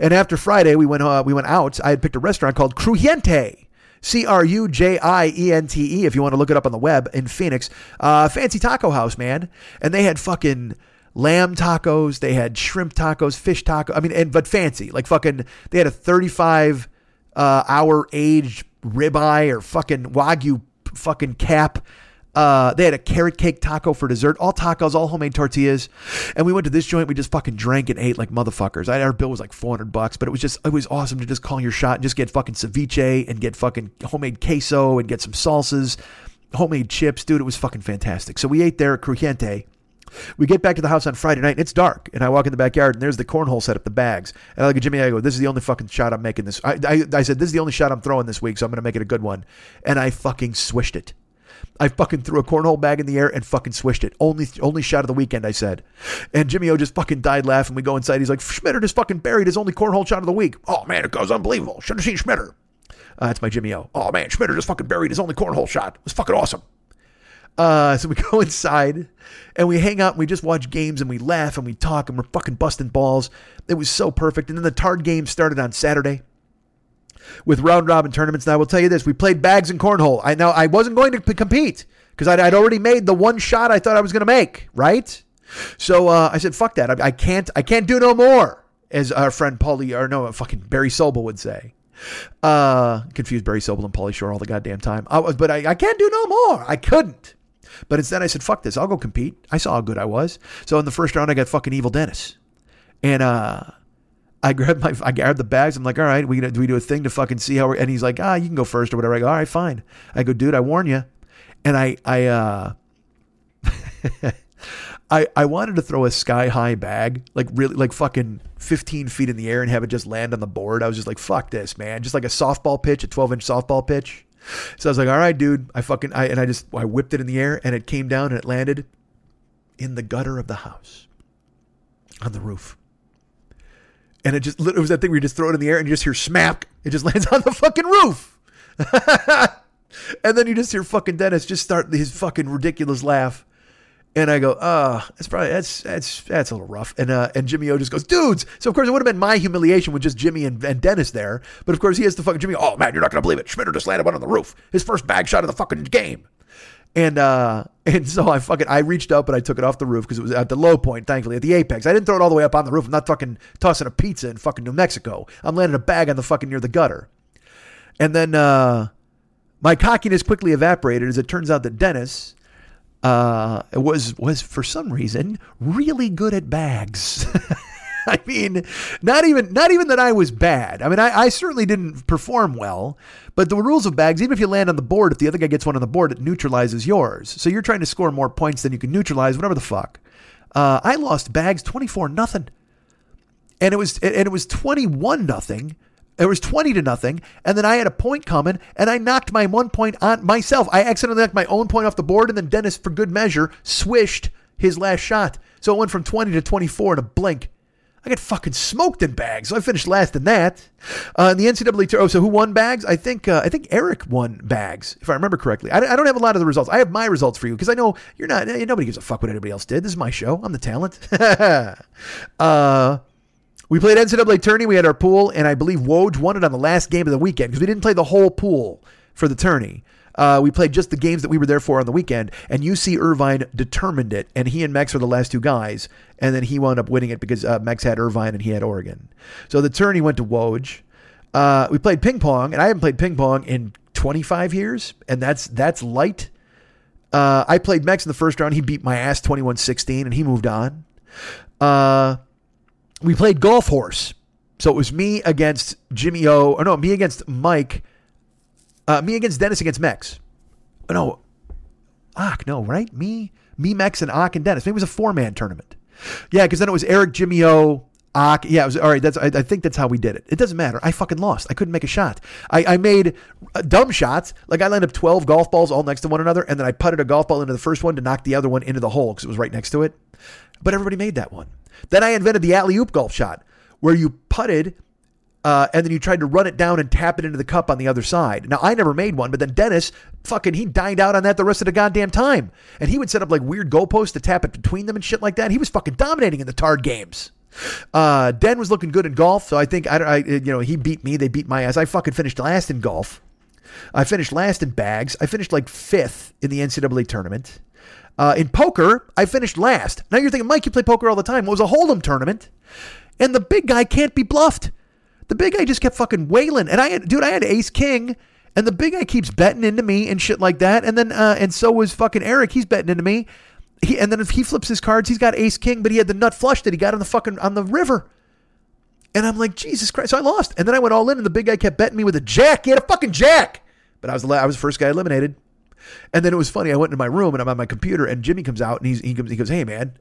And after Friday, we went out. I had picked a restaurant called Crujiente. Crujiente, if you want to look it up on the web, in Phoenix. Fancy taco house, man. And they had fucking lamb tacos, they had shrimp tacos, fish tacos. I mean, but fancy, like fucking, they had a 35 hour aged ribeye or fucking wagyu fucking cap. They had a carrot cake taco for dessert, all tacos, all homemade tortillas. And we went to this joint. We just fucking drank and ate like motherfuckers. Our bill was like $400, but it was awesome to just call your shot and just get fucking ceviche and get fucking homemade queso and get some salsas, homemade chips, dude. It was fucking fantastic. So we ate there at Crujiente. We get back to the house on Friday night, and it's dark, and I walk in the backyard, and there's the cornhole set up, the bags. And I look at Jimmy, I go, this is the only fucking shot I'm making this. I said, this is the only shot I'm throwing this week, so I'm going to make it a good one. And I fucking swished it. I fucking threw a cornhole bag in the air and fucking swished it. Only shot of the weekend, I said. And Jimmy O just fucking died laughing. We go inside. He's like, Schmitter just fucking buried his only cornhole shot of the week. Oh, man, it goes unbelievable. Should have seen Schmitter. That's my Jimmy O. Oh, man, Schmitter just fucking buried his only cornhole shot. It was fucking awesome. So we go inside and we hang out and we just watch games and we laugh and we talk and we're fucking busting balls. It was so perfect. And then the Tard game started on Saturday with round robin tournaments. Now I will tell you this, we played bags and cornhole. I wasn't going to compete because I'd already made the one shot I thought I was going to make. Right. So, I said, fuck that. I can't do no more, as our friend Barry Sobel would say. Confused Barry Sobel and Pauly Shore all the goddamn time. I can't do no more. I couldn't. But instead I said, fuck this. I'll go compete. I saw how good I was. So in the first round, I got fucking Evil Dennis. And I grabbed the bags. I'm like, all right, do we do a thing to fucking see how we're... And he's like, you can go first or whatever. I go, all right, fine. I go, dude, I warn you. And I wanted to throw a sky-high bag, like really, like fucking 15 feet in the air and have it just land on the board. I was just like, fuck this, man. Just like a softball pitch, a 12-inch softball pitch. So I was like, all right, dude. I whipped it in the air and it came down and it landed in the gutter of the house on the roof. And it was that thing where you just throw it in the air and you just hear smack. It just lands on the fucking roof. And then you just hear fucking Dennis just start his fucking ridiculous laugh. And I go, that's a little rough. And Jimmy O just goes, dudes. So of course it would have been my humiliation with just Jimmy and Dennis there. But of course he has the fucking Jimmy. Oh man, you're not gonna believe it. Schmitter just landed one on the roof. His first bag shot of the fucking game. And so I reached up and I took it off the roof because it was at the low point, thankfully, at the apex. I didn't throw it all the way up on the roof. I'm not fucking tossing a pizza in fucking New Mexico. I'm landing a bag on the fucking near the gutter. And then my cockiness quickly evaporated as it turns out that Dennis was for some reason really good at bags. I mean, not even that I was bad. I mean, I certainly didn't perform well, but the rules of bags, even if you land on the board, if the other guy gets one on the board, it neutralizes yours. So you're trying to score more points than you can neutralize, whatever the fuck. I lost bags 24-0. And it was 21-0. It was 20-0. And then I had a point coming and I knocked my 1 point on myself. I accidentally knocked my own point off the board. And then Dennis, for good measure, swished his last shot. So it went from 20 to 24 in a blink. I got fucking smoked in bags. So I finished last in that. In the NCAA tour. Oh, so who won bags? I think Eric won bags, if I remember correctly. I don't have a lot of the results. I have my results for you because I know you're not. Nobody gives a fuck what anybody else did. This is my show. I'm the talent. We played NCAA tourney. We had our pool, and I believe Woj won it on the last game of the weekend because we didn't play the whole pool for the tourney. We played just the games that we were there for on the weekend, and UC Irvine determined it, and he and Mex were the last two guys, and then he wound up winning it because Mex had Irvine and he had Oregon. So the tourney went to Woj. We played ping pong, and I haven't played ping pong in 25 years, and that's light. I played Mex in the first round. He beat my ass 21-16, and he moved on. We played golf horse. So it was me against Jimmy O, or no, me against Mike, me against Dennis against Mex. No, Ock, no, right? Me, Mex, and Ock and Dennis. Maybe it was a four-man tournament. Yeah, because then it was Eric, Jimmy O, Ock. Yeah, it was all right. I think that's how we did it. It doesn't matter. I fucking lost. I couldn't make a shot. I made dumb shots. Like I lined up 12 golf balls all next to one another, and then I putted a golf ball into the first one to knock the other one into the hole because it was right next to it. But everybody made that one. Then I invented the alley-oop golf shot where you putted and then you tried to run it down and tap it into the cup on the other side. Now, I never made one, but then Dennis, he dined out on that the rest of the goddamn time. And he would set up like weird goalposts to tap it between them and shit like that. He was fucking dominating in the TARD games. Den was looking good in golf, so I think, he beat me. They beat my ass. I fucking finished last in golf. I finished last in bags. I finished like fifth in the NCAA tournament. In poker, I finished last. Now you're thinking, Mike, you play poker all the time. Well, it was a Hold'em tournament, and the big guy can't be bluffed. The big guy just kept fucking wailing. And I had ace king, and the big guy keeps betting into me and shit like that. And then, and so was fucking Eric. He's betting into me. And then if he flips his cards, he's got ace king, but he had the nut flush that he got on the river. And I'm like, Jesus Christ. So I lost. And then I went all in, and the big guy kept betting me with a jack. He had a fucking jack. But I was the first guy eliminated. And then it was funny. I went into my room and I'm on my computer, and Jimmy comes out and he goes, hey man,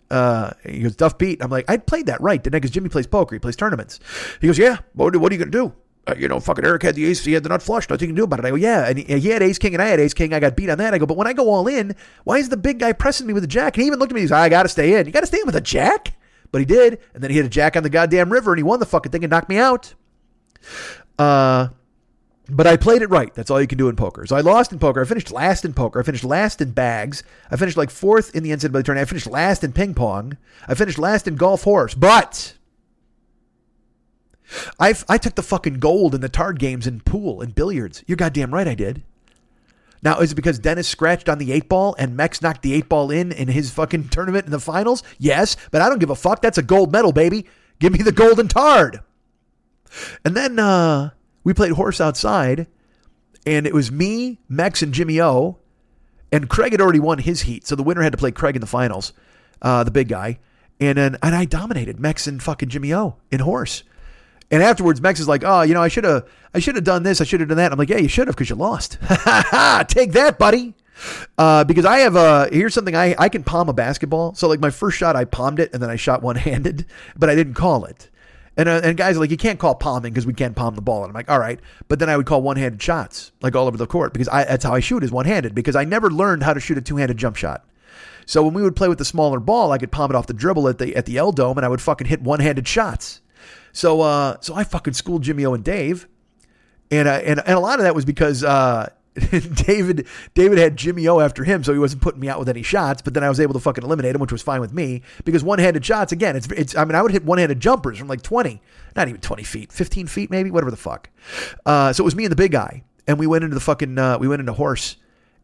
he goes, Duff beat. I'm like, I played that right, didn't I? Because Jimmy plays poker, he plays tournaments. He goes, yeah. What are you gonna do? Fucking Eric had the ace, he had the nut flush. Nothing you can do about it. I go, yeah. And he had ace king and I had ace king. I got beat on that. I go, but when I go all in, why is the big guy pressing me with a jack? And he even looked at me. He's like, I gotta stay in. You gotta stay in with a jack. But he did, and then he hit a jack on the goddamn river, and he won the fucking thing and knocked me out. But I played it right. That's all you can do in poker. So I lost in poker. I finished last in poker. I finished last in bags. I finished like fourth in the NCAA tournament. I finished last in ping pong. I finished last in golf horse. But I took the fucking gold in the TARD games in pool and billiards. You're goddamn right I did. Now, is it because Dennis scratched on the 8-ball and Mex knocked the 8-ball in his fucking tournament in the finals? Yes, but I don't give a fuck. That's a gold medal, baby. Give me the golden TARD. And then, we played horse outside, and it was me, Mex, and Jimmy O, and Craig had already won his heat, so the winner had to play Craig in the finals, the big guy, and I dominated Mex and fucking Jimmy O in horse. And afterwards, Mex is like, oh, I should have done this, I should have done that. I'm like, yeah, you should have, because you lost. Take that, buddy. Because I have here's something I can palm a basketball. So like my first shot, I palmed it, and then I shot one-handed, but I didn't call it. And guys are like, you can't call palming because we can't palm the ball. And I'm like, all right. But then I would call one-handed shots like all over the court because that's how I shoot is one-handed because I never learned how to shoot a two-handed jump shot. So when we would play with the smaller ball, I could palm it off the dribble at the L-Dome and I would fucking hit one-handed shots. So I fucking schooled Jimmy O and Dave. And a lot of that was because David had Jimmy O after him, so he wasn't putting me out with any shots, but then I was able to fucking eliminate him, which was fine with me because one-handed shots, again, I would hit one-handed jumpers from like 20, not even 20 feet, 15 feet maybe, whatever the fuck. So it was me and the big guy, and we went into horse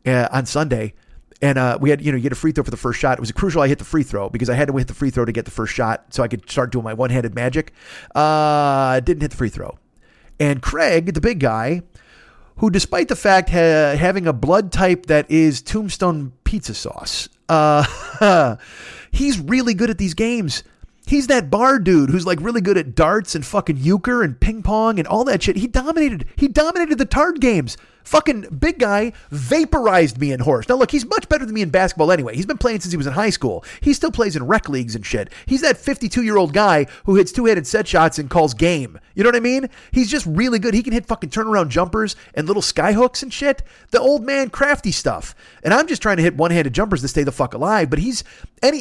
on Sunday, and we had, you get a free throw for the first shot. It was crucial I hit the free throw because I had to hit the free throw to get the first shot so I could start doing my one-handed magic. Didn't hit the free throw. And Craig, the big guy, who, despite the fact having a blood type that is tombstone pizza sauce, he's really good at these games. He's that bar dude who's like really good at darts and fucking euchre and ping pong and all that shit. He dominated the Tard games. Fucking big guy vaporized me in horse. Now, look, he's much better than me in basketball anyway. He's been playing since he was in high school. He still plays in rec leagues and shit. He's that 52-year-old guy who hits two-handed set shots and calls game. You know what I mean? He's just really good. He can hit fucking turnaround jumpers and little skyhooks and shit. The old man crafty stuff. And I'm just trying to hit one-handed jumpers to stay the fuck alive. But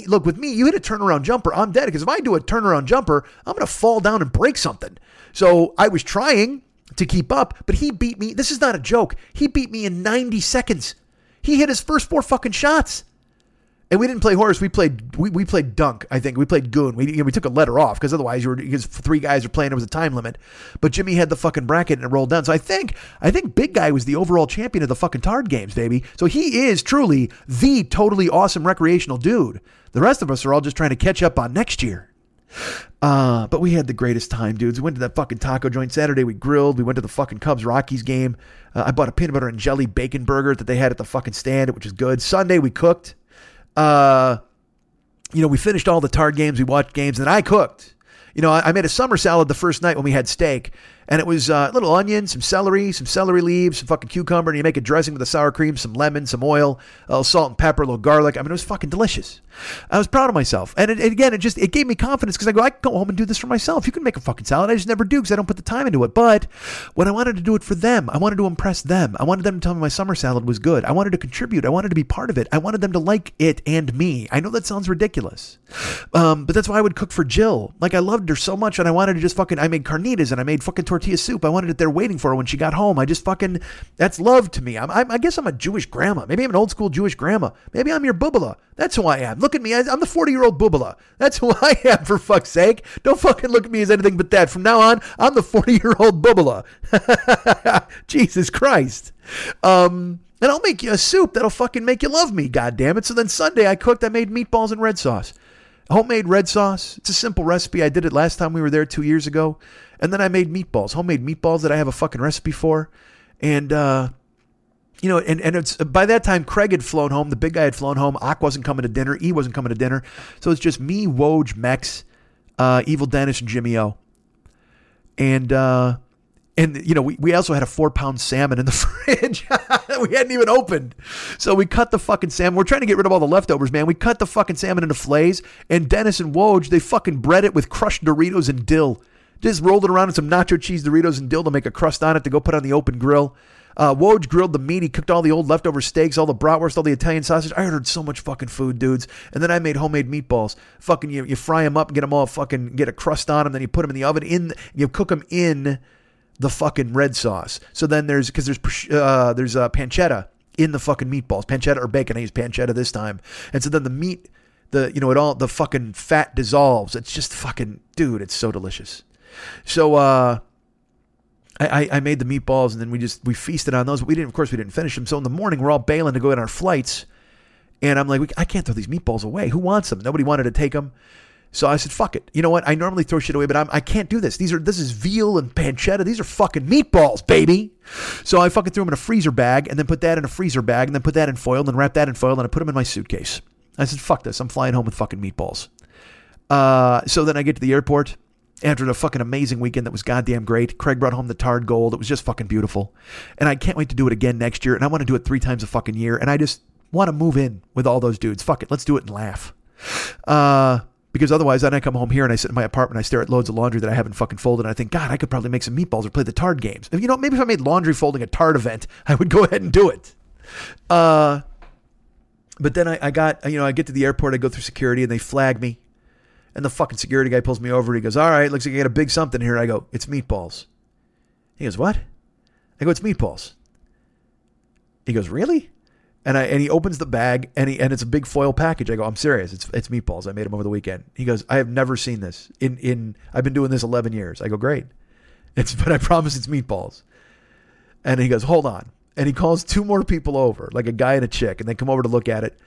look, with me, you hit a turnaround jumper, I'm dead. Because if I do a turnaround jumper, I'm going to fall down and break something. So I was trying to keep up, but he beat me. This is not a joke. He beat me in 90 seconds. He hit his first four fucking shots. And we didn't play horse. We played dunk, I think. We played goon. We took a letter off because otherwise because three guys were playing. It was a time limit. But Jimmy had the fucking bracket and it rolled down. So I think Big Guy was the overall champion of the fucking Tard games, baby. So he is truly the totally awesome recreational dude. The rest of us are all just trying to catch up on next year. But we had the greatest time, dudes. We went to that fucking taco joint Saturday. We grilled. We went to the fucking Cubs-Rockies game. I bought a peanut butter and jelly bacon burger that they had at the fucking stand, which is good. Sunday, we cooked. We finished all the Tard games. We watched games, and I cooked. You know, I made a summer salad the first night when we had steak, and it was a little onion, some celery leaves, some fucking cucumber, and you make a dressing with a sour cream, some lemon, some oil, a little salt and pepper, a little garlic. I mean, it was fucking delicious. I was proud of myself. And it gave me confidence because I can go home and do this for myself. You can make a fucking salad. I just never do because I don't put the time into it. But when I wanted to do it for them, I wanted to impress them. I wanted them to tell me my summer salad was good. I wanted to contribute. I wanted to be part of it. I wanted them to like it and me. I know that sounds ridiculous, but that's why I would cook for Jill. Like, I loved her so much, and I wanted to just fucking, I made carnitas and I made fucking tortilla soup. I wanted it there waiting for her when she got home. I just fucking, that's love to me. I guess I'm a Jewish grandma. Maybe I'm an old school Jewish grandma. Maybe I'm your boobala. That's who I am. Look at me. I'm the 40-year-old boobala. That's who I am, for fuck's sake. Don't fucking look at me as anything but that. From now on, I'm the 40-year-old boobala. Jesus Christ. And I'll make you a soup that'll fucking make you love me, goddammit. So then Sunday I cooked. I made meatballs and red sauce. Homemade red sauce. It's a simple recipe. I did it last time we were there 2 years ago. And then I made meatballs. Homemade meatballs that I have a fucking recipe for. And, and it's by that time Craig had flown home. The big guy had flown home. Ock wasn't coming to dinner. E wasn't coming to dinner. So it's just me, Woj, Mex, Evil Dennis, and Jimmy O. And we also had a 4-pound salmon in the fridge that we hadn't even opened. So we cut the fucking salmon. We're trying to get rid of all the leftovers, man. We cut the fucking salmon into fillets. And Dennis and Woj, they fucking bread it with crushed Doritos and dill. Just rolled it around in some nacho cheese, Doritos, and dill to make a crust on it to go put on the open grill. Woj grilled the meat. He cooked all the old leftover steaks, all the bratwurst, all the Italian sausage. I ordered so much fucking food, dudes. And then I made homemade meatballs. Fucking you fry them up, get them all fucking, get a crust on them. Then you put them in the oven, you cook them in the fucking red sauce. So then there's pancetta in the fucking meatballs. Pancetta or bacon. I used pancetta this time. And so then the meat, the fucking fat dissolves. It's just fucking, dude, it's so delicious. So, I made the meatballs, and then we feasted on those, but we didn't finish them. So in the morning, we're all bailing to go on our flights, and I'm like, I can't throw these meatballs away. Who wants them? Nobody wanted to take them. So I said, fuck it. You know what? I normally throw shit away, but I can't do this. This is veal and pancetta. These are fucking meatballs, baby. So I fucking threw them in a freezer bag, and then put that in a freezer bag, and then put that in foil, and then wrap that in foil, and I put them in my suitcase. I said, fuck this. I'm flying home with fucking meatballs. So then I get to the airport. After the fucking amazing weekend that was goddamn great, Craig brought home the Tard Gold. It was just fucking beautiful. And I can't wait to do it again next year. And I want to do it 3 times a fucking year. And I just want to move in with all those dudes. Fuck it. Let's do it and laugh. Because otherwise, then I come home here and I sit in my apartment. I stare at loads of laundry that I haven't fucking folded. And I think, God, I could probably make some meatballs or play the Tard games. You know, maybe if I made laundry folding a Tard event, I would go ahead and do it. But then I get to the airport. I go through security and they flag me. And the fucking security guy pulls me over. He goes, all right, looks like you got a big something here. I go, it's meatballs. He goes, what? I go, it's meatballs. He goes, really? And he opens the bag and it's a big foil package. I go, I'm serious. It's meatballs. I made them over the weekend. He goes, I have never seen this. I've been doing this 11 years. I go, great. But I promise it's meatballs. And he goes, hold on. And he calls 2 more people over, like a guy and a chick. And they come over to look at it.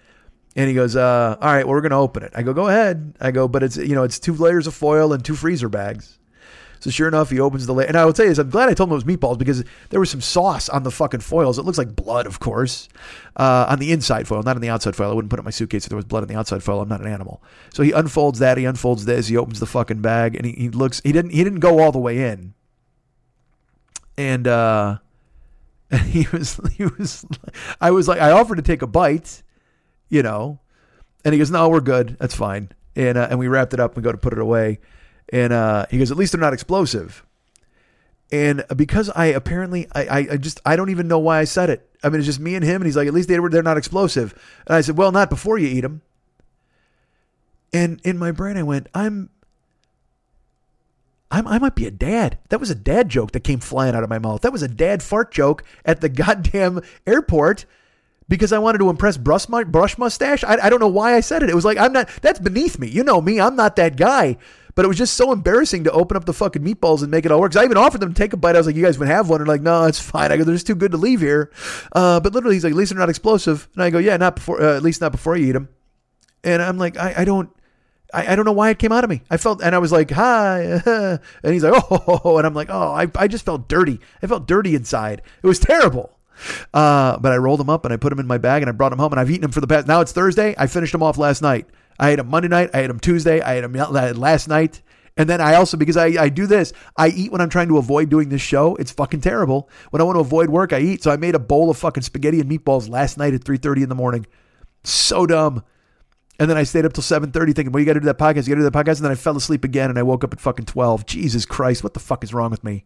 And he goes, all right, well, we're going to open it. I go, go ahead. I go, but it's, it's 2 layers of foil and 2 freezer bags. So sure enough, he opens the lid. And I will tell you this, I'm glad I told him it was meatballs because there was some sauce on the fucking foils. It looks like blood, of course, on the inside foil, not on the outside foil. I wouldn't put it in my suitcase if there was blood on the outside foil. I'm not an animal. So he unfolds that. He unfolds this. He opens the fucking bag, and he looks. He didn't go all the way in. And he was. I was like, I offered to take a bite, you know, and he goes, "No, we're good. That's fine." And we wrapped it up and go to put it away. And he goes, "At least they're not explosive." And because I don't even know why I said it. I mean, it's just me and him. And he's like, "At least they're not explosive." And I said, "Well, not before you eat them." And in my brain, I went, I might be a dad. That was a dad joke that came flying out of my mouth. That was a dad fart joke at the goddamn airport because I wanted to impress brush mustache. I don't know why I said it. It was like, that's beneath me. You know me. I'm not that guy. But it was just so embarrassing to open up the fucking meatballs and make it all work. Because I even offered them to take a bite. I was like, "You guys would have one." And like, "No, it's fine." I go, "They're just too good to leave here." But literally, he's like, "At least they're not explosive." And I go, "Yeah, not before. At least not before you eat them." And I'm like, I don't know why it came out of me. I felt, and I was like, "Hi," and he's like, "Oh," and I'm like, "Oh," I just felt dirty. I felt dirty inside. It was terrible. But I rolled them up and I put them in my bag and I brought them home and I've eaten them for the past. Now it's Thursday. I finished them off last night. I ate them Monday night. I ate them Tuesday. I ate them last night. And then I also, because I do this, I eat when I'm trying to avoid doing this show. It's fucking terrible. When I want to avoid work, I eat. So I made a bowl of fucking spaghetti and meatballs last night at 3:30 in the morning. So dumb. And then I stayed up till 7:30 thinking, "Well, you got to do that podcast. You got to do that podcast." And then I fell asleep again and I woke up at fucking 12. Jesus Christ. What the fuck is wrong with me?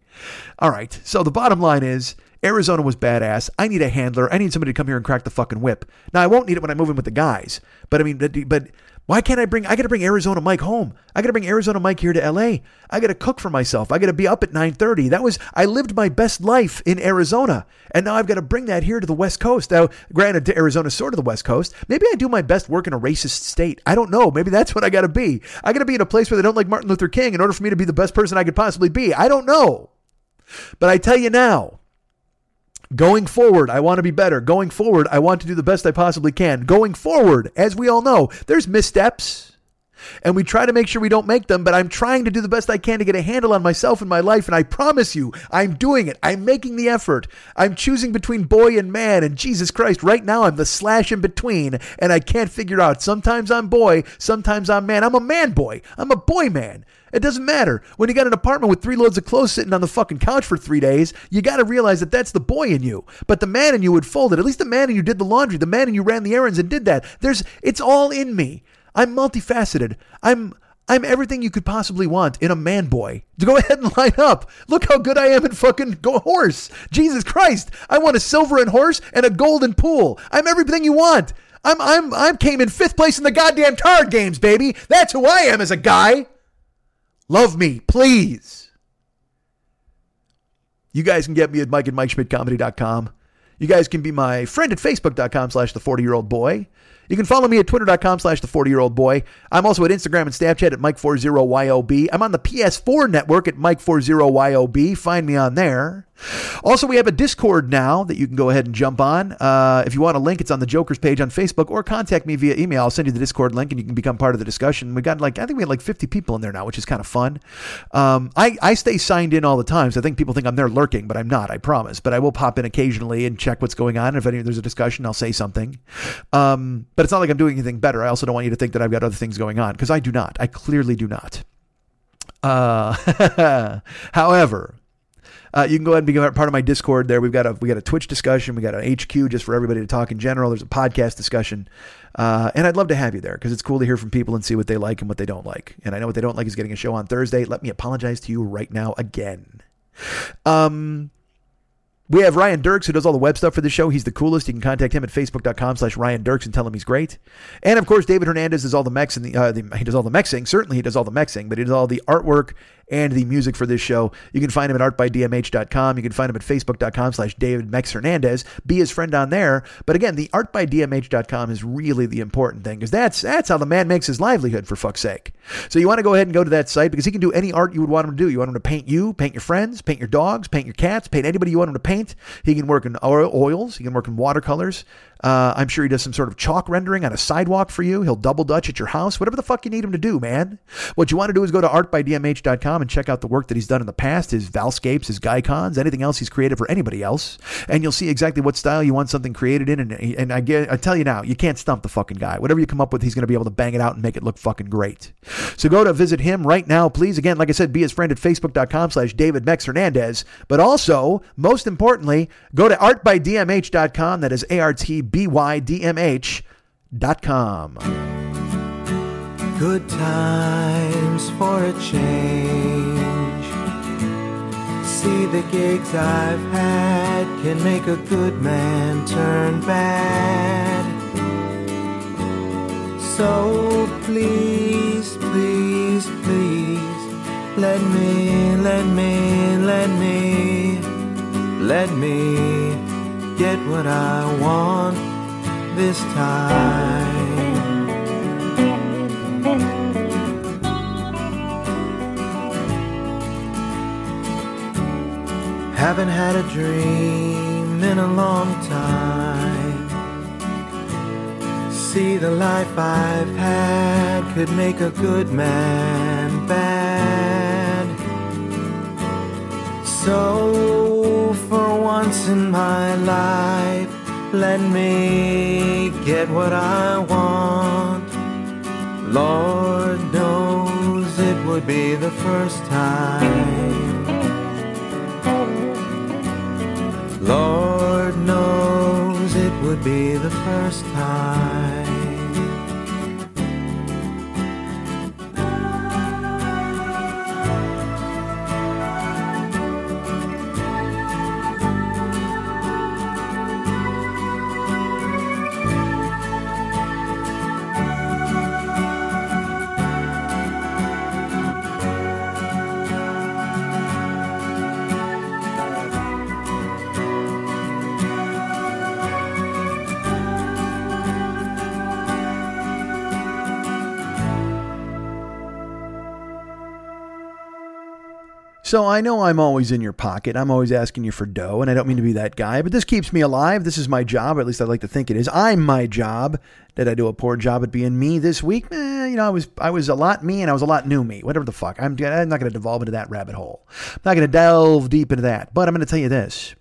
All right. So the bottom line is Arizona was badass. I need a handler. I need somebody to come here and crack the fucking whip. Now, I won't need it when I move in with the guys. But I mean, but why can't I got to bring Arizona Mike home. I got to bring Arizona Mike here to LA. I got to cook for myself. I got to be up at 9:30. I lived my best life in Arizona. And now I've got to bring that here to the West Coast. Now, granted, Arizona's sort of the West Coast. Maybe I do my best work in a racist state. I don't know. Maybe that's what I got to be. I got to be in a place where they don't like Martin Luther King in order for me to be the best person I could possibly be. I don't know. But I tell you now, going forward, I want to be better. Going forward, I want to do the best I possibly can. Going forward, as we all know, there's missteps. And we try to make sure we don't make them, but I'm trying to do the best I can to get a handle on myself and my life. And I promise you, I'm doing it. I'm making the effort. I'm choosing between boy and man. And Jesus Christ, right now I'm the slash in between. And I can't figure out. Sometimes I'm boy. Sometimes I'm man. I'm a man boy. I'm a boy man. It doesn't matter. When you got an apartment with 3 loads of clothes sitting on the fucking couch for 3 days, you got to realize that that's the boy in you. But the man in you would fold it. At least the man in you did the laundry. The man in you ran the errands and did that. It's all in me. I'm multifaceted. I'm everything you could possibly want in a man boy. Go ahead and line up. Look how good I am at fucking horse. Jesus Christ. I want a silver and horse and a golden pool. I'm everything you want. I came in 5th place in the goddamn card games, baby. That's who I am as a guy. Love me, please. You guys can get me at Mike and MikeSchmidtComedy.com. You guys can be my friend at Facebook.com/the40-year-old boy. You can follow me at Twitter.com/the40-year-old boy. I'm also at Instagram and Snapchat at Mike40YOB. I'm on the PS4 network at Mike40YOB. Find me on there. Also, we have a Discord now that you can go ahead and jump on. If you want a link, it's on the Jokers page on Facebook, or contact me via email. I'll send you the Discord link and you can become part of the discussion. I think we had 50 people in there now, which is kind of fun. I stay signed in all the time, so I think people think I'm there lurking, but I'm not, I promise. But I will pop in occasionally and check what's going on. And if there's a discussion, I'll say something. But it's not like I'm doing anything better. I also don't want you to think that I've got other things going on, because I do not. I clearly do not. However... you can go ahead and be part of my Discord there. We got a Twitch discussion. We got an HQ just for everybody to talk in general. There's a podcast discussion. And I'd love to have you there, because it's cool to hear from people and see what they like and what they don't like. And I know what they don't like is getting a show on Thursday. Let me apologize to you right now again. We have Ryan Dirks, who does all the web stuff for the show. He's the coolest. You can contact him at facebook.com/Ryan Dirks and tell him he's great. And of course, David Hernandez does all the mechs and he does all the mexing. Certainly he does all the mexing, but he does all the artwork and the music for this show. You can find him at artbydmh.com. You can find him at facebook.com/David Mex Hernandez. Be his friend on there. But again, the artbydmh.com is really the important thing, because that's how the man makes his livelihood, for fuck's sake. So you want to go ahead and go to that site, because he can do any art you would want him to do. You want him to paint you, paint your friends, paint your dogs, paint your cats, paint anybody you want him to paint. He can work in oils. He can work in watercolors. I'm sure he does some sort of chalk rendering on a sidewalk for you. He'll double dutch at your house, whatever the fuck you need him to do, man. What you want to do is go to artbydmh.com and check out the work that he's done in the past, his Valscapes, his Gaikons, anything else he's created for anybody else. And you'll see exactly what style you want something created in. And I tell you now, you can't stump the fucking guy. Whatever you come up with, he's going to be able to bang it out and make it look fucking great. So go to visit him right now, please. Again, like I said, be his friend at facebook.com/DavidMexHernandez. But also, most importantly, go to artbydmh.com. That is ARTBYDMH.com. Good times for a change. See the gigs I've had can make a good man turn bad. So please, please, please, let me get what I want this time. Haven't had a dream in a long time. See, the life I've had could make a good man bad. So for once in my life, let me get what I want. Lord knows it would be the first time. Lord knows it would be the first time. So I know I'm always in your pocket. I'm always asking you for dough, and I don't mean to be that guy, but this keeps me alive. This is my job, or at least I'd like to think it is. I'm my job. Did I do a poor job at being me this week? You know, I was a lot me, and I was a lot new me. Whatever the fuck. I'm not going to devolve into that rabbit hole. I'm not going to delve deep into that, but I'm going to tell you this.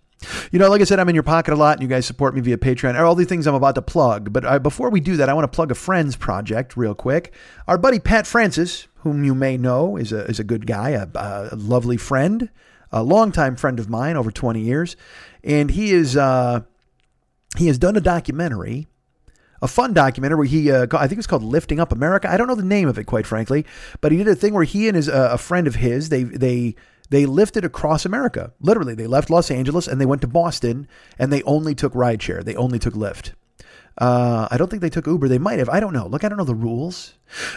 You know, like I said, I'm in your pocket a lot, and you guys support me via Patreon. All these things I'm about to plug, but before we do that, I want to plug a friend's project real quick. Our buddy Pat Francis, whom you may know is a good guy, a lovely friend, a longtime friend of mine over 20 years, and he has done a documentary. A fun documentary where I think it's called Lifting Up America. I don't know the name of it, quite frankly, but he did a thing where he and a friend of his, they lifted across America. Literally, they left Los Angeles and they went to Boston, and they only took rideshare. They only took Lyft. I don't think they took Uber. They might have. I don't know. Look, I don't know the rules,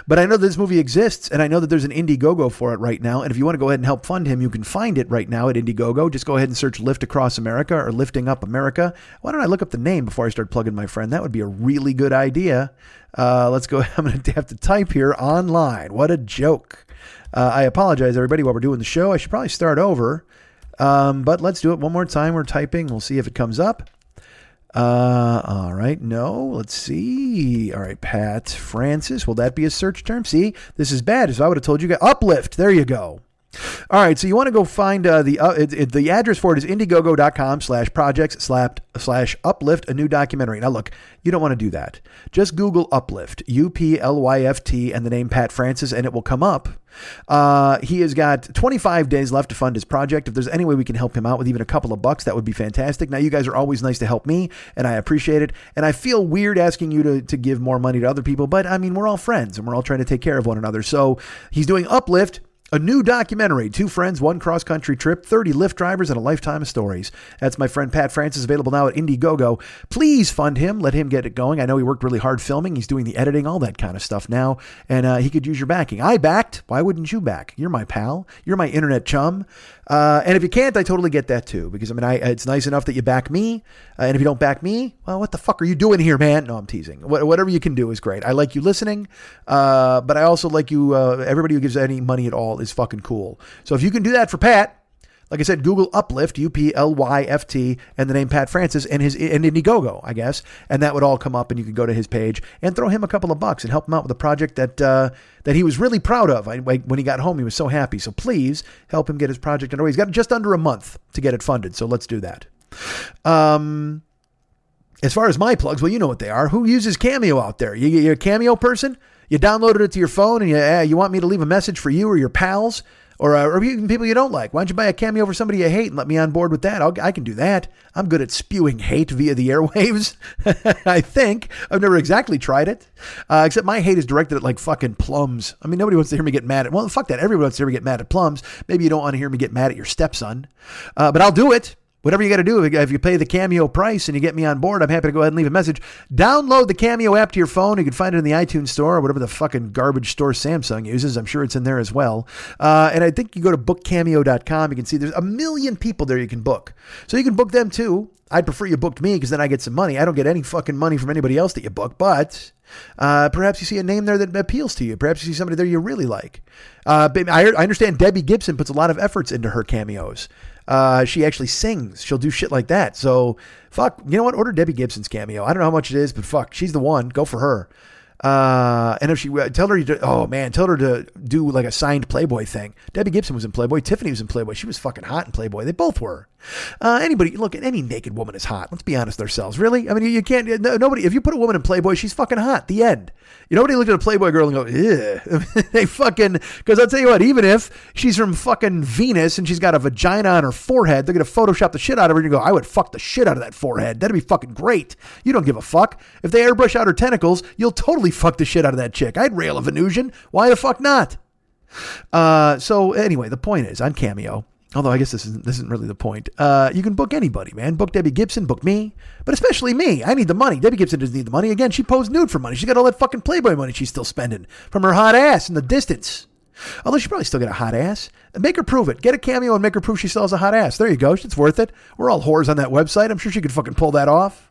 but I know this movie exists, and I know that there's an Indiegogo for it right now. And if you want to go ahead and help fund him, you can find it right now at Indiegogo. Just go ahead and search Lift Across America or Lifting Up America. Why don't I look up the name before I start plugging my friend? That would be a really good idea. Let's go. I'm going to have to type here online. What a joke. I apologize, everybody, while we're doing the show. I should probably start over, but let's do it one more time. We're typing. We'll see if it comes up. All right. No, let's see. All right. Pat Francis. Will that be a search term? See, this is bad. So I would have told you guys. Uplift. There you go. All right. So you want to go find the address for it is indiegogo.com/projects/uplift, a new documentary. Now, look, you don't want to do that. Just Google Uplift, UPLYFT, and the name Pat Francis, and it will come up. He has got 25 days left to fund his project. If there's any way we can help him out with even a couple of bucks, that would be fantastic. Now, you guys are always nice to help me, and I appreciate it. And I feel weird asking you to give more money to other people, but I mean, we're all friends and we're all trying to take care of one another. So he's doing Uplift, a new documentary, 2 friends, 1 cross-country trip, 30 Lyft drivers, and a lifetime of stories. That's my friend Pat Francis, available now at Indiegogo. Please fund him. Let him get it going. I know he worked really hard filming. He's doing the editing, all that kind of stuff now, and he could use your backing. I backed. Why wouldn't you back? You're my pal. You're my internet chum. And if you can't, I totally get that too, because, I mean, it's nice enough that you back me, and if you don't back me, well, what the fuck are you doing here, man? No, I'm teasing. Whatever you can do is great. I like you listening, but I also like you, everybody who gives any money at all is fucking cool. So if you can do that for Pat, Like I said, Google Uplift, UPLYFT, and the name Pat Francis and his and Indiegogo, I guess. And that would all come up, and you could go to his page and throw him a couple of bucks and help him out with a project that that he was really proud of. When he got home, he was so happy. So please help him get his project underway. He's got just under a month to get it funded, so let's do that. As far as my plugs, well, you know what they are. Who uses Cameo out there? You're a Cameo person? You downloaded it to your phone, and you want me to leave a message for you or your pals? Or even people you don't like. Why don't you buy a Cameo for somebody you hate and let me on board with that? I can do that. I'm good at spewing hate via the airwaves. I think. I've never exactly tried it. Except my hate is directed at like fucking plums. I mean, nobody wants to hear me get mad at... Well, fuck that. Everybody wants to hear me get mad at plums. Maybe you don't want to hear me get mad at your stepson. But I'll do it. Whatever you got to do, if you pay the Cameo price and you get me on board, I'm happy to go ahead and leave a message. Download the Cameo app to your phone. You can find it in the iTunes store or whatever the fucking garbage store Samsung uses. I'm sure it's in there as well. And I think you go to bookcameo.com. You can see there's a million people there you can book. So you can book them too. I'd prefer you booked me because then I get some money. I don't get any fucking money from anybody else that you book, but... perhaps you see a name there that appeals to you. Perhaps you see somebody there you really like. I understand Debbie Gibson puts a lot of efforts into her cameos. She actually sings. She'll do shit like that. So fuck, you know what? Order Debbie Gibson's Cameo. I don't know how much it is, but fuck, she's the one. Go for her. And if she tell her to do like a signed Playboy thing. Debbie Gibson was in Playboy. Tiffany was in Playboy. She was fucking hot in Playboy. They both were. Anybody, look, any naked woman is hot. Let's be honest with ourselves. Really? I mean, you can't, nobody, if you put a woman in Playboy, she's fucking hot. The end. You nobody looked at a Playboy girl and go, ew. They fucking, because I'll tell you what, even if she's from fucking Venus and she's got a vagina on her forehead, they're going to Photoshop the shit out of her and you go, I would fuck the shit out of that forehead. That'd be fucking great. You don't give a fuck. If they airbrush out her tentacles, you'll totally fuck the shit out of that chick. I'd rail a Venusian. Why the fuck not? So anyway, the point is on Cameo, although I guess this isn't really the point. You can book anybody, man. Book Debbie Gibson, book me, but especially me. I need the money. Debbie Gibson doesn't need the money. Again, she posed nude for money. She's got all that fucking Playboy money she's still spending from her hot ass in the distance. Although she probably still got a hot ass. Make her prove it. Get a Cameo and make her prove she still has a hot ass. There you go. It's worth it. We're all whores on that website. I'm sure she could fucking pull that off.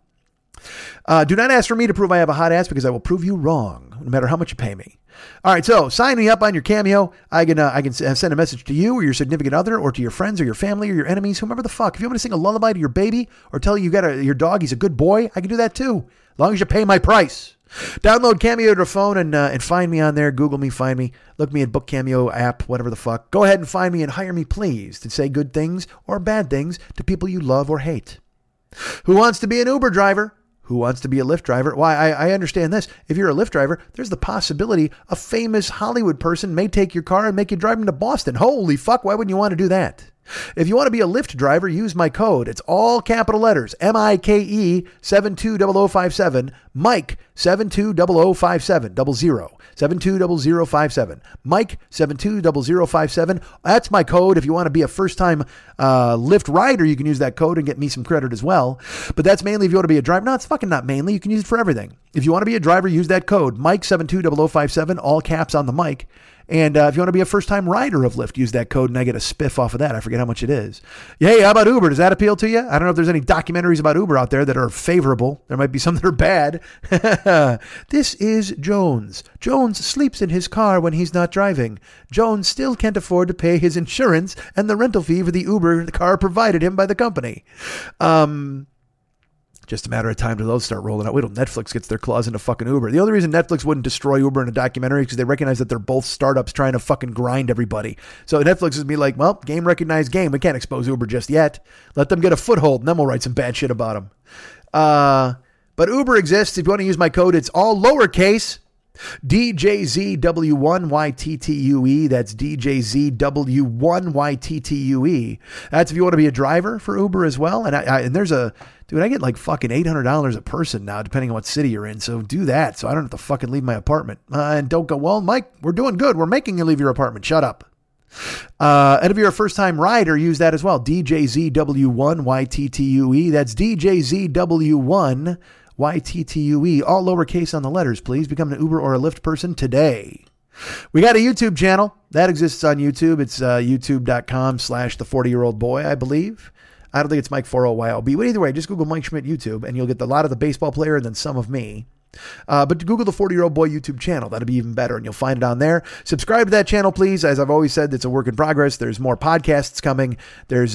Do not ask for me to prove I have a hot ass because I will prove you wrong, no matter how much you pay me. All right, so sign me up on your Cameo. I can send a message to you or your significant other or to your friends or your family or your enemies, whomever the fuck. If you want me to sing a lullaby to your baby or tell your dog he's a good boy, I can do that too, as long as you pay my price. Download Cameo to your phone and find me on there. Google me, find me, look me at Book Cameo app, whatever the fuck. Go ahead and find me and hire me, please, to say good things or bad things to people you love or hate. Who wants to be an Uber driver? Who wants to be a Lyft driver? Why, I understand this. If you're a Lyft driver, there's the possibility a famous Hollywood person may take your car and make you drive them to Boston. Holy fuck, why wouldn't you want to do that? If you want to be a Lyft driver, use my code. It's all capital letters. MIKE720057. Mike 720057. 720057. Mike 720057. That's my code. If you want to be a first-time Lyft rider, you can use that code and get me some credit as well. But that's mainly if you want to be a driver. No, it's fucking not mainly. You can use it for everything. If you want to be a driver, use that code. Mike 720057. All caps on the mic. And if you want to be a first-time rider of Lyft, use that code, and I get a spiff off of that. I forget how much it is. Hey, how about Uber? Does that appeal to you? I don't know if there's any documentaries about Uber out there that are favorable. There might be some that are bad. This is Jones. Jones sleeps in his car when he's not driving. Jones still can't afford to pay his insurance and the rental fee for the Uber the car provided him by the company. Just a matter of time till those start rolling out. Wait till Netflix gets their claws into fucking Uber. The only reason Netflix wouldn't destroy Uber in a documentary is because they recognize that they're both startups trying to fucking grind everybody. So Netflix would be like, well, game recognized game. We can't expose Uber just yet. Let them get a foothold, and then we'll write some bad shit about them. But Uber exists. If you want to use my code, it's all lowercase. DJZW1YTTUE. That's DJZW1YTTUE. That's if you want to be a driver for Uber as well. And Dude, I get like fucking $800 a person now, depending on what city you're in. So do that. So I don't have to fucking leave my apartment. And don't go, well, Mike, we're doing good. We're making you leave your apartment. Shut up. And if you're a first-time rider, use that as well. DJZW1YTTUE. That's DJZW1YTTUE. All lowercase on the letters, please. Become an Uber or a Lyft person today. We got a YouTube channel. That exists on YouTube. It's youtube.com/the40-year-old boy, I believe. I don't think it's Mike 40YLB, but either way, just Google Mike Schmidt YouTube and you'll get a lot of the baseball player and then some of me. But Google the 40-year-old boy YouTube channel. That'll be even better, and you'll find it on there. Subscribe to that channel, please. As I've always said, it's a work in progress. There's more podcasts coming. There's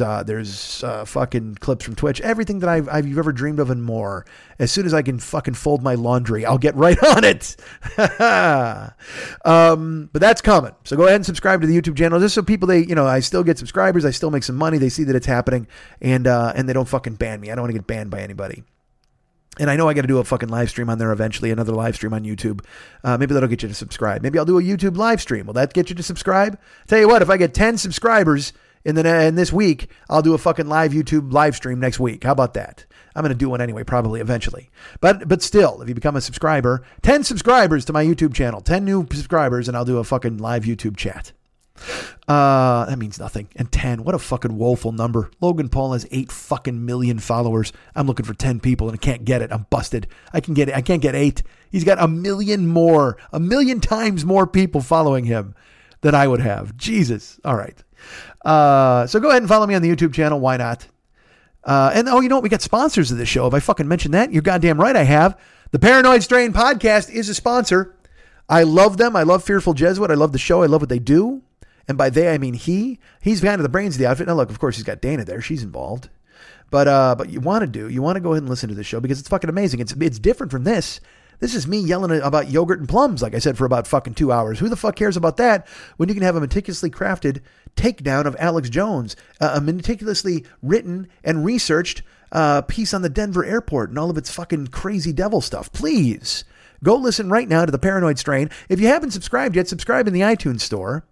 fucking clips from Twitch. Everything that you've ever dreamed of and more. As soon as I can fucking fold my laundry, I'll get right on it. But that's coming. So go ahead and subscribe to the YouTube channel, just so people, I still get subscribers. I still make some money. They see that it's happening, and they don't fucking ban me. I don't want to get banned by anybody. And I know I got to do a fucking live stream on there eventually, another live stream on YouTube. Maybe that'll get you to subscribe. Maybe I'll do a YouTube live stream. Will that get you to subscribe? Tell you what, if I get 10 subscribers in this week, I'll do a fucking live YouTube live stream next week. How about that? I'm going to do one anyway, probably eventually. But still, if you become a subscriber, 10 subscribers to my YouTube channel, 10 new subscribers, and I'll do a fucking live YouTube chat. That means nothing. And 10, what a fucking woeful number. Logan Paul has 8 fucking million followers. I'm looking for 10 people and I can't get it. I'm busted. I can't get 8. He's got 1 million times more people following him than I would have. Jesus. All right. So go ahead and follow me on the YouTube channel. Why not? And you know what? We got sponsors of this show. Have I fucking mentioned that? You're goddamn right I have. The Paranoid Strain Podcast is a sponsor. I love them. I love Fearful Jesuit. I love the show. I love what they do. And by they, I mean he's behind the brains of the outfit. Now, look, of course, he's got Dana there. She's involved. But you want to go ahead and listen to this show because it's fucking amazing. It's different from this. This is me yelling about yogurt and plums, like I said, for about fucking 2 hours. Who the fuck cares about that when you can have a meticulously crafted takedown of Alex Jones, a meticulously written and researched piece on the Denver airport and all of its fucking crazy devil stuff? Please go listen right now to The Paranoid Strain. If you haven't subscribed yet, subscribe in the iTunes store.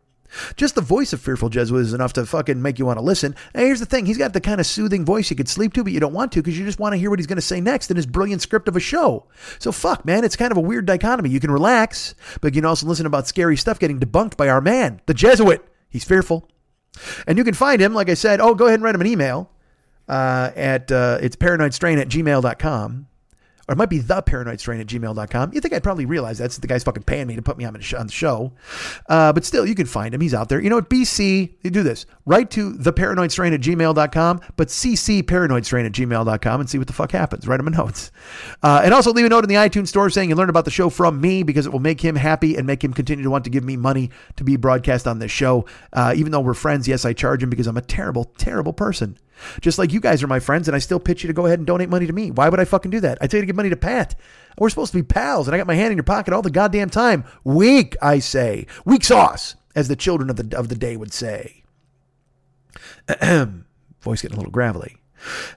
Just the voice of Fearful Jesuit is enough to fucking make you want to listen. And here's the thing. He's got the kind of soothing voice you could sleep to, but you don't want to because you just want to hear what he's going to say next in his brilliant script of a show. So fuck, man. It's kind of a weird dichotomy. You can relax, but you can also listen about scary stuff getting debunked by our man, the Jesuit. He's fearful. And you can find him, like I said, go ahead and write him an email at it's paranoidstrain@gmail.com. Or it might be theparanoidstrain@gmail.com. You think I'd probably realize that's the guy's fucking paying me to put me on the show. But still, you can find him. He's out there. You know what? BC, you do this. Write to theparanoidstrain@gmail.com, but CC paranoidstrain@gmail.com and see what the fuck happens. Write him a note. And also leave a note in the iTunes store saying you learned about the show from me because it will make him happy and make him continue to want to give me money to be broadcast on this show. Even though we're friends, yes, I charge him because I'm a terrible, terrible person. Just like you guys are my friends, and I still pitch you to go ahead and donate money to me. Why would I fucking do that? I tell you to give money to Pat. We're supposed to be pals, and I got my hand in your pocket all the goddamn time. Weak, I say. Weak sauce, as the children of the day would say. Voice getting a little gravelly.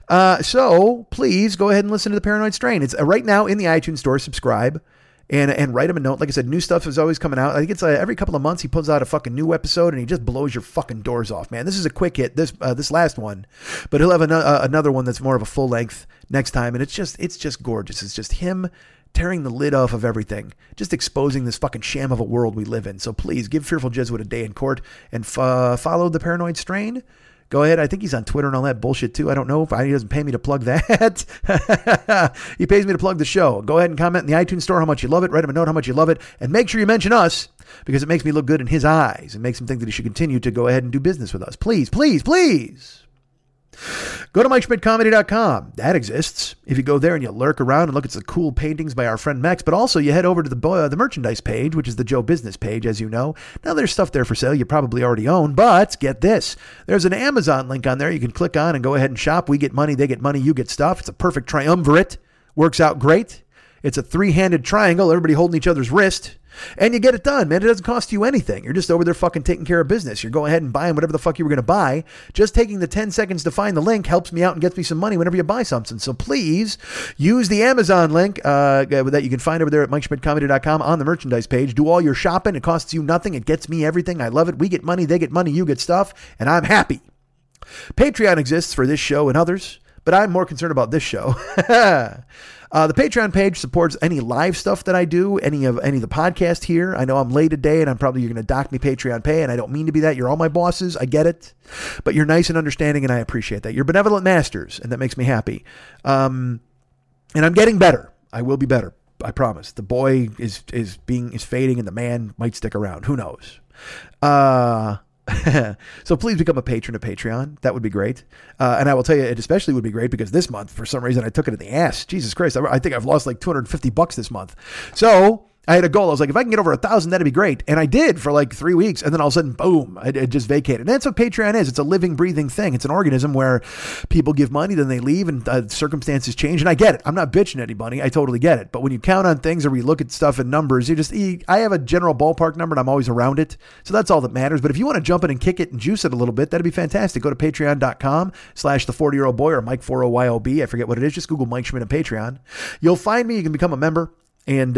So please go ahead and listen to The Paranoid Strain. It's right now in the iTunes store. Subscribe. And write him a note. Like I said, new stuff is always coming out. I think it's every couple of months he puts out a fucking new episode and he just blows your fucking doors off, man. This is a quick hit, this last one, but he'll have another one that's more of a full length next time. And it's just gorgeous. It's just him tearing the lid off of everything, just exposing this fucking sham of a world we live in. So please give Fearful Jesuit a day in court and follow The Paranoid Strain. Go ahead. I think he's on Twitter and all that bullshit too. I don't know if he doesn't pay me to plug that. He pays me to plug the show. Go ahead and comment in the iTunes store how much you love it. Write him a note how much you love it. And make sure you mention us because it makes me look good in his eyes. It makes him think that he should continue to go ahead and do business with us. Please, please, please. Go to MikeSchmidtComedy.com. That exists. If you go there and you lurk around and look at the cool paintings by our friend Max, but also you head over to the merchandise page, which is the Joe Business page, as you know. Now there's stuff there for sale you probably already own, but get this. There's an Amazon link on there you can click on and go ahead and shop. We get money, they get money, you get stuff. It's a perfect triumvirate. Works out great. It's a 3-handed triangle, everybody holding each other's wrist. And you get it done, man. It doesn't cost you anything. You're just over there fucking taking care of business. You're going ahead and buying whatever the fuck you were going to buy. Just taking the 10 seconds to find the link helps me out and gets me some money whenever you buy something. So please use the Amazon link that you can find over there at MikeSchmidtComedy.com on the merchandise page. Do all your shopping. It costs you nothing. It gets me everything. I love it. We get money. They get money. You get stuff. And I'm happy. Patreon exists for this show and others, but I'm more concerned about this show. The Patreon page supports any live stuff that I do, any of the podcast here. I know I'm late today and you're going to dock me Patreon pay, and I don't mean to be that. You're all my bosses. I get it. But you're nice and understanding, and I appreciate that. You're benevolent masters, and that makes me happy. And I'm getting better. I will be better. I promise. The boy is fading, and the man might stick around. Who knows? So please become a patron of Patreon. That would be great. And I will tell you, it especially would be great because this month, for some reason, I took it in the ass. Jesus Christ. I think I've lost like $250 this month. So I had a goal. I was like, if I can get over 1,000, that'd be great. And I did for like 3 weeks. And then all of a sudden, boom, it just vacated. And that's what Patreon is. It's a living, breathing thing. It's an organism where people give money, then they leave and circumstances change. And I get it. I'm not bitching anybody. I totally get it. But when you count on things or we look at stuff in numbers, I have a general ballpark number and I'm always around it. So that's all that matters. But if you want to jump in and kick it and juice it a little bit, that'd be fantastic. Go to patreon.com/the40-year-old boy or Mike40YOB. I forget what it is. Just Google Mike Schmidt on Patreon. You'll find me. You can become a member. And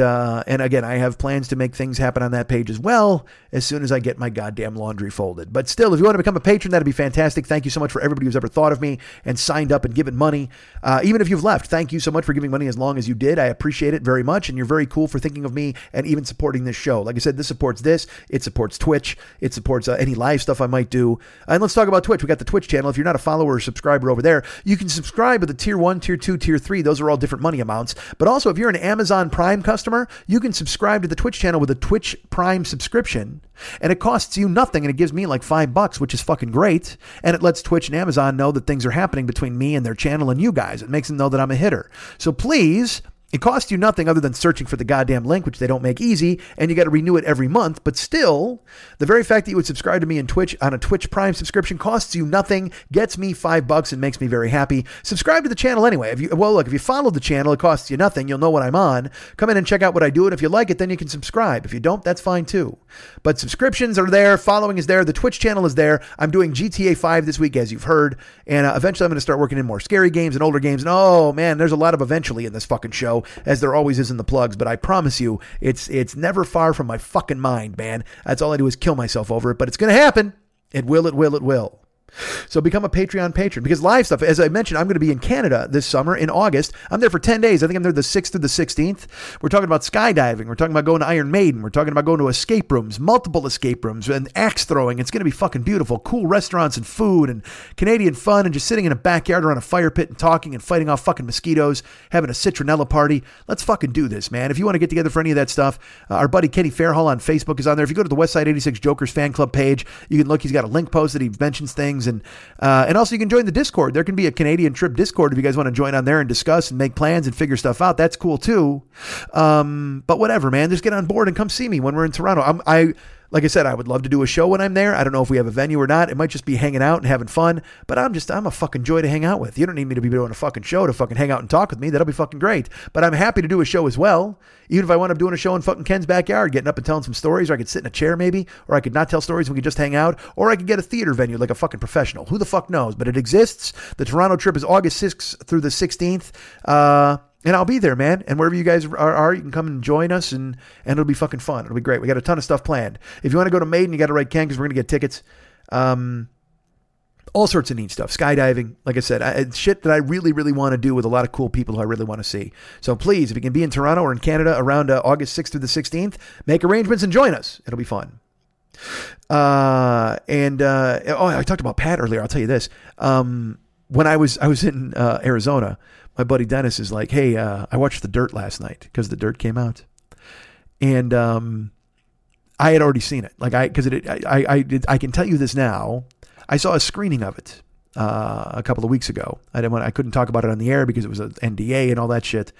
again, I have plans to make things happen on that page as well as soon as I get my goddamn laundry folded. But still, if you want to become a patron, that'd be fantastic. Thank you so much for everybody who's ever thought of me and signed up and given money. Even if you've left, thank you so much for giving money as long as you did. I appreciate it very much. And you're very cool for thinking of me and even supporting this show. Like I said, this supports this. It supports Twitch. It supports any live stuff I might do. And let's talk about Twitch. We got the Twitch channel. If you're not a follower or subscriber over there, you can subscribe with the tier 1, tier 2, tier 3. Those are all different money amounts. But also if you're an Amazon Prime customer, you can subscribe to the Twitch channel with a Twitch Prime subscription, and it costs you nothing, and it gives me like $5, which is fucking great, and it lets Twitch and Amazon know that things are happening between me and their channel and you guys. It makes them know that I'm a hitter. So please, it costs you nothing other than searching for the goddamn link, which they don't make easy, and you got to renew it every month. But still, the very fact that you would subscribe to me in Twitch on a Twitch Prime subscription costs you nothing, gets me $5, and makes me very happy. Subscribe to the channel anyway. If you follow the channel, it costs you nothing. You'll know what I'm on. Come in and check out what I do, and if you like it, then you can subscribe. If you don't, that's fine too. But subscriptions are there, following is there, the Twitch channel is there. I'm doing GTA 5 this week, as you've heard, and eventually I'm going to start working in more scary games and older games. And oh man, there's a lot of eventually in this fucking show, as there always is in the plugs, but I promise you, it's never far from my fucking mind, man. That's all I do is kill myself over it, but it's going to happen. It will. So become a Patreon patron, because live stuff, as I mentioned, I'm going to be in Canada this summer in August. I'm there for 10 days. I think I'm there the 6th through the 16th. We're talking about skydiving. We're talking about going to Iron Maiden. We're talking about going to escape rooms, multiple escape rooms, and axe throwing. It's going to be fucking beautiful. Cool restaurants and food and Canadian fun and just sitting in a backyard around a fire pit and talking and fighting off fucking mosquitoes, having a citronella party. Let's fucking do this, man. If you want to get together for any of that stuff, our buddy Kenny Fairhall on Facebook is on there. If you go to the Westside 86 Jokers fan club page, you can look. He's got a link post that he mentions things. And also you can join the Discord. There can be a Canadian trip Discord if you guys want to join on there and discuss and make plans and figure stuff out. That's cool too. But whatever, man, just get on board and come see me when we're in Toronto. Like I said, I would love to do a show when I'm there. I don't know if we have a venue or not. It might just be hanging out and having fun, but I'm a fucking joy to hang out with. You don't need me to be doing a fucking show to fucking hang out and talk with me. That'll be fucking great. But I'm happy to do a show as well. Even if I wind up doing a show in fucking Ken's backyard, getting up and telling some stories, or I could sit in a chair maybe, or I could not tell stories and we could just hang out, or I could get a theater venue like a fucking professional. Who the fuck knows? But it exists. The Toronto trip is August 6th through the 16th. And I'll be there, man. And wherever you guys are, you can come and join us, and it'll be fucking fun. It'll be great. We got a ton of stuff planned. If you want to go to Maiden, you got to write Ken because we're going to get tickets. All sorts of neat stuff. Skydiving, like I said, it's shit that I really, really want to do with a lot of cool people who I really want to see. So please, if you can be in Toronto or in Canada around August 6th through the 16th, make arrangements and join us. It'll be fun. I talked about Pat earlier. I'll tell you this. When I was in Arizona, my buddy Dennis is like, hey, I watched The Dirt last night because The Dirt came out. And I had already seen it. I can tell you this now. I saw a screening of it a couple of weeks ago. I couldn't talk about it on the air because it was an NDA and all that shit.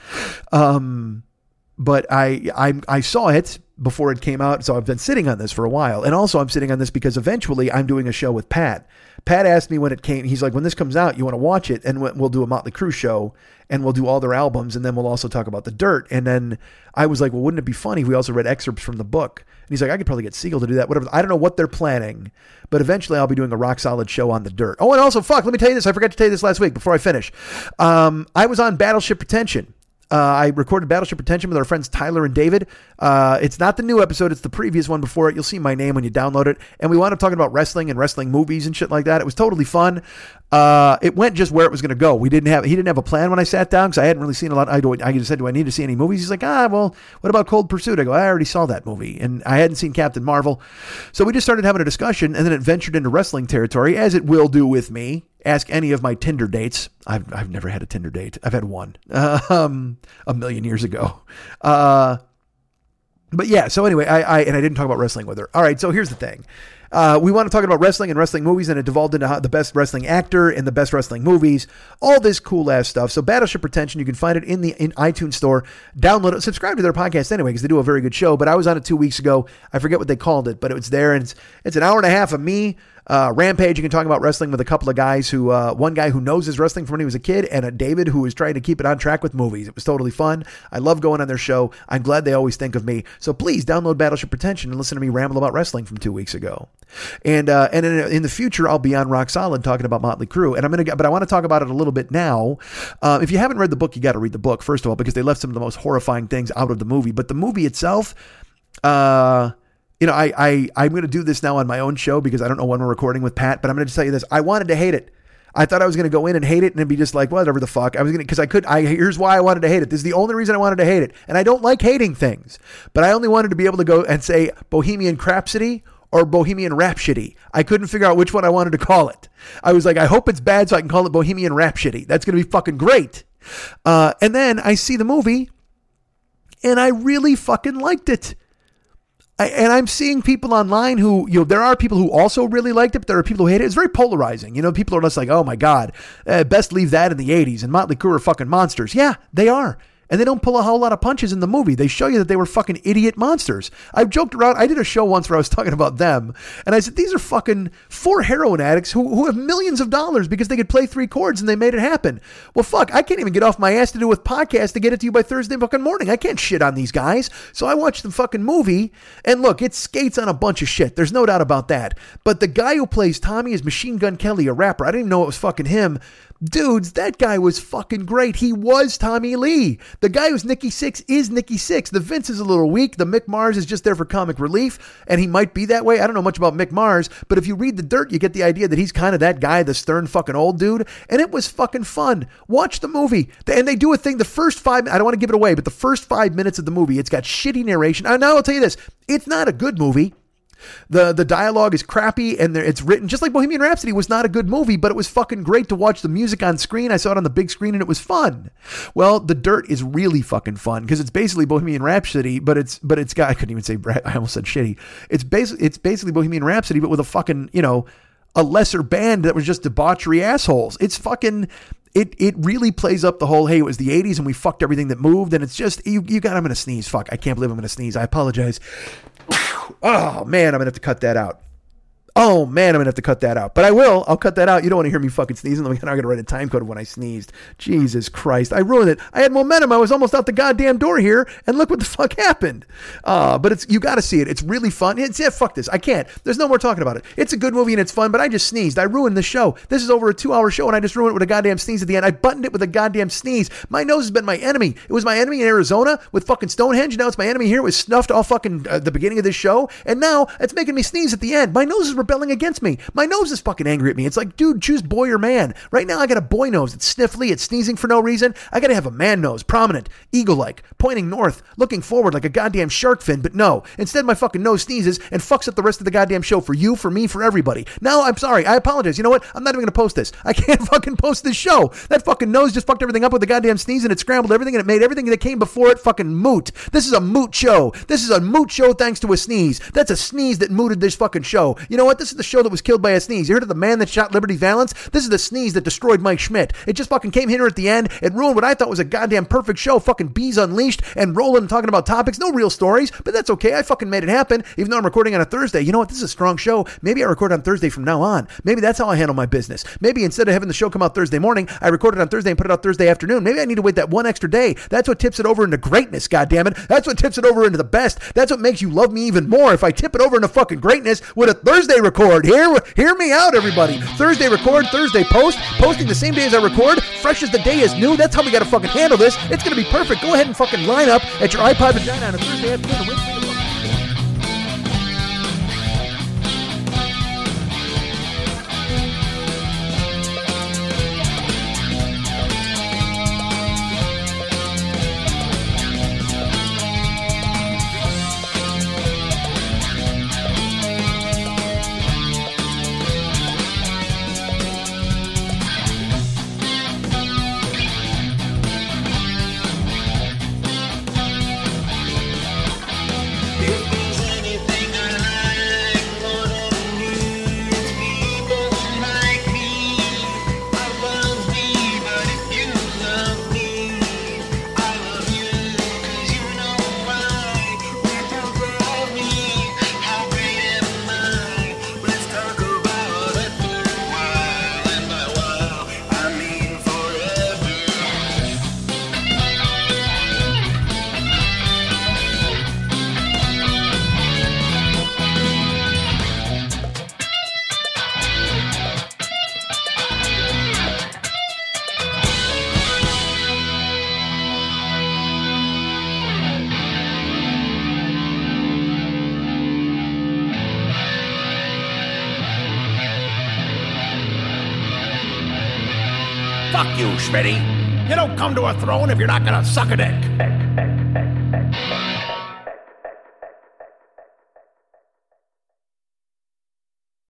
But I saw it before it came out. So I've been sitting on this for a while. And also I'm sitting on this because eventually I'm doing a show with Pat. Pat asked me when it came. He's like, when this comes out, you want to watch it? And we'll do a Motley Crue show and we'll do all their albums. And then we'll also talk about The Dirt. And then I was like, well, wouldn't it be funny if we also read excerpts from the book? And he's like, I could probably get Siegel to do that. Whatever. I don't know what they're planning, but eventually I'll be doing a rock solid show on The Dirt. Oh, and also let me tell you this. I forgot to tell you this last week before I finish. I was on Battleship Retention. I recorded Battleship Retention with our friends Tyler and David. It's not the new episode. It's the previous one before it. You'll see my name when you download it. And we wound up talking about wrestling and wrestling movies and shit like that. It was totally fun. It went just where it was going to go. He didn't have a plan when I sat down because I hadn't really seen a lot. I just said, do I need to see any movies? He's like, well, what about Cold Pursuit? I go, I already saw that movie. And I hadn't seen Captain Marvel. So we just started having a discussion, and then it ventured into wrestling territory, as it will do with me. Ask any of my Tinder dates. I've never had a Tinder date. I've had one a million years ago. But yeah, so anyway, I didn't talk about wrestling with her. All right, so here's the thing. We want to talk about wrestling and wrestling movies, and it devolved into the best wrestling actor and the best wrestling movies, all this cool ass stuff. So Battleship Retention, you can find it in the iTunes store. Download it, subscribe to their podcast anyway, because they do a very good show. But I was on it 2 weeks ago. I forget what they called it, but it was there, and it's an hour and a half of me. Rampage, you can talk about wrestling with a couple of guys who, one guy who knows his wrestling from when he was a kid, and a David who is trying to keep it on track with movies. It was totally fun. I love going on their show. I'm glad they always think of me. So please download Battleship Retention and listen to me ramble about wrestling from 2 weeks ago. And in the future, I'll be on Rock Solid talking about Motley Crue, and but I want to talk about it a little bit now. If you haven't read the book, you got to read the book first of all, because they left some of the most horrifying things out of the movie. But the movie itself, you know, I'm going to do this now on my own show because I don't know when we're recording with Pat, but I'm going to tell you this. I wanted to hate it. I thought I was going to go in and hate it and it'd be just like, whatever the fuck. Here's why I wanted to hate it. This is the only reason I wanted to hate it. And I don't like hating things, but I only wanted to be able to go and say Bohemian Crapsody or Bohemian Rhapsody. I couldn't figure out which one I wanted to call it. I was like, I hope it's bad so I can call it Bohemian Rhapsody. That's going to be fucking great. And then I see the movie and I really fucking liked it. And I'm seeing people online who, you know, there are people who also really liked it, but there are people who hate it. It's very polarizing. You know, people are just like, oh my God, best leave that in the 80s and Motley Crue are fucking monsters. Yeah, they are. And they don't pull a whole lot of punches in the movie. They show you that they were fucking idiot monsters. I've joked around. I did a show once where I was talking about them. And I said, these are fucking four heroin addicts who have millions of dollars because they could play three chords and they made it happen. Well, fuck, I can't even get off my ass to do with podcasts to get it to you by Thursday fucking morning. I can't shit on these guys. So I watched the fucking movie. And look, it skates on a bunch of shit. There's no doubt about that. But the guy who plays Tommy is Machine Gun Kelly, a rapper. I didn't even know it was fucking him. Dudes, that guy was fucking great. He was Tommy Lee. The guy who's Nikki Sixx is Nikki Sixx. The Vince is a little weak. The Mick Mars is just there for comic relief, and he might be that way. I don't know much about Mick Mars, but if you read The Dirt, you get the idea that he's kind of that guy, the stern fucking old dude, and it was fucking fun. Watch the movie. And they do a thing, the first 5 minutes, I don't want to give it away, but the first 5 minutes of the movie, it's got shitty narration. And now I'll tell you this, it's not a good movie. The dialogue is crappy and it's written just like Bohemian Rhapsody was not a good movie, but it was fucking great to watch the music on screen. I saw it on the big screen and it was fun. Well, The Dirt is really fucking fun because it's basically Bohemian Rhapsody, but it's got, I couldn't even say, I almost said shitty. It's basically Bohemian Rhapsody, but with a fucking, you know, a lesser band that was just debauchery assholes. It's fucking, it really plays up the whole, hey, it was the 80s and we fucked everything that moved. And it's just, I'm going to sneeze. Fuck. I can't believe I'm going to sneeze. I apologize. Oh man, I'm gonna have to cut that out. But I will. I'll cut that out. You don't want to hear me fucking sneezing. I'm gonna write a time code when I sneezed. Jesus Christ. I ruined it. I had momentum. I was almost out the goddamn door here, and look what the fuck happened. But you gotta see it. It's really fun. Fuck this. I can't. There's no more talking about it. It's a good movie and it's fun, but I just sneezed. I ruined the show. This is over a 2-hour show, and I just ruined it with a goddamn sneeze at the end. I buttoned it with a goddamn sneeze. My nose has been my enemy. It was my enemy in Arizona with fucking Stonehenge. Now it's my enemy here. It was snuffed all fucking the beginning of this show, and now it's making me sneeze at the end. My nose is rebelling against me. My nose is fucking angry at me. It's like, dude, choose boy or man. Right now I got a boy nose. It's sniffly. It's sneezing for no reason. I gotta have a man nose, prominent, eagle-like, pointing north, looking forward like a goddamn shark fin. But no, instead my fucking nose sneezes and fucks up the rest of the goddamn show for you, for me, for everybody. Now I'm sorry. I apologize. You know what? I'm not even gonna post this. I can't fucking post this show. That fucking nose just fucked everything up with the goddamn sneeze, and it scrambled everything, and it made everything that came before it fucking moot. This is a moot show. This is a moot show thanks to a sneeze. That's a sneeze that mooted this fucking show. You know what? This is the show that was killed by a sneeze. You heard of the man that shot Liberty Valance? This is the sneeze that destroyed Mike Schmidt. It just fucking came here at the end. It ruined what I thought was a goddamn perfect show. Fucking bees unleashed and rolling, talking about topics. No real stories, but that's okay. I fucking made it happen, even though I'm recording on a Thursday. You know what? This is a strong show. Maybe I record on Thursday from now on. Maybe that's how I handle my business. Maybe instead of having the show come out Thursday morning, I record it on Thursday and put it out Thursday afternoon. Maybe I need to wait that one extra day. That's what tips it over into greatness, goddammit. That's what tips it over into the best. That's what makes you love me even more. If I tip it over into fucking greatness with a Thursday record. Hear me out, everybody. Thursday record, Thursday post. Posting the same day as I record. Fresh as the day is new. That's how we gotta fucking handle this. It's gonna be perfect. Go ahead and fucking line up at your iPod vagina on a Thursday afternoon. Fuck you, Schmitty. You don't come to a throne if you're not gonna suck a dick.